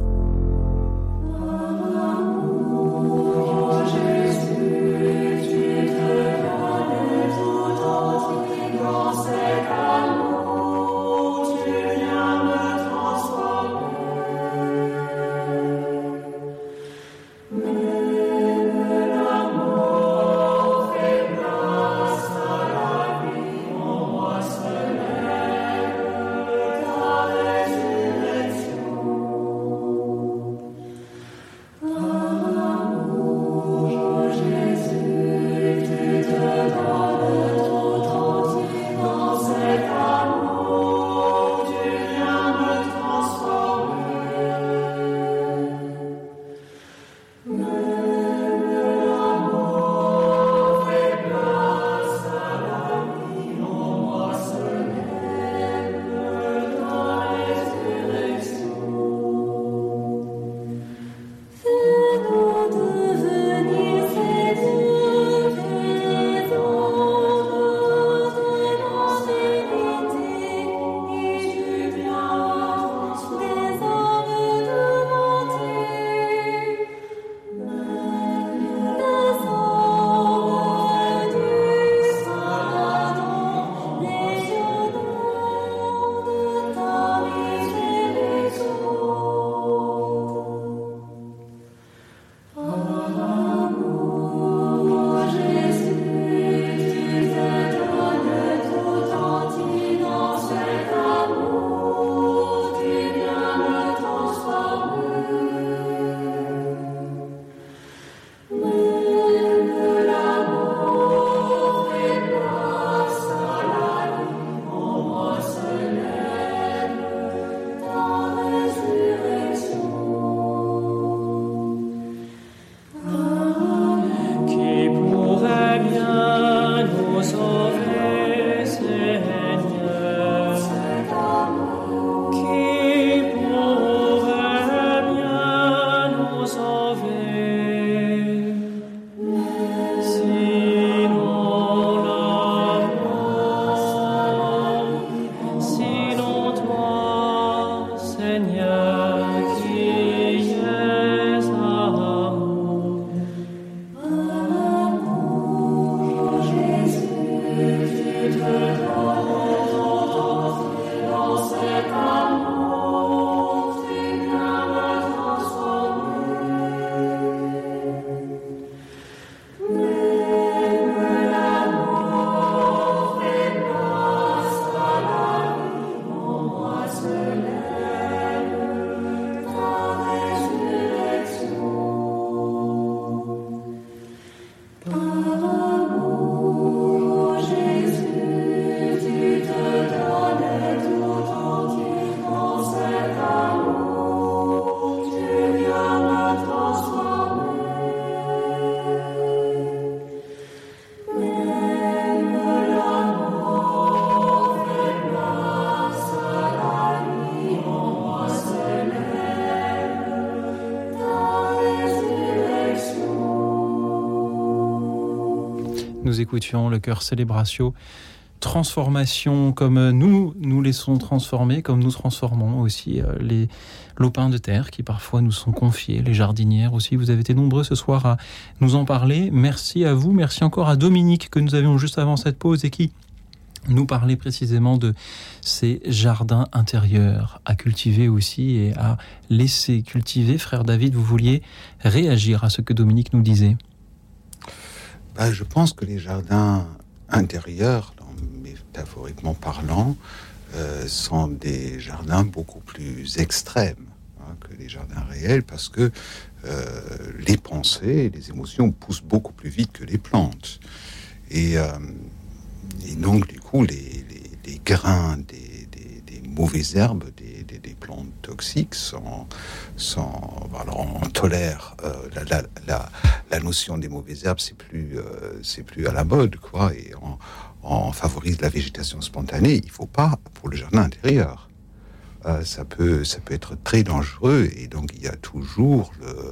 Nous écoutions le chœur Célébratio, Transformation, comme nous nous laissons transformer, comme nous transformons aussi les lopins de terre qui parfois nous sont confiés, les jardinières aussi. Vous avez été nombreux ce soir à nous en parler. Merci à vous, merci encore à Dominique que nous avions juste avant cette pause et qui nous parlait précisément de ces jardins intérieurs à cultiver aussi et à laisser cultiver. Frère David, vous vouliez réagir à ce que Dominique nous disait? Ben, je pense que les jardins intérieurs, métaphoriquement parlant, euh, sont des jardins beaucoup plus extrêmes hein, que les jardins réels, parce que euh, les pensées et les émotions poussent beaucoup plus vite que les plantes. Et, euh, et donc, du coup, les, les, les grains des, des, des mauvaises herbes, des, des, des plantes toxiques. Sans, sans, alors on tolère euh, la, la, la, la notion des mauvaises herbes, c'est plus, euh, c'est plus à la mode, quoi. Et on, on favorise la végétation spontanée. Il ne faut pas pour le jardin intérieur. Euh, ça peut, ça peut être très dangereux. Et donc il y a toujours le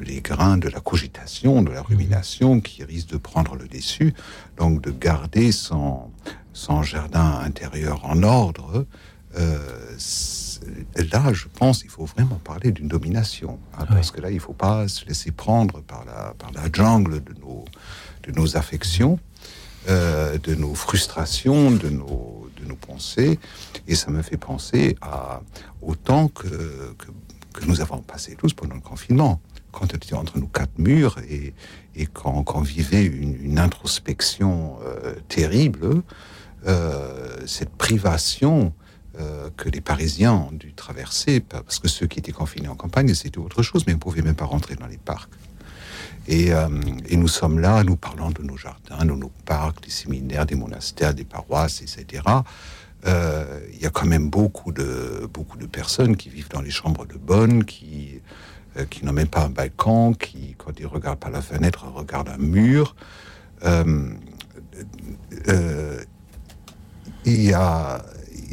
les grains de la cogitation, de la rumination qui risquent de prendre le dessus, donc de garder son, son jardin intérieur en ordre. Euh, là, je pense qu'il faut vraiment parler d'une domination, hein, oui. Parce que là, il ne faut pas se laisser prendre par la, par la jungle de nos, de nos affections, euh, de nos frustrations, de nos, de nos pensées. Et ça me fait penser à, au temps que, que, que nous avons passé tous pendant le confinement. Quand on était entre nos quatre murs et, et quand, quand on vivait une, une introspection euh, terrible, euh, cette privation euh, que les Parisiens ont dû traverser, parce que ceux qui étaient confinés en campagne, c'était autre chose, mais on ne pouvait même pas rentrer dans les parcs. Et, euh, et nous sommes là, nous parlons de nos jardins, de nos parcs, des séminaires, des monastères, des paroisses, et cetera. Il euh, y a quand même beaucoup de, beaucoup de personnes qui vivent dans les chambres de bonne, qui... qui n'ont même pas un balcon, qui, quand ils regardent par la fenêtre, regardent un mur. Euh, euh, il y a,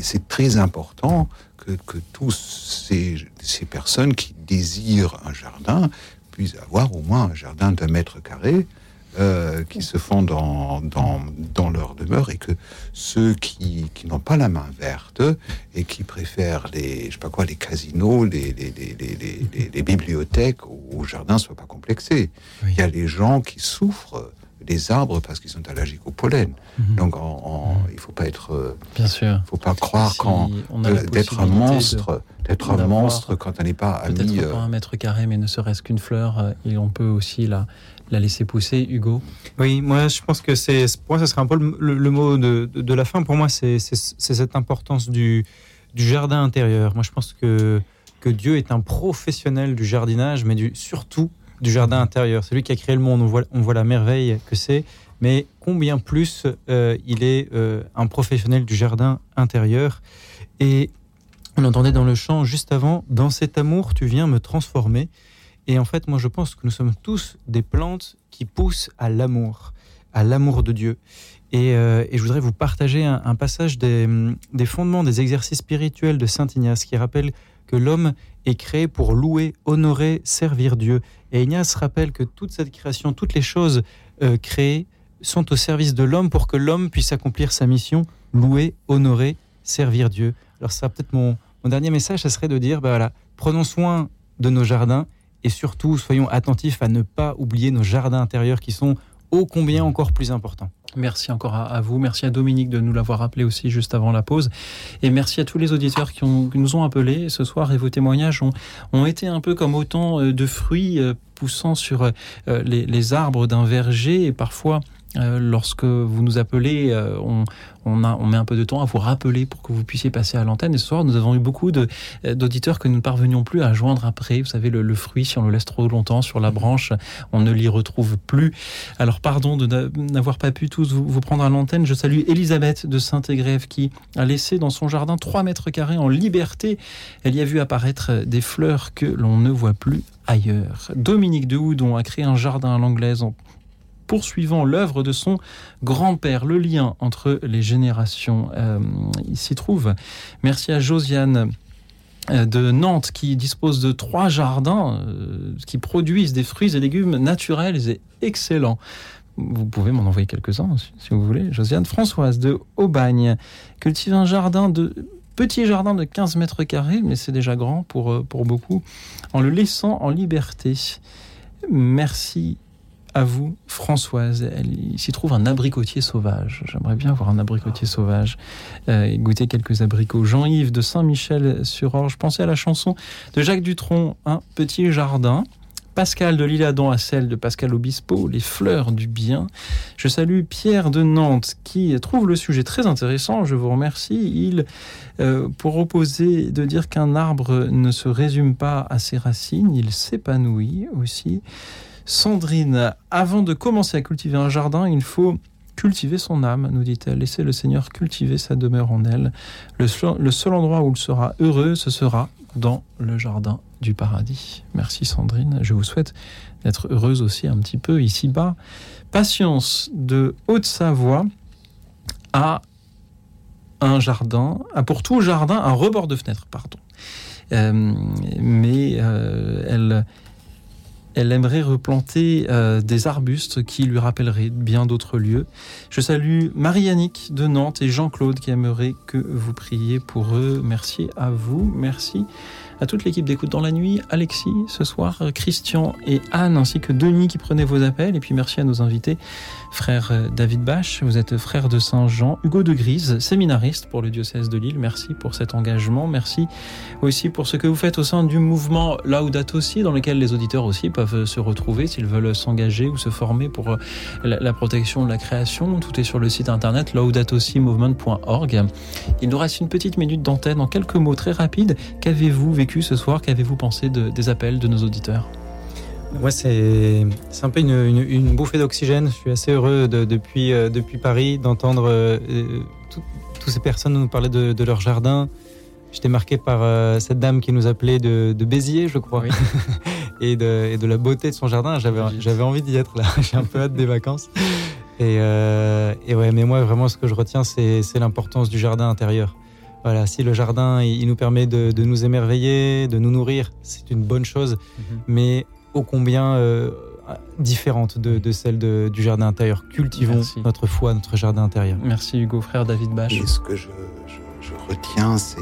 c'est très important que, que toutes ces, ces personnes qui désirent un jardin puissent avoir au moins un jardin d'un mètre carré euh, qui se font dans, dans, dans leur demeure, et que ceux qui, qui n'ont pas la main verte et qui préfèrent les, je sais pas quoi, les casinos, les, les, les, les, les, les bibliothèques au jardin ne soient pas complexés. Oui. Il y a les gens qui souffrent des arbres parce qu'ils sont allergiques au pollen. Mm-hmm. Donc, on, on, il ne faut pas être... Bien sûr. faut pas croire qu'en, euh, d'être un monstre, de, d'être un monstre quand on n'est pas ami... Peut-être pas un mètre carré, mais ne serait-ce qu'une fleur, et on peut aussi la, la laisser pousser. Hugo ? Oui, moi, je pense que c'est... Pour moi, ce serait un peu le, le, le mot de, de, de la fin. Pour moi, c'est, c'est, c'est cette importance du, du jardin intérieur. Moi, je pense que, que Dieu est un professionnel du jardinage, mais du, surtout... du jardin intérieur. C'est lui qui a créé le monde. On voit, on voit la merveille que c'est, mais combien plus euh, il est euh, un professionnel du jardin intérieur. Et on entendait dans le chant juste avant, « Dans cet amour, tu viens me transformer ». Et en fait, moi, je pense que nous sommes tous des plantes qui poussent à l'amour, à l'amour de Dieu. Et, euh, et je voudrais vous partager un, un passage des, des fondements des exercices spirituels de Saint Ignace, qui rappelle que l'homme est créé pour louer, honorer, servir Dieu. Et Ignace rappelle que toute cette création, toutes les choses euh, créées sont au service de l'homme pour que l'homme puisse accomplir sa mission, louer, honorer, servir Dieu. Alors ça, peut-être mon, mon dernier message, ça serait de dire, bah voilà, prenons soin de nos jardins et surtout, soyons attentifs à ne pas oublier nos jardins intérieurs qui sont ô combien encore plus importants. Merci encore à vous, merci à Dominique de nous l'avoir rappelé aussi juste avant la pause, et merci à tous les auditeurs qui, ont, qui nous ont appelés ce soir, et vos témoignages ont, ont été un peu comme autant de fruits poussant sur les, les arbres d'un verger, et parfois... Euh, lorsque vous nous appelez, euh, on, on, a, on met un peu de temps à vous rappeler pour que vous puissiez passer à l'antenne. Et ce soir, nous avons eu beaucoup de, d'auditeurs que nous ne parvenions plus à joindre après. Vous savez, le, le fruit, si on le laisse trop longtemps sur la branche, on ne l'y retrouve plus. Alors, pardon de n'avoir pas pu tous vous, vous prendre à l'antenne. Je salue Elisabeth de Saint-Égrève qui a laissé dans son jardin trois mètres carrés en liberté. Elle y a vu apparaître des fleurs que l'on ne voit plus ailleurs. Dominique de Houdon a créé un jardin à l'anglaise en poursuivant l'œuvre de son grand-père, le lien entre les générations euh, il s'y trouve. Merci à Josiane de Nantes qui dispose de trois jardins euh, qui produisent des fruits et légumes naturels et excellents. Vous pouvez m'en envoyer quelques-uns si vous voulez, Josiane. Françoise de Aubagne cultive un jardin de... petit jardin de quinze mètres carrés, mais c'est déjà grand pour, pour beaucoup, en le laissant en liberté. Merci à vous, Françoise. Il s'y trouve un abricotier sauvage. J'aimerais bien avoir un abricotier sauvage. Euh, goûter quelques abricots. Jean-Yves de Saint-Michel-sur-Orge. Pensez à la chanson de Jacques Dutronc, Un petit jardin. Pascal de L'Isle-Adam à celle de Pascal Obispo, Les fleurs du bien. Je salue Pierre de Nantes qui trouve le sujet très intéressant. Je vous remercie. Il, euh, pour opposer de dire qu'un arbre ne se résume pas à ses racines, il s'épanouit aussi. Sandrine, avant de commencer à cultiver un jardin, il faut cultiver son âme, nous dit-elle. Laissez le Seigneur cultiver sa demeure en elle. Le seul, le seul endroit où il sera heureux, ce sera dans le jardin du paradis. Merci Sandrine. Je vous souhaite d'être heureuse aussi un petit peu ici-bas. Patience de Haute-Savoie à un jardin, à pour tout jardin, un rebord de fenêtre, pardon. Euh, mais euh, elle... Elle aimerait replanter euh, des arbustes qui lui rappelleraient bien d'autres lieux. Je salue Marie-Annick de Nantes et Jean-Claude qui aimeraient que vous priez pour eux. Merci à vous, merci à toute l'équipe d'Écoute dans la nuit, Alexis ce soir, Christian et Anne, ainsi que Denis qui prenaient vos appels. Et puis merci à nos invités, frère David Bache, vous êtes frère de Saint-Jean, Hugo de Grise, séminariste pour le diocèse de Lille. Merci pour cet engagement, merci aussi pour ce que vous faites au sein du mouvement Laudato Si, dans lequel les auditeurs aussi peuvent se retrouver s'ils veulent s'engager ou se former pour la, la protection de la création. Tout est sur le site internet laudato si movement point org. Il nous reste une petite minute d'antenne. En quelques mots très rapides, qu'avez-vous vécu ce soir? Qu'avez-vous pensé de, des appels de nos auditeurs? Moi, ouais, c'est, c'est un peu une, une, une bouffée d'oxygène. Je suis assez heureux de, depuis, euh, depuis Paris d'entendre euh, toutes tout ces personnes nous parler de, de leur jardin. J'étais marqué par euh, cette dame qui nous appelait de, de Béziers, je crois. Oui. Et de, et de la beauté de son jardin, j'avais, j'avais envie d'y être là, j'ai un peu hâte des vacances. Et, euh, et ouais, mais moi vraiment ce que je retiens c'est, c'est l'importance du jardin intérieur. Voilà, si le jardin il, il nous permet de, de nous émerveiller, de nous nourrir, c'est une bonne chose, mm-hmm. mais ô combien euh, différente de, de celle de, du jardin intérieur. Cultivons Merci. Notre foi, notre jardin intérieur. Merci Hugo, frère David Bache. Et ce que je, je, je retiens c'est...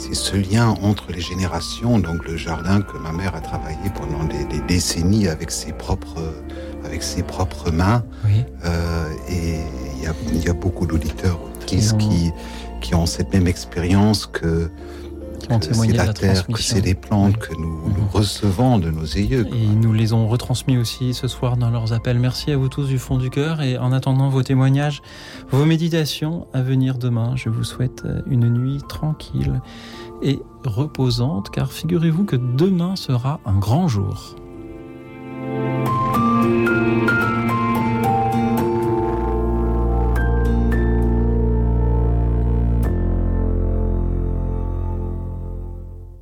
C'est ce lien entre les générations, donc le jardin que ma mère a travaillé pendant des, des décennies avec ses propres, avec ses propres mains. Oui. Euh, et il y a, y a beaucoup d'auditeurs, auditrices qui, qui ont cette même expérience que, que c'est la, la terre, que c'est les plantes oui. que nous, nous recevons de nos aïeux. Et ils nous les ont retransmis aussi ce soir dans leurs appels. Merci à vous tous du fond du cœur et en attendant vos témoignages, vos méditations à venir demain. Je vous souhaite une nuit tranquille et reposante car figurez-vous que demain sera un grand jour.